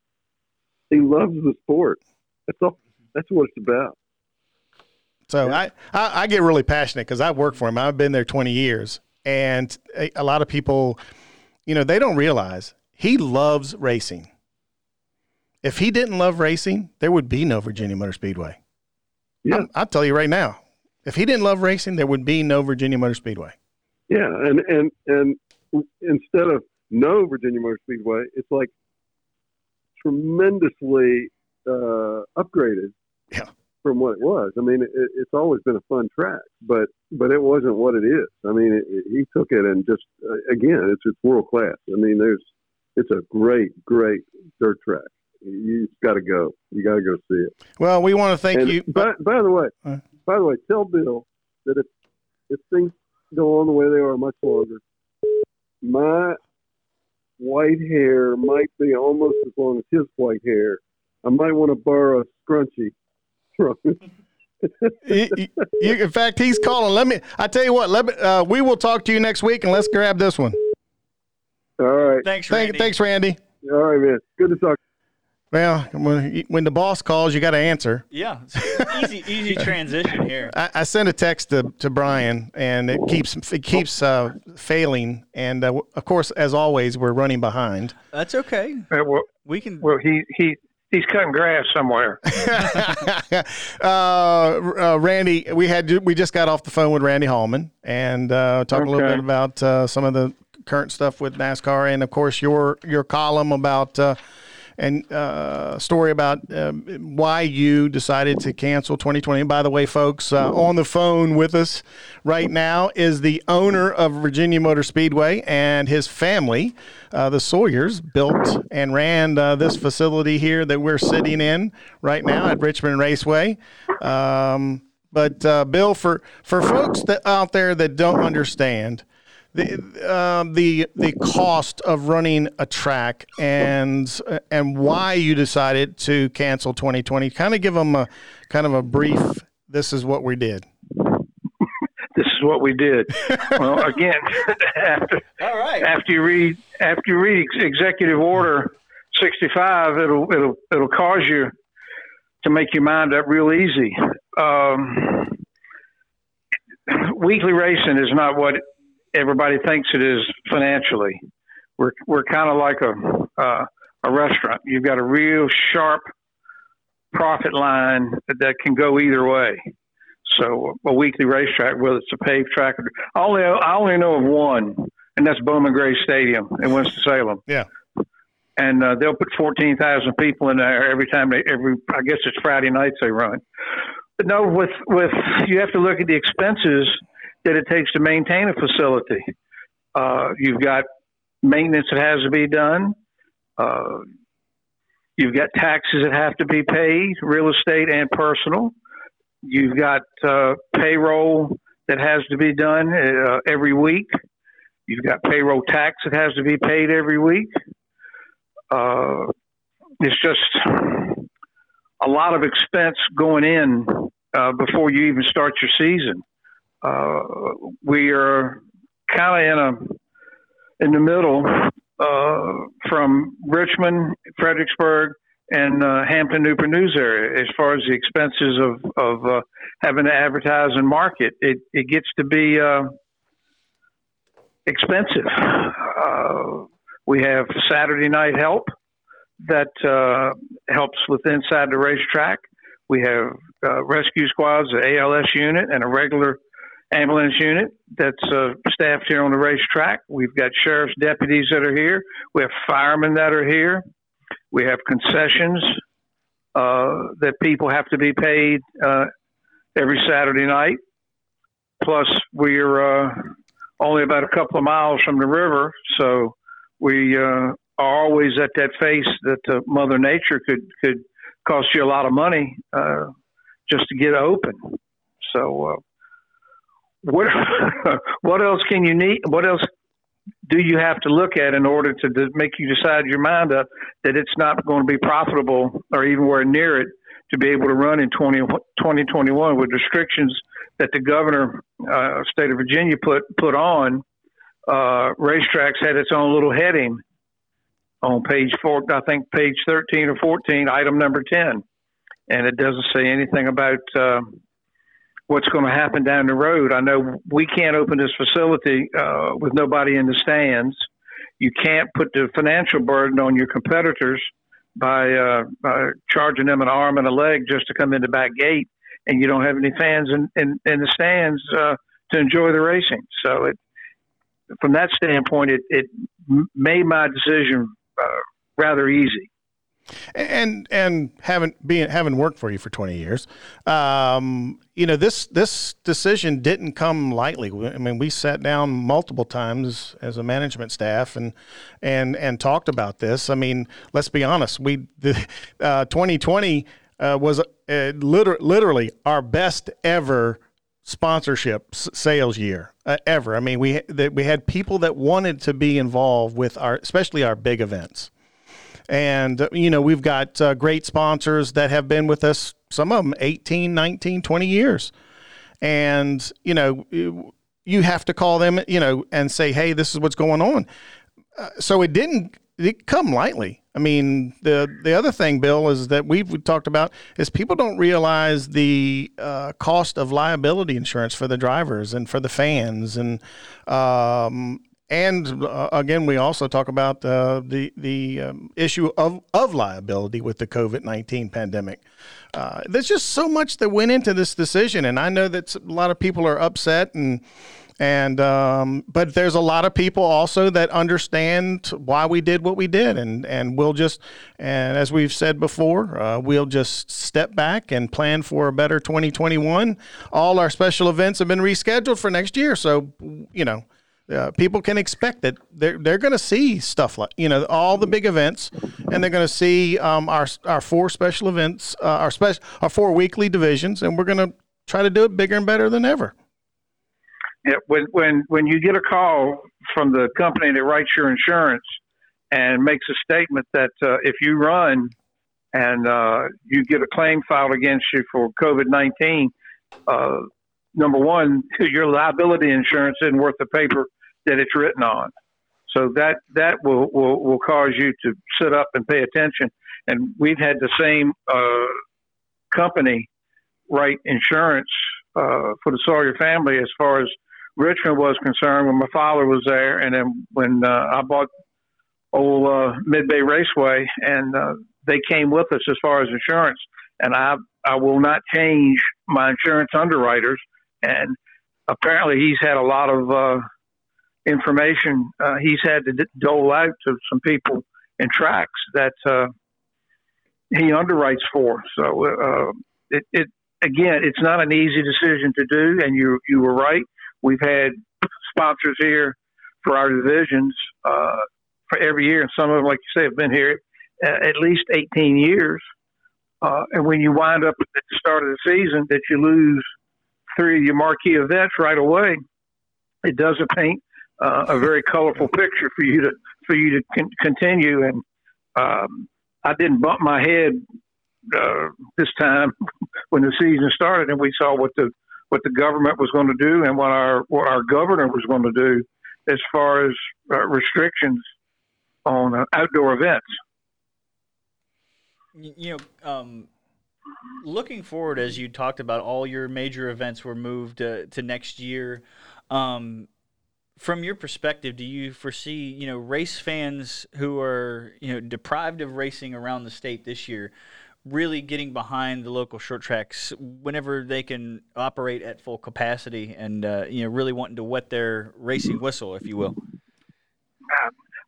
He loves the sport. That's all. That's what it's about. So yeah. I get really passionate because I've worked for him. I've been there 20 years. And a lot of people, you know, they don't realize he loves racing. If he didn't love racing, there would be no Virginia Motor Speedway. Yeah. I'll tell you right now, if he didn't love racing, there would be no Virginia Motor Speedway. Yeah, and instead of no Virginia Motor Speedway, it's like tremendously upgraded from what it was. I mean, it's always been a fun track, but it wasn't what it is. I mean, he took it and just again, it's world class. I mean, it's a great dirt track. You got to go. You got to go see it. Well, we want to thank you. By the way, tell Bill that if things go on the way they are much longer, my white hair might be almost as long as his white hair. I might want to borrow a scrunchie from him. In fact, he's calling. I tell you what. We will talk to you next week, and let's grab this one. All right. Thanks, Randy. Thanks, Randy. All right, man. Good to talk. Well, when the boss calls, you got to answer. Yeah, easy transition here. I sent a text to Brian, and it keeps failing. And of course, as always, we're running behind. That's okay. We can. Well, he's cutting grass somewhere. Randy, we just got off the phone with Randy Hallman and talked a little bit about some of the current stuff with NASCAR, and of course your column about. And story about why you decided to cancel 2020. And by the way, folks, on the phone with us right now is the owner of Virginia Motor Speedway and his family. The Sawyers built and ran this facility here that we're sitting in right now at Richmond Raceway. But Bill, for folks that out there that don't understand the cost of running a track and why you decided to cancel 2020, kind of give them a brief. This is what we did. This is what we did. Well, again, after you read Executive Order 65, it'll cause you to make your mind up real easy. Weekly racing is not what everybody thinks it is financially. We're kind of like a restaurant. You've got a real sharp profit line that can go either way. So a weekly racetrack, whether it's a paved track, I only know of one, and that's Bowman Gray Stadium in Winston-Salem. Yeah, and they'll put 14,000 people in there every time. I guess it's Friday nights they run. But no, with you have to look at the expenses that it takes to maintain a facility. You've got maintenance that has to be done. You've got taxes that have to be paid, real estate and personal. You've got payroll that has to be done every week. You've got payroll tax that has to be paid every week. It's just a lot of expense going in before you even start your season. We are kind of in the middle from Richmond, Fredericksburg, and Hampton-Newport News area as far as the expenses of having to advertise and market. It gets to be expensive. We have Saturday night help that helps with inside the racetrack. We have rescue squads, an ALS unit, and a regular ambulance unit that's staffed here on the racetrack. We've got sheriff's deputies that are here. We have firemen that are here. We have concessions that people have to be paid every Saturday night. Plus, we're only about a couple of miles from the river, so we are always at that face that Mother Nature could cost you a lot of money just to get open. So what else can you need? What else do you have to look at in order to make you decide your mind up that it's not going to be profitable or even where near it to be able to run in 2021 with restrictions that the governor of state of Virginia put on? Racetracks had its own little heading on page 13 or 14, item number 10. And it doesn't say anything about what's going to happen down the road. I know we can't open this facility with nobody in the stands. You can't put the financial burden on your competitors by charging them an arm and a leg just to come in the back gate, and you don't have any fans in the stands to enjoy the racing. So from that standpoint, it made my decision rather easy. And having worked for you for 20 years, this decision didn't come lightly. I mean, we sat down multiple times as a management staff and talked about this. I mean, let's be honest. 2020 was literally our best ever sponsorship sales year ever. I mean, we had people that wanted to be involved with especially our big events. And, we've got great sponsors that have been with us, some of them 18, 19, 20 years. And, you have to call them, and say, hey, this is what's going on. So it didn't come lightly. I mean, the other thing, Bill, is that we've talked about is people don't realize the cost of liability insurance for the drivers and for the fans. And, again, we also talk about the issue of liability with the COVID-19 pandemic. There's just so much that went into this decision, and I know that a lot of people are upset, and but there's a lot of people also that understand why we did what we did, and we'll just, and as we've said before, we'll just step back and plan for a better 2021. All our special events have been rescheduled for next year, so people can expect that they're going to see stuff like all the big events, and they're going to see our four special events, our four weekly divisions, and we're going to try to do it bigger and better than ever. Yeah, when you get a call from the company that writes your insurance and makes a statement that if you run and you get a claim filed against you for COVID-19, number one, your liability insurance isn't worth the paper that it's written on. So that will cause you to sit up and pay attention. And we've had the same company write insurance for the Sawyer family as far as Richmond was concerned when my father was there, and then when I bought old Mid-Bay Raceway, and they came with us as far as insurance. And I will not change my insurance underwriters. And apparently he's had a lot of information he's had to dole out to some people in tracks that he underwrites for. So it's not an easy decision to do, and you were right. We've had sponsors here for our divisions for every year, and some of them, like you say, have been here at least 18 years. And when you wind up at the start of the season that you lose three of your marquee events right away, it doesn't paint a very colorful picture for you to continue. And I didn't bump my head this time when the season started, and we saw what the government was going to do and what our governor was going to do as far as restrictions on outdoor events. You know, looking forward, as you talked about, all your major events were moved to next year. From your perspective, do you foresee, you know, race fans who are, you know, deprived of racing around the state this year really getting behind the local short tracks whenever they can operate at full capacity and, you know, really wanting to wet their racing whistle, if you will?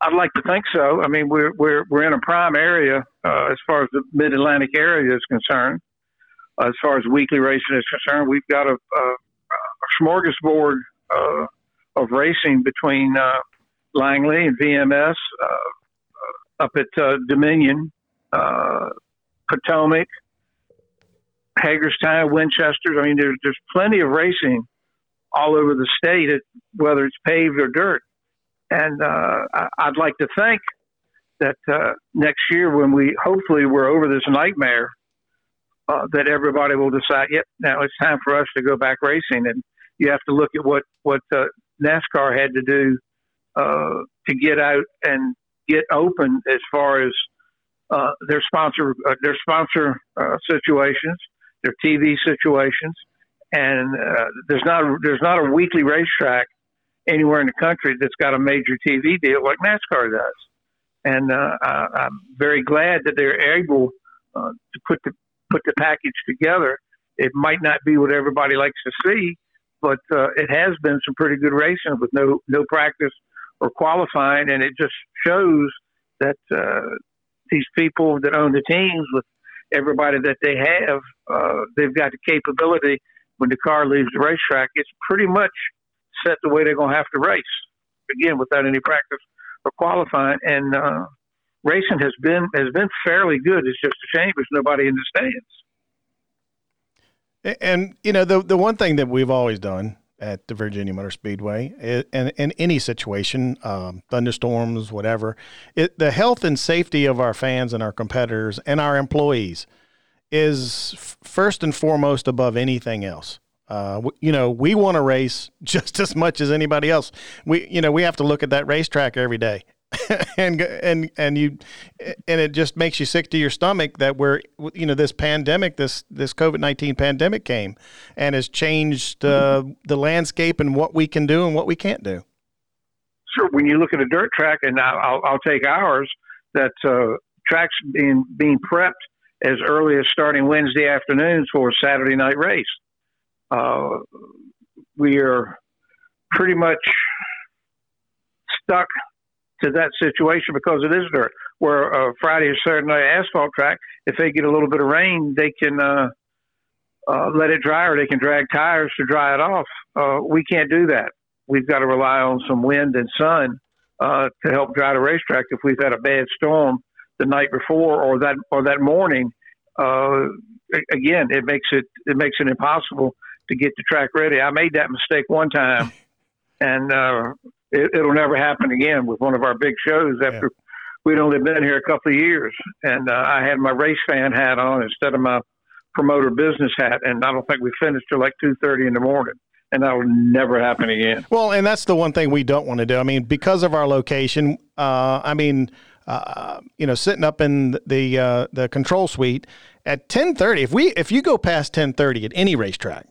I'd like to think so. I mean, we're in a prime area as far as the Mid-Atlantic area is concerned. As far as weekly racing is concerned, we've got a smorgasbord of racing between Langley and VMS, up at Dominion, Potomac, Hagerstown, Winchester. I mean, there's plenty of racing all over the state, whether it's paved or dirt. And I'd like to think that next year, when we're over this nightmare, that everybody will decide, yep, now it's time for us to go back racing. And you have to look at what NASCAR had to do to get out and get open as far as their sponsor situations, their TV situations, and there's not a weekly racetrack anywhere in the country that's got a major TV deal like NASCAR does. And I'm very glad that they're able to put the package together. It might not be what everybody likes to see, but it has been some pretty good racing with no practice or qualifying, and it just shows that these people that own the teams, with everybody that they have, they've got the capability. When the car leaves the racetrack, it's pretty much set the way they're going to have to race, again, without any practice or qualifying. And racing has been fairly good. It's just a shame there's nobody in the stands. And, you know, the one thing that we've always done at the Virginia Motor Speedway, and in any situation, thunderstorms, whatever, the health and safety of our fans and our competitors and our employees is first and foremost above anything else. You know, we want to race just as much as anybody else. We have to look at that racetrack every day, and it just makes you sick to your stomach that we're, you know, this pandemic, this COVID-19 pandemic came and has changed the landscape and what we can do and what we can't do. Sure, when you look at a dirt track, and I'll take ours, that tracks being prepped as early as starting Wednesday afternoons for a Saturday night race. We are pretty much stuck to that situation because it is dirt. Where a Friday or Saturday night asphalt track, if they get a little bit of rain, they can let it dry, or they can drag tires to dry it off. We can't do that. We've got to rely on some wind and sun to help dry the racetrack. If we've had a bad storm the night before or that morning, again, it makes it impossible to get the track ready. I made that mistake one time, and it'll never happen again with one of our big shows after we'd only been here a couple of years. And I had my race fan hat on instead of my promoter business hat, and I don't think we finished till like 2:30 in the morning. And that will never happen again. Well, and that's the one thing we don't want to do. I mean, because of our location, you know, sitting up in the control suite at 10:30. If you go past 10:30 at any racetrack,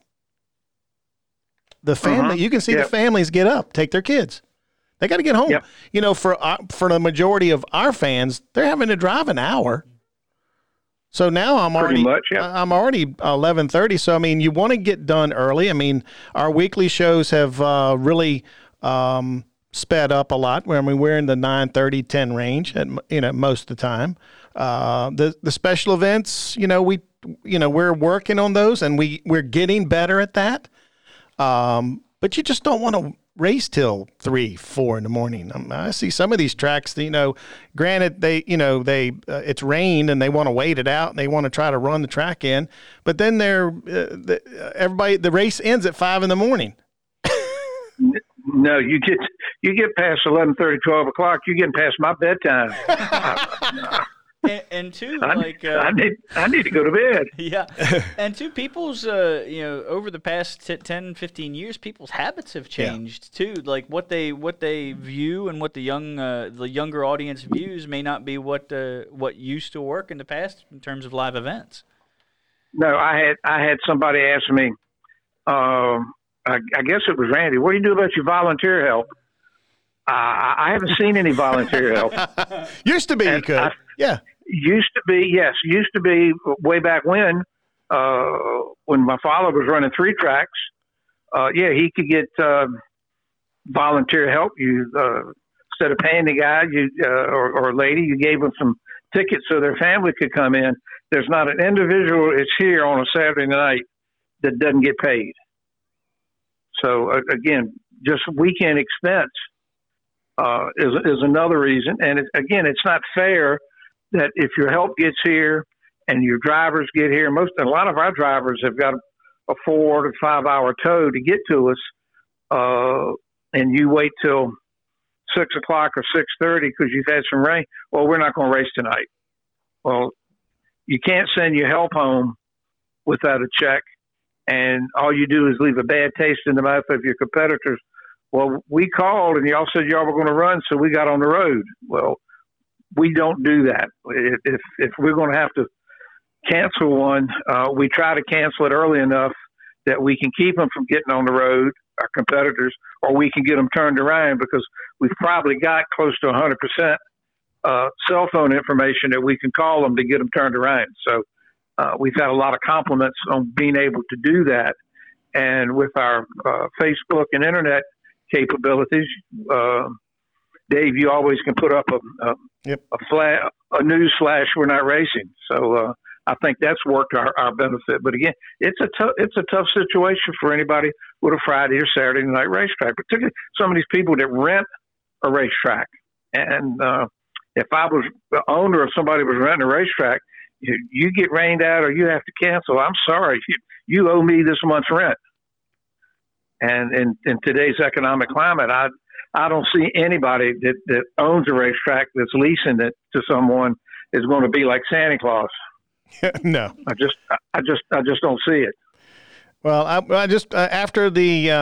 the family, you can see the families get up, take their kids. They got to get home. Yep. You know, for the majority of our fans, they're having to drive an hour. So now I'm already 11:30. So I mean, you want to get done early. I mean, our weekly shows have really sped up a lot. I mean, we're in the 9:30, 10 range at, you know, most of the time. The special events, you know, we're working on those, and we're getting better at that. But you just don't want to race till 3-4 in the morning. I see some of these tracks, you know, granted they it's rained and they want to wait it out and they want to try to run the track in, but then the race ends at 5 in the morning. No, you get past 11:30, 12 o'clock. You're getting past my bedtime. and two, like I need to go to bed. Yeah, and two, people's over the past 10, 15 years, people's habits have changed too. Like what they view and what the younger audience views may not be what used to work in the past in terms of live events. No, I had somebody ask me. I guess it was Randy. What do you do about your volunteer help? I haven't seen any volunteer help. Used to be, you could. Used to be way back when my father was running three tracks. He could get volunteer help. You instead of paying the guy or lady, you gave them some tickets so their family could come in. There's not an individual that's here on a Saturday night that doesn't get paid. So again, just weekend expense is another reason. And it's not fair that if your help gets here and your drivers get here, a lot of our drivers have got a 4 to 5 hour tow to get to us, and you wait till 6 o'clock or 6:30 because you've had some rain. Well, we're not going to race tonight. Well, you can't send your help home without a check. And all you do is leave a bad taste in the mouth of your competitors. Well, we called and y'all said y'all were going to run, so we got on the road. Well, we don't do that. If we're going to have to cancel one, we try to cancel it early enough that we can keep them from getting on the road, our competitors, or we can get them turned around because we've probably got close to 100% cell phone information that we can call them to get them turned around. So we've had a lot of compliments on being able to do that. And with our Facebook and internet capabilities, Dave, you always can put up a news flash. We're not racing. So I think that's worked our benefit. But again, it's a tough situation for anybody with a Friday or Saturday night racetrack, particularly some of these people that rent a racetrack. And if I was the owner or somebody was renting a racetrack, you get rained out or you have to cancel, I'm sorry, you owe me this month's rent. And in today's economic climate, I don't see anybody that owns a racetrack that's leasing it to someone is going to be like Santa Claus. No, I just don't see it. Well, I just after the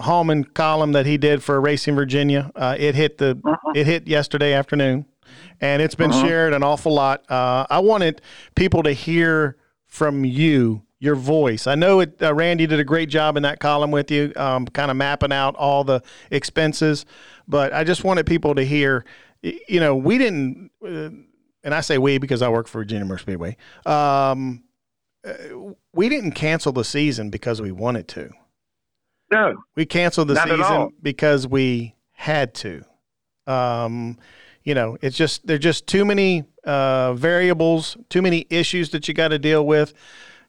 Hallman column that he did for Racing Virginia, it hit yesterday afternoon. And it's been shared an awful lot. I wanted people to hear from you, your voice. I know Randy did a great job in that column with you, kind of mapping out all the expenses. But I just wanted people to hear, we didn't, and I say we because I work for Virginia Motor Speedway. We didn't cancel the season because we wanted to. No. We canceled the season because we had to. It's just, there are just too many variables, too many issues that you got to deal with.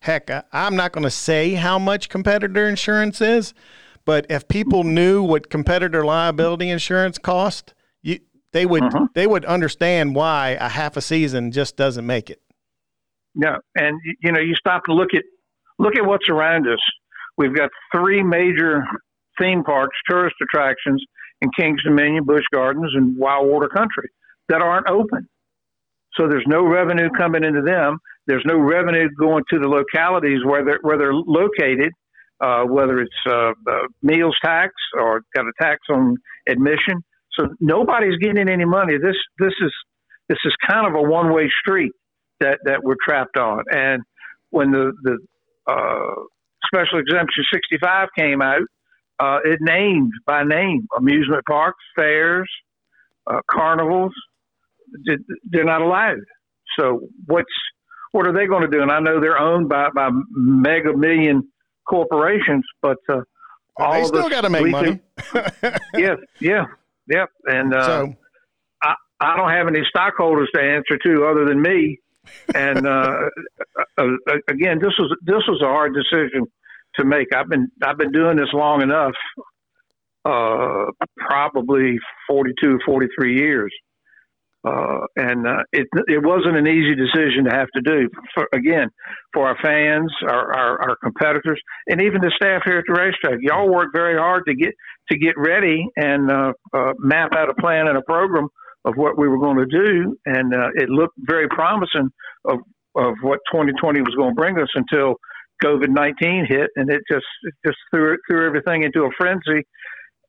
Heck, I'm not going to say how much competitor insurance is, but if people knew what competitor liability insurance cost, they would understand why a half a season just doesn't make it. No, and you stop to look at what's around us. We've got three major theme parks, tourist attractions, in Kings Dominion, Busch Gardens, and Wild Water Country that aren't open. So there's no revenue coming into them. There's no revenue going to the localities where they're located, whether it's meals tax or got a tax on admission. So nobody's getting any money. This is kind of a one-way street that we're trapped on. And when the Special Exemption 65 came out, it named by name amusement parks, fairs, carnivals. They're not allowed. So what are they going to do? And I know they're owned by mega million corporations, but they still got to make money. Yeah. And so. I don't have any stockholders to answer to other than me. And again, this was a hard decision to make. I've been doing this long enough, probably 42, 43 years, and it wasn't an easy decision to have to do. For our fans, our competitors, and even the staff here at the racetrack, y'all work very hard to get ready and map out a plan and a program of what we were going to do, and it looked very promising of what 2020 was going to bring us until COVID-19 hit, and it just threw everything into a frenzy.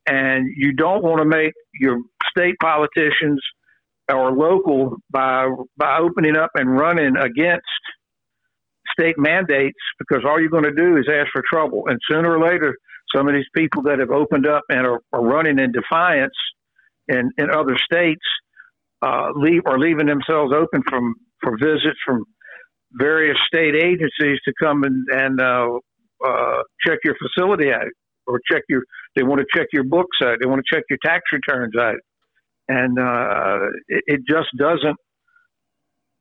And you don't want to make your state politicians or local by opening up and running against state mandates, because all you're going to do is ask for trouble. And sooner or later, some of these people that have opened up and are running in defiance in other states leaving themselves open for visits from various state agencies to come and check your facility out, or they want to check your books out. They want to check your tax returns out. And it just doesn't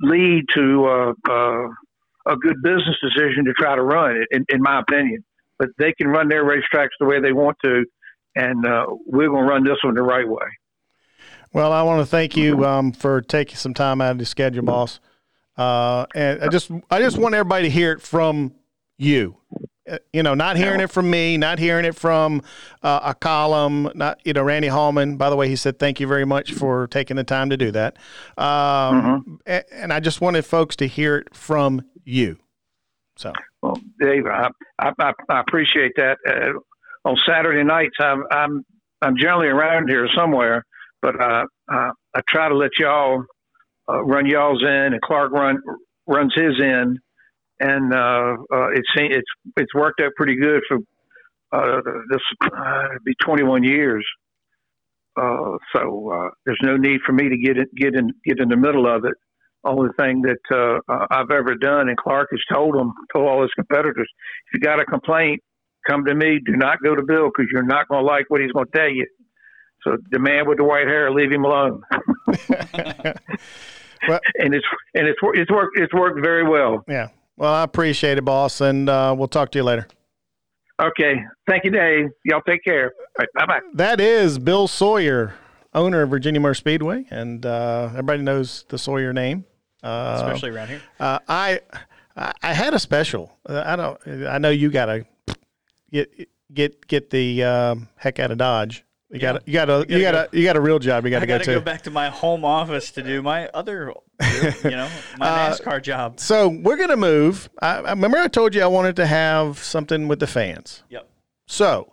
lead to a good business decision to try to run, in my opinion. But they can run their racetracks the way they want to, and we're going to run this one the right way. Well, I want to thank you for taking some time out of your schedule, boss. And I just want everybody to hear it from you. You know, not hearing it from me, not hearing it from a column, not, you know, Randy Hallman, by the way, he said, thank you very much for taking the time to do that. And I just wanted folks to hear it from you. So, well, Dave, I appreciate that. On Saturday nights, I'm generally around here somewhere, but, I try to let y'all, run y'all's end, and Clark runs his end. And it's worked out pretty good for this be 21 years. So there's no need for me to get in the middle of it. Only thing that I've ever done, and Clark has told all his competitors, if you got a complaint, come to me. Do not go to Bill, because you're not going to like what he's going to tell you. So the man with the white hair, leave him alone. Well, and it's worked very well. Yeah. Well, I appreciate it, boss, and we'll talk to you later. Okay. Thank you, Dave. Y'all take care. All right, bye-bye. That is Bill Sawyer, owner of Virginia Motor Speedway, and everybody knows the Sawyer name. Especially around here. I had a special. I know you got to get the heck out of Dodge. You got a real job. I got to go back to my home office to do my other, my NASCAR job. So we're going to move. I remember I told you I wanted to have something with the fans. Yep. So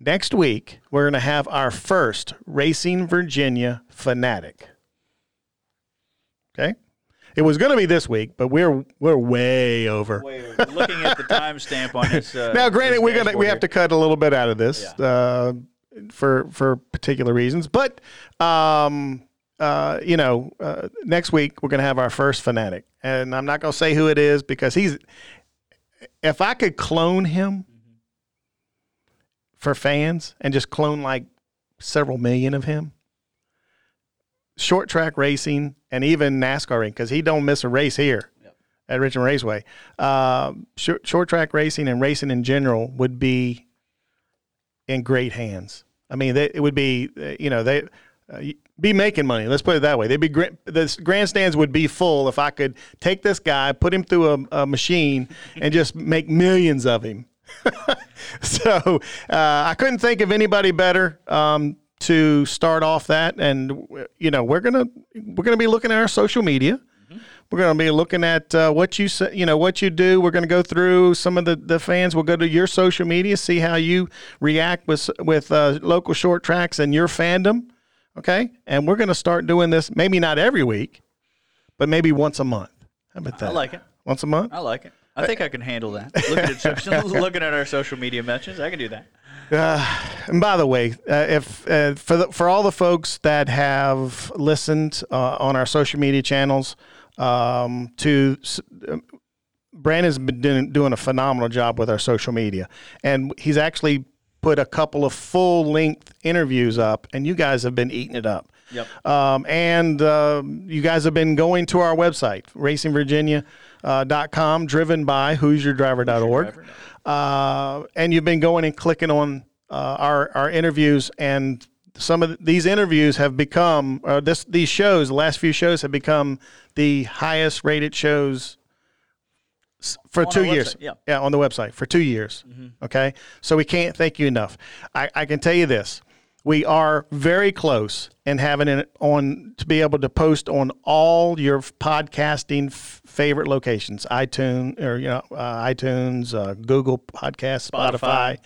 next week we're going to have our first Racing Virginia Fanatic. Okay. It was going to be this week, but we're way over. Looking at the timestamp on this. Now, granted, we have to cut a little bit out of this. Yeah. For particular reasons, but next week we're gonna have our first fanatic, and I'm not gonna say who it is, because if I could clone him for fans and just clone like several million of him, short track racing and even NASCAR, because he don't miss a race here at Richmond Raceway. Short track racing and racing in general would be in great hands. I mean, it would be, they'd be making money. Let's put it that way. They'd be the grandstands would be full if I could take this guy, put him through a machine, and just make millions of him. So I couldn't think of anybody better to start off that. And we're gonna be looking at our social media. We're going to be looking at what you say, what you do. We're going to go through some of the fans. We'll go to your social media, see how you react with local short tracks and your fandom. Okay, and we're going to start doing this. Maybe not every week, but maybe once a month. How about that? I like it. Once a month. I like it. I think I can handle that. Looking at our social media mentions, I can do that. And by the way, for all the folks that have listened on our social media channels, Brandon's been doing a phenomenal job with our social media, and he's actually put a couple of full-length interviews up, and you guys have been eating it up. Yep. And you guys have been going to our website, racingvirginia.com, driven by who'syourdriver.org. And you've been going and clicking on our interviews, and some of these interviews have become, or these shows, the last few shows have become the highest rated shows for 2 years. Website, yeah, on the website for 2 years. Mm-hmm. Okay. So we can't thank you enough. I can tell you this. We are very close and having it on to be able to post on all your podcasting favorite locations, iTunes, Google Podcasts, Spotify.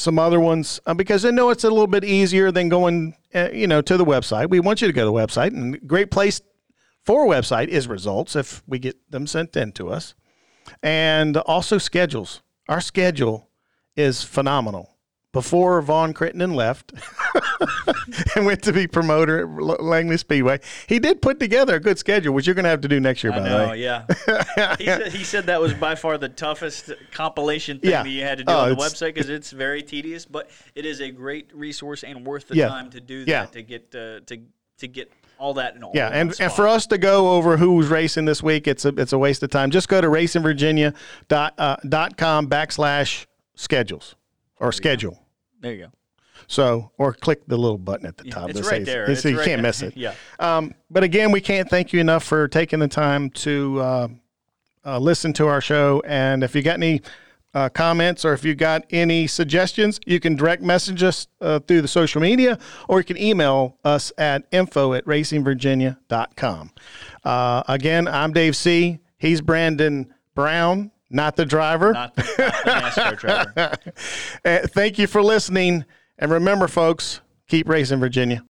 Some other ones, because I know it's a little bit easier than going, to the website. We want you to go to the website, and a great place for a website is results if we get them sent in to us, and also schedules. Our schedule is phenomenal. Before Vaughn Crittenden left and went to be promoter at Langley Speedway, he did put together a good schedule, which you're going to have to do next year, by the way. Yeah. he said that was by far the toughest compilation thing that you had to do on the website, because it's very tedious, but it is a great resource and worth the time to do that, to get all that and all. Yeah, and for us to go over who's racing this week, it's a waste of time. Just go to racingvirginia.com/schedules or schedule. There you go. So, or click the little button at the top. It's right there. So you can't miss it. Yeah. But again, we can't thank you enough for taking the time to listen to our show. And if you got any comments, or if you got any suggestions, you can direct message us through the social media, or you can email us at info@racingvirginia.com. Again, I'm Dave C. He's Brandon Brown. Not the driver. Not the driver. Thank you for listening. And remember, folks, keep racing, Virginia.